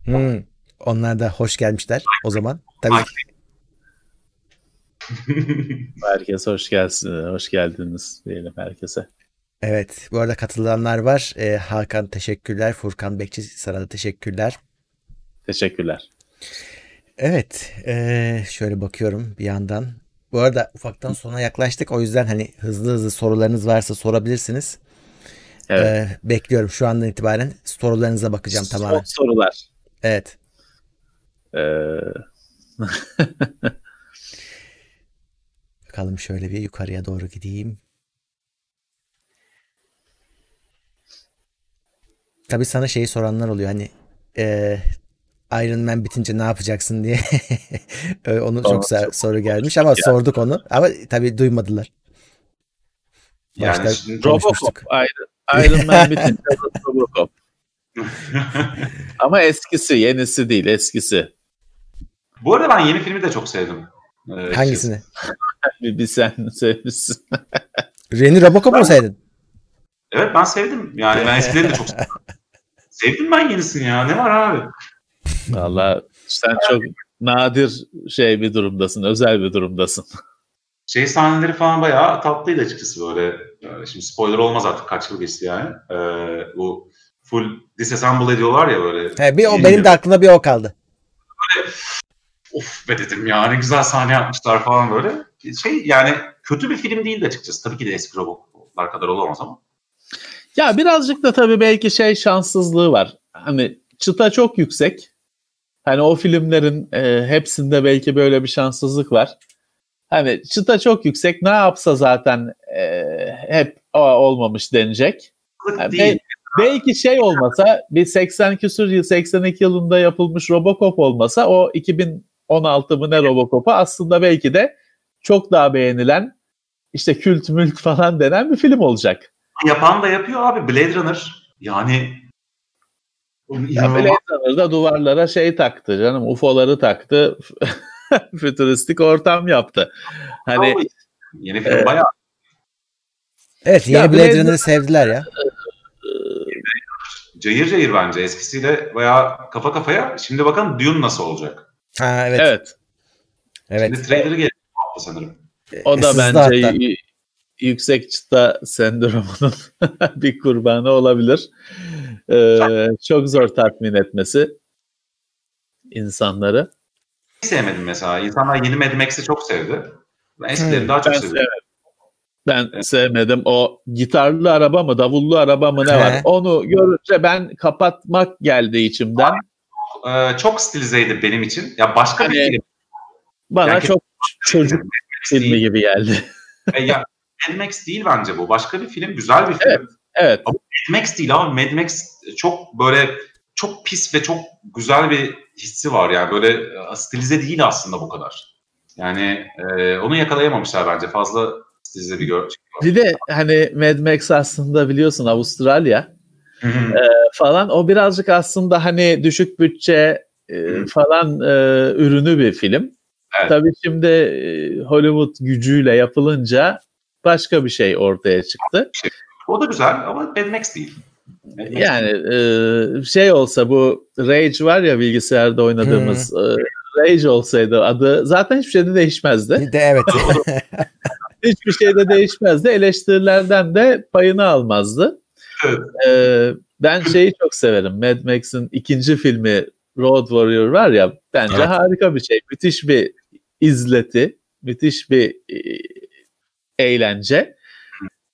Hmm, onlar da hoş gelmişler o zaman. Tabii. Herkes hoş gelsin. Hoş geldiniz diyelim herkese. Evet, bu arada katılanlar var. Ee, Hakan teşekkürler. Furkan Bekçi sana da teşekkürler. Teşekkürler. Evet, e, şöyle bakıyorum bir yandan. Bu arada ufaktan sona yaklaştık. O yüzden hani hızlı hızlı sorularınız varsa sorabilirsiniz. Evet. E, bekliyorum. Şu andan itibaren sorularınıza bakacağım Sor, tamamen. Sorular. Evet. Ee... Bakalım şöyle bir yukarıya doğru gideyim. Tabii sana şeyi soranlar oluyor hani e, Iron Man bitince ne yapacaksın diye onun tamam, çok, çok soru gelmiş ama yani. Sorduk onu ama tabii duymadılar. Başka yani Robocop ayrı. Iron Man bitince Robocop. Ama eskisi, yenisi değil, eskisi. Bu arada ben yeni filmi de çok sevdim. Evet. Hangisini? Bir sen sevmişsin. Reni Robocop'u mu sevdin? Evet ben sevdim. Yani ben eskileri de çok sevdim. Sevdim ben yenisini ya. Ne var abi? Vallahi sen çok nadir şey bir durumdasın. Özel bir durumdasın. Şey sahneleri falan bayağı tatlıydı açıkçası böyle. Şimdi spoiler olmaz artık kaç yıl geçti yani. Ee, bu full disassemble ediyorlar ya böyle. He, bir o benim gibi. De aklımda bir o kaldı. Böyle, of be dedim ya ne güzel sahne yapmışlar falan böyle. Şey yani kötü bir film değildi açıkçası. Tabii ki de eski robotlar kadar olamaz ama. Ya birazcık da tabii belki şey şanssızlığı var. Hani çıta çok yüksek. Hani o filmlerin e, hepsinde belki böyle bir şanssızlık var. Hani çıta çok yüksek ne yapsa zaten e, hep o olmamış denecek. Yani be- belki şey olmasa bir seksen küsur yıl seksen iki yılında yapılmış Robocop olmasa o iki bin on altı mı ne Robocop'u aslında belki de çok daha beğenilen işte kült mülk falan denen bir film olacak. Yapan da yapıyor abi Blade Runner. Yani ya Blade Runner'da duvarlara şey taktı canım U F O'ları taktı. Fütüristik ortam yaptı. Hani yeni film e, bayağı. Evet yeni ya Blade Runner'ı sevdiler ya. Cayır cayır bence eskisiyle bayağı kafa kafaya. Şimdi bakalım Dune nasıl olacak? Ha evet. Evet. Evet. Şimdi trailer'ı gelecek sanırım. O da bence hatta. Yüksek çıta sendromunun bir kurbanı olabilir. Ee, çok zor tatmin etmesi insanları. Hiç sevmedim mesela. İnsanlar yeni Mad Max'i çok sevdi. Ben eskileri hmm, daha çok seviyorum. Ben evet. sevmedim. O gitarlı araba mı, davullu araba mı ne var? Onu görünce ben kapatmak geldi içimden. Abi, çok stilizeydi benim için. Ya başka hani, bir film. Bana yani çok çocuk filmi gibi geldi. Ya Mad Max değil bence bu. Başka bir film, güzel bir film. Evet. Evet. Ama Mad Max değil ama Mad Max çok böyle çok pis ve çok güzel bir hissi var yani böyle stilize değil aslında bu kadar. Yani e, onu yakalayamamışlar bence fazla stilize bir görüntü. Bir de hani Mad Max aslında biliyorsun Avustralya e, falan o birazcık aslında hani düşük bütçe e, falan e, ürünü bir film. Evet. Tabii şimdi e, Hollywood gücüyle yapılınca başka bir şey ortaya çıktı. O da güzel ama Mad Max değil. Yani e, şey olsa bu Rage var ya bilgisayarda oynadığımız hmm. e, Rage olsaydı adı zaten hiçbir şeyde değişmezdi. De, evet. Hiçbir şeyde değişmezdi. Eleştirilerden de payını almazdı. E, ben şeyi çok severim. Mad Max'in ikinci filmi Road Warrior var ya bence evet. harika bir şey. Müthiş bir izleti. Müthiş bir e, eğlence.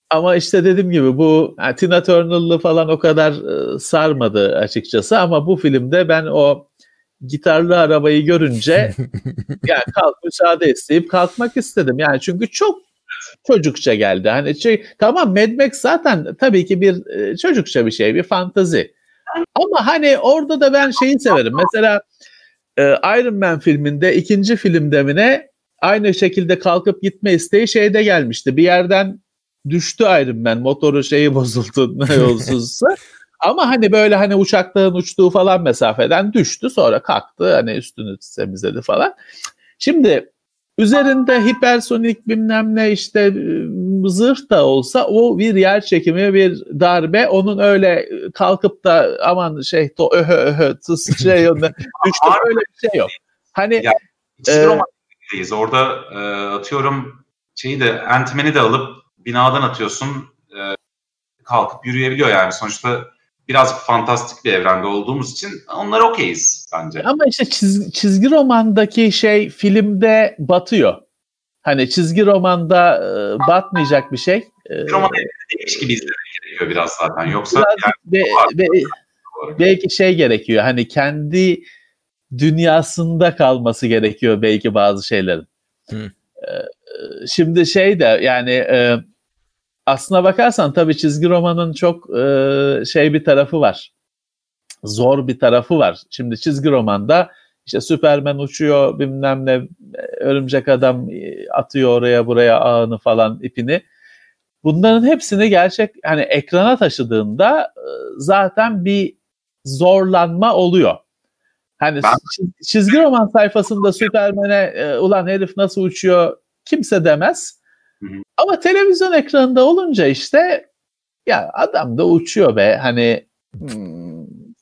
Ama işte dediğim gibi bu yani Tina Turner'lı falan o kadar e, sarmadı açıkçası ama bu filmde ben o gitarlı arabayı görünce yani kalk müsaade isteyip kalkmak istedim. Yani çünkü çok çocukça geldi. Hani şey, tamam Mad Max zaten tabii ki bir e, çocukça bir şey, bir fantazi. Ama hani orada da ben şeyi severim. Mesela e, Iron Man filminde ikinci filmde mi ne aynı şekilde kalkıp gitme isteği şeyde gelmişti. Bir yerden düştü Iron Man motoru şeyi bozuldu ne yolsuzsa ama hani böyle hani uçakların uçtuğu falan mesafeden düştü sonra kalktı hani üstünü temizledi falan. Şimdi üzerinde hipersonik bilmem ne işte zırh da olsa o bir yer çekimi bir darbe onun öyle kalkıp da aman şey to öhö öhö tıs şey onda düştü öyle bir şey yok. Hani ya, e, orada e, atıyorum şeyi de Ant-Man'i de alıp binadan atıyorsun, kalkıp yürüyebiliyor yani. Sonuçta birazcık fantastik bir evrende olduğumuz için onlara okeyiz bence. Ama işte çizgi, çizgi romandaki şey filmde batıyor. Hani çizgi romanda batmayacak bir şey. Çizgi romanda değilmiş gibi izlemek gerekiyor biraz zaten. Yoksa yani, be, be, belki şey gerekiyor. Hani kendi dünyasında kalması gerekiyor belki bazı şeylerin. Hı. Şimdi şey de yani e, aslına bakarsan tabii çizgi romanın çok e, şey bir tarafı var. zor bir tarafı var. Şimdi çizgi romanda işte Superman uçuyor, bilmem ne, örümcek adam atıyor oraya buraya ağını falan, ipini. Bunların hepsini gerçek hani ekrana taşıdığında zaten bir zorlanma oluyor. Hani çizgi roman sayfasında Süpermen'e ulan herif nasıl uçuyor kimse demez. Ama televizyon ekranında olunca işte ya adam da uçuyor be, hani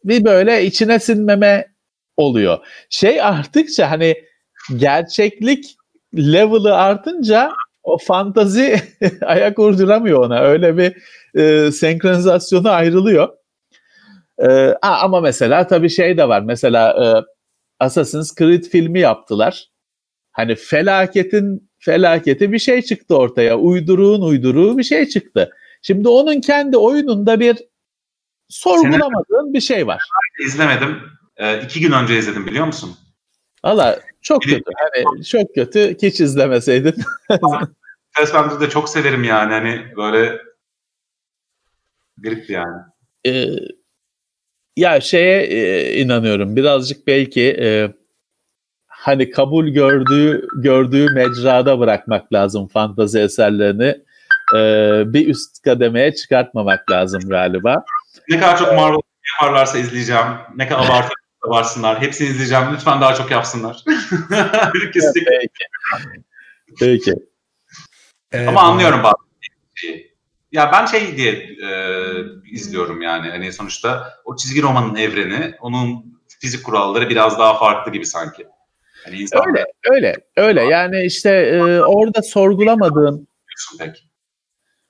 bir böyle içine sinmeme oluyor. Şey arttıkça, hani gerçeklik level'ı artınca o fantazi ayak uyduramıyor ona. Öyle bir e, senkronizasyonu ayrılıyor. E, a, ama mesela tabii şey de var. Mesela e, Assassin's Creed filmi yaptılar. Hani felaketin felaketi bir şey çıktı ortaya. Uyduruğun uyduruğu bir şey çıktı. Şimdi onun kendi oyununda bir sorgulamadığın senin bir şey var. İzlemedim. E, iki gün önce izledim, biliyor musun? Valla çok kötü. Hani çok kötü. Hiç izlemeseydin. Tesbandır'ı da çok severim yani. Hani böyle garip yani. Ee, ya şeye e, inanıyorum. Birazcık belki e, hani kabul gördüğü gördüğü mecrada bırakmak lazım fantezi eserlerini. E, bir üst kademeye çıkartmamak lazım galiba. Ne kadar çok Marvel yaparlarsa izleyeceğim. Ne kadar abartı varsınlar. Hepsini izleyeceğim. Lütfen daha çok yapsınlar. Peki. Peki. Ee, Ama anlıyorum bazen. Ya ben şey diye e, izliyorum yani. Hani sonuçta o çizgi romanın evreni, onun fizik kuralları biraz daha farklı gibi sanki. Hani insanlar... Öyle, öyle, öyle. Yani işte e, orada sorgulamadığın. Peki.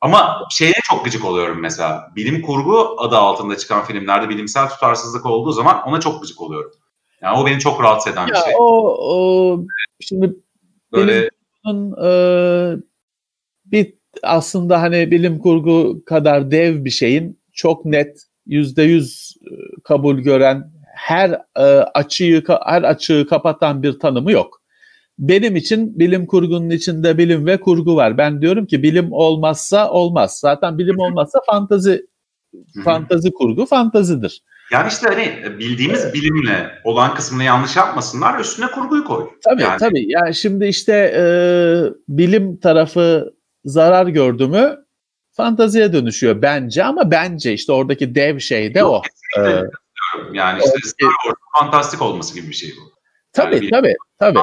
Ama şeye çok gıcık oluyorum mesela. Bilim kurgu adı altında çıkan filmlerde bilimsel tutarsızlık olduğu zaman ona çok gıcık oluyorum. Yani o beni çok rahatsız eden ya bir şey. O, o şimdi böyle bilim, e, bir aslında hani bilim kurgu kadar dev bir şeyin çok net yüzde yüz kabul gören, her e, açıyı her açığı kapatan bir tanımı yok. Benim için bilim kurgunun içinde bilim ve kurgu var. Ben diyorum ki bilim olmazsa olmaz. Zaten bilim olmazsa fantazi, fantazi kurgu fantazidir. Yani işte hani bildiğimiz bilimle olan kısmını yanlış yapmasınlar, üstüne kurguyu koy. Tabii yani. Tabii. Yani şimdi işte e, bilim tarafı zarar gördü mü fantaziye dönüşüyor bence, ama bence işte oradaki dev şey de o. Kesinlikle. Ee, yani işte o, Star Wars'ın fantastik olması gibi bir şey bu. Tabii yani tabii tabii.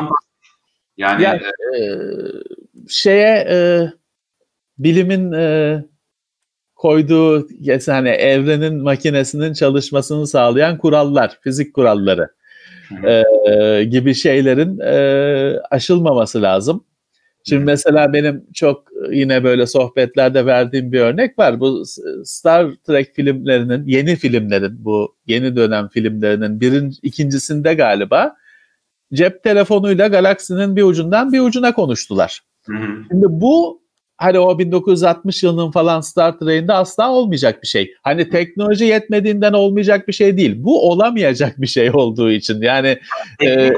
Yani, yani e, şeye e, bilimin e, koyduğu yani evrenin makinesinin çalışmasını sağlayan kurallar, fizik kuralları e, e, gibi şeylerin e, aşılmaması lazım. Şimdi hı-hı. Mesela benim çok yine böyle sohbetlerde verdiğim bir örnek var. Bu Star Trek filmlerinin, yeni filmlerin, bu yeni dönem filmlerinin birinci, ikincisinde galiba cep telefonuyla galaksinin bir ucundan bir ucuna konuştular. Hı hı. Şimdi bu hani o bin dokuz yüz altmış yılının falan Star Trek'inde asla olmayacak bir şey. Hani teknoloji yetmediğinden olmayacak bir şey değil. Bu olamayacak bir şey olduğu için. Yani e,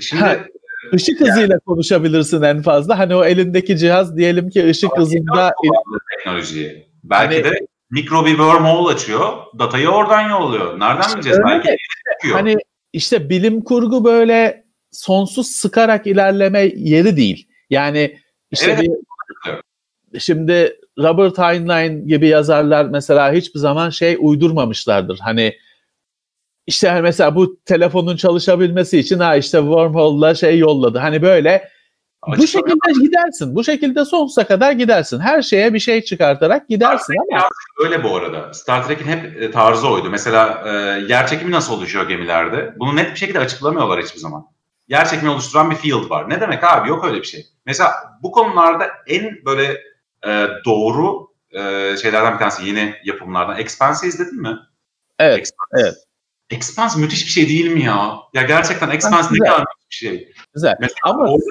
şimdi ha, ışık yani hızıyla konuşabilirsin en fazla. Hani o elindeki cihaz diyelim ki ışık hızında teknolojiyi. Belki hani, de mikro bir wormhole açıyor. Datayı oradan yolluyor. Nereden bileceğiz? Belki de, hani İşte bilim kurgu böyle sonsuz sıkarak ilerleme yeri değil. Yani işte evet. bir, şimdi Robert Heinlein gibi yazarlar mesela hiçbir zaman şey uydurmamışlardır. Hani işte mesela bu telefonun çalışabilmesi için ha işte wormhole'la şey yolladı. Hani böyle ama bu şekilde gidersin. Bu şekilde sonsuza kadar gidersin. Her şeye bir şey çıkartarak gidersin ama. Öyle bu arada. Star Trek'in hep tarzı oydu. Mesela e, yer çekimi nasıl oluşuyor gemilerde? Bunu net bir şekilde açıklamıyorlar hiçbir zaman. Yer çekimi oluşturan bir field var. Ne demek abi? Yok öyle bir şey. Mesela bu konularda en böyle e, doğru e, şeylerden bir tanesi yeni yapımlardan. Expanse'i izledin mi? Evet. Expanse. Evet. Expanse müthiş bir şey değil mi ya? Ya gerçekten Expanse ne kadar müthiş bir şey. Güzel. Mesela ama orada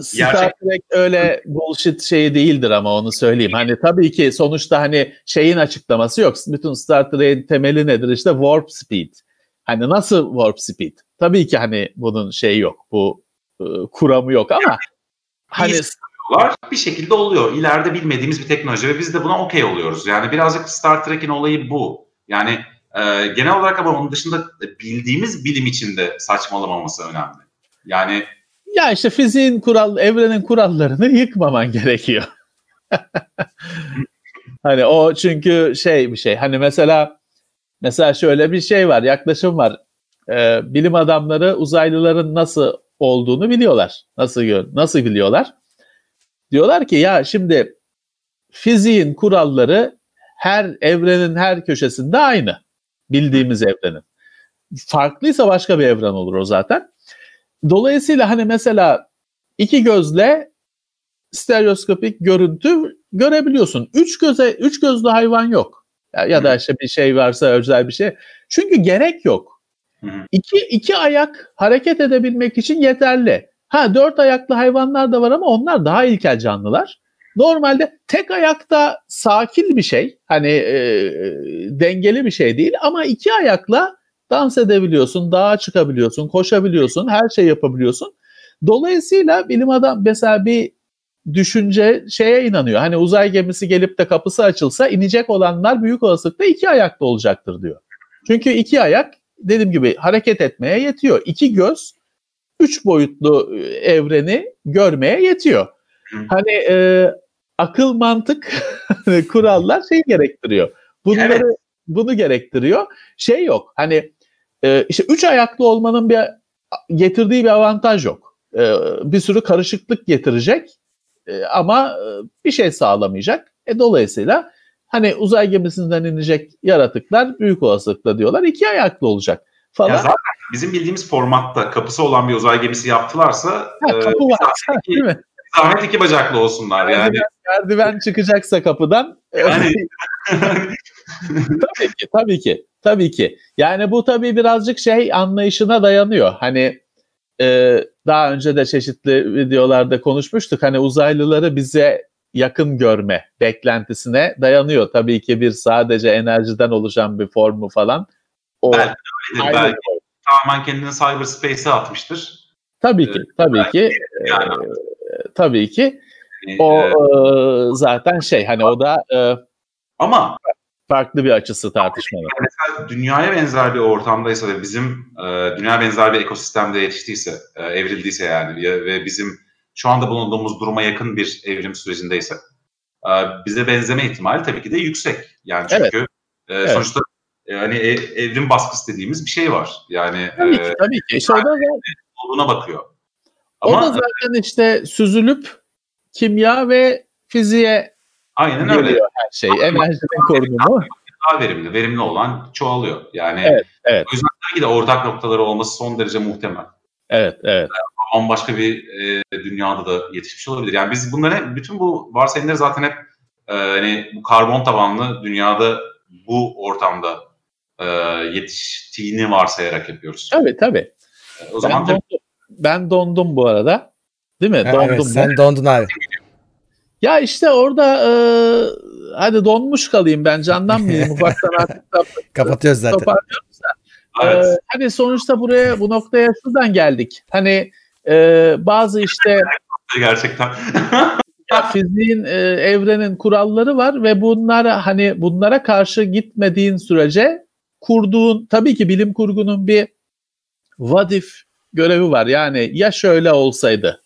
Star gerçekten Trek öyle bullshit şeyi değildir, ama onu söyleyeyim. Hani tabii ki sonuçta hani şeyin açıklaması yok. Bütün Star Trek'in temeli nedir? İşte warp speed. Hani nasıl warp speed? Tabii ki hani bunun şeyi yok. Bu ıı, kuramı yok ama hani var, bir şekilde oluyor. İleride bilmediğimiz bir teknoloji ve biz de buna okey oluyoruz. Yani birazcık Star Trek'in olayı bu. Yani Ee, genel olarak ama onun dışında bildiğimiz bilim içinde saçmalamaması önemli. Yani ya işte fiziğin kural, evrenin kurallarını yıkmaman gerekiyor. Hani o çünkü şey bir şey. Hani mesela mesela şöyle bir şey var, yaklaşım var. Ee, bilim adamları uzaylıların nasıl olduğunu biliyorlar. Nasıl nasıl biliyorlar? Diyorlar ki ya şimdi fiziğin kuralları her evrenin her köşesinde aynı. Bildiğimiz evrenin. Farklıysa başka bir evren olur o zaten. Dolayısıyla hani mesela iki gözle stereoskopik görüntü görebiliyorsun. Üç göze üç gözlü hayvan yok. Ya, ya da işte bir şey varsa özel bir şey. Çünkü gerek yok. İki, iki ayak hareket edebilmek için yeterli. Ha dört ayaklı hayvanlar da var ama onlar daha ilkel canlılar. Normalde tek ayakta sakin bir şey, hani e, dengeli bir şey değil ama iki ayakla dans edebiliyorsun, dağa çıkabiliyorsun, koşabiliyorsun, her şey yapabiliyorsun. Dolayısıyla bilim adam mesela bir düşünce şeye inanıyor. Hani uzay gemisi gelip de kapısı açılsa inecek olanlar büyük olasılıkla iki ayaklı olacaktır diyor. Çünkü iki ayak dediğim gibi hareket etmeye yetiyor. İki göz üç boyutlu evreni görmeye yetiyor. Hani e, akıl, mantık, kurallar şey gerektiriyor. Bunları evet. Bunu gerektiriyor. Şey yok. Hani e, işte üç ayaklı olmanın bir getirdiği bir avantaj yok. E, bir sürü karışıklık getirecek e, ama bir şey sağlamayacak. E, dolayısıyla hani uzay gemisinden inecek yaratıklar büyük olasılıkla diyorlar iki ayaklı olacak falan. Ya zaten bizim bildiğimiz formatta kapısı olan bir uzay gemisi yaptılarsa ha, kapı e, var. Değil mi? Zahmet iki bacaklı olsunlar yani. Merdiven çıkacaksa kapıdan. Yani. Tabii ki, tabii ki, tabii ki. Yani bu tabii birazcık şey anlayışına dayanıyor. Hani e, daha önce de çeşitli videolarda konuşmuştuk. Hani uzaylıları bize yakın görme beklentisine dayanıyor. Tabii ki bir sadece enerjiden oluşan bir formu falan. O belki öyledir, belki. Tamamen kendini cyberspace'e atmıştır. Tabii ki, tabii belki, ki. Yani. E, Tabii ki o ee, zaten şey hani o da e, ama farklı bir açısı tartışmalı. Mesela dünyaya benzer bir ortamdaysa ve bizim e, dünya benzer bir ekosistemde yetiştiyse, e, evrildiyse yani ya, ve bizim şu anda bulunduğumuz duruma yakın bir evrim sürecindeyse e, bize benzeme ihtimali tabii ki de yüksek. Yani çünkü evet. E, evet. Sonuçta yani e, evrim baskısı dediğimiz bir şey var. Yani tabii ki, e, tabii ki. İşte yani, olduğuna bakıyor. Ama, o da zaten işte süzülüp kimya ve fiziğe aynen öyle her şey. Enerjinin korunumu. Daha verimli, verimli olan çoğalıyor. Yani evet, evet. O yüzden belki de ortak noktaları olması son derece muhtemel. Evet, evet. Ama başka bir e, dünyada da yetişmiş olabilir. Yani biz bunları, bütün bu varsayımları zaten hep e, hani bu karbon tabanlı dünyada bu ortamda e, yetiştiğini varsayarak yapıyoruz. Tabii, tabii. E, o zaman ben tabii. Ben dondum bu arada. Değil mi? Evet, dondum. Evet, sen dondun abi. Ya işte orada e, hadi donmuş kalayım ben candan mıyım? Ufaktan artık kapatıyoruz zaten. Evet. E, hani sonuçta buraya bu noktaya şuradan geldik. Hani e, bazı işte gerçekten ya fiziğin e, evrenin kuralları var ve bunlara hani bunlara karşı gitmediğin sürece kurduğun tabii ki bilim kurgunun bir what if görevi var yani ya şöyle olsaydı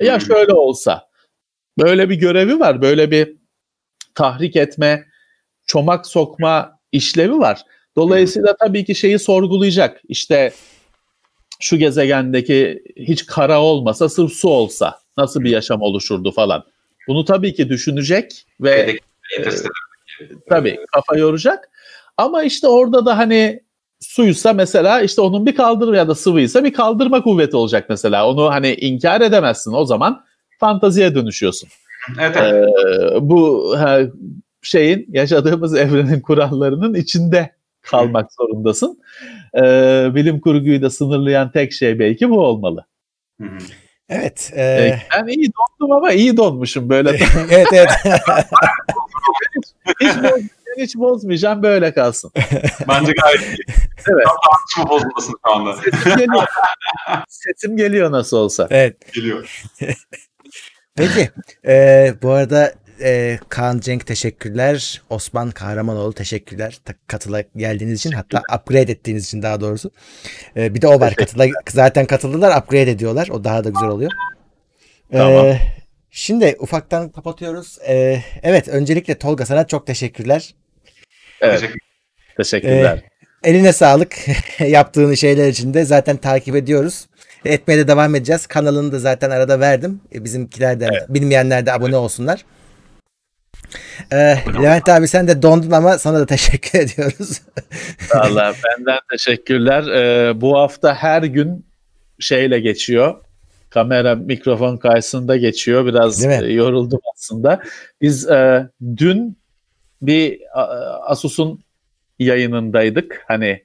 ya şöyle olsa böyle bir görevi var böyle bir tahrik etme çomak sokma işlevi var. Dolayısıyla tabii ki şeyi sorgulayacak işte şu gezegendeki hiç kara olmasa sırf su olsa nasıl bir yaşam oluşurdu falan bunu tabii ki düşünecek ve e, tabii kafa yoracak ama işte orada da hani suysa mesela işte onun bir kaldırma ya da sıvıysa bir kaldırma kuvveti olacak mesela. Onu hani inkar edemezsin. O zaman fantaziye dönüşüyorsun. Evet. Ee, bu ha, şeyin yaşadığımız evrenin kurallarının içinde kalmak zorundasın. Ee, bilim kurguyu da sınırlayan tek şey belki bu olmalı. Evet. E... Ee, ben iyi dondum ama iyi donmuşum böyle. Evet evet. Hiç böyle hiç bozmayacağım böyle kalsın. Bence gayet iyi. Evet. Tam da bozulmasın şu anda. Sesim geliyor. Sesim geliyor nasıl olsa. Evet. Geliyor. Peki. E, bu arada Ee, Kaan Cenk teşekkürler. Osman Kahramanoğlu teşekkürler. Katıla geldiğiniz için, hatta upgrade ettiğiniz için daha doğrusu. Ee, bir de o var. Katıla, zaten katıldılar, upgrade ediyorlar. O daha da güzel oluyor. Ee, tamam. Şimdi ufaktan kapatıyoruz. Ee, evet, öncelikle Tolga sana çok teşekkürler. Evet. Teşekkürler. Ee, eline sağlık yaptığın şeyler için de zaten takip ediyoruz. Etmeye de devam edeceğiz. Kanalını da zaten arada verdim. Bizimkiler de, evet, bilmeyenler de abone olsunlar. Ee, Levent abi sen de dondun ama sana da teşekkür ediyoruz. Vallahi benden teşekkürler. Ee, bu hafta her gün şeyle geçiyor. Kamera, mikrofon karşısında geçiyor. Biraz yoruldum aslında. Biz e, dün bir Asus'un yayınındaydık. Hani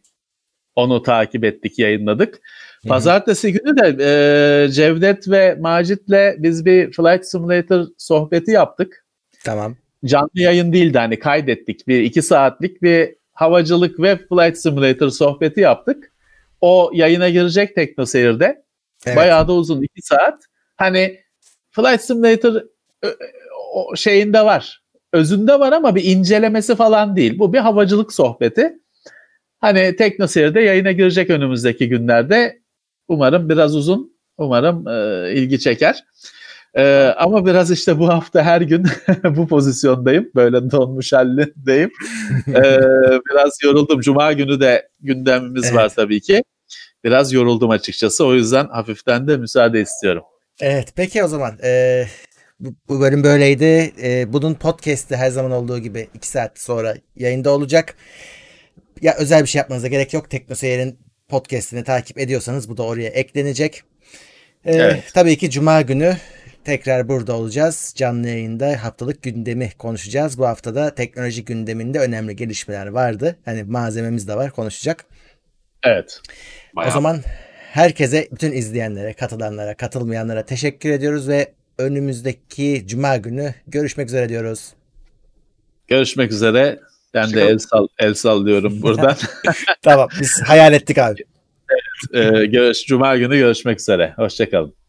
onu takip ettik, yayınladık. Pazartesi günü de e, Cevdet ve Macit'le biz bir Flight Simulator sohbeti yaptık. Tamam. Canlı yayın değildi, hani kaydettik. Bir iki saatlik bir havacılık ve Flight Simulator sohbeti yaptık. O yayına girecek Tekno Seyir'de. Evet. Bayağı da uzun, iki saat. Hani Flight Simulator şeyinde var. Özünde var ama bir incelemesi falan değil. Bu bir havacılık sohbeti. Hani Tekno Seyir'de yayına girecek önümüzdeki günlerde. Umarım biraz uzun. Umarım e, ilgi çeker. Ee, ama biraz işte bu hafta her gün bu pozisyondayım. Böyle donmuş halindeyim. Ee, biraz yoruldum. Cuma günü de gündemimiz, evet, var tabii ki. Biraz yoruldum açıkçası. O yüzden hafiften de müsaade istiyorum. Evet, peki o zaman. Ee, bu, bu bölüm böyleydi. Ee, bunun podcast'ı her zaman olduğu gibi iki saat sonra yayında olacak. Ya özel bir şey yapmanıza gerek yok. Tekno Seyir'in podcast'ini takip ediyorsanız bu da oraya eklenecek. Ee, evet. Tabii ki Cuma günü tekrar burada olacağız. Canlı yayında haftalık gündemi konuşacağız. Bu haftada teknoloji gündeminde önemli gelişmeler vardı. Hani malzememiz de var konuşacak. Evet. Bayağı. O zaman herkese, bütün izleyenlere, katılanlara, katılmayanlara teşekkür ediyoruz ve önümüzdeki Cuma günü görüşmek üzere diyoruz. Görüşmek üzere. Ben Çıkalım. de el, sal, el sallıyorum buradan. Tamam, biz hayal ettik abi. Evet, e, görüş, Cuma günü görüşmek üzere. Hoşçakalın.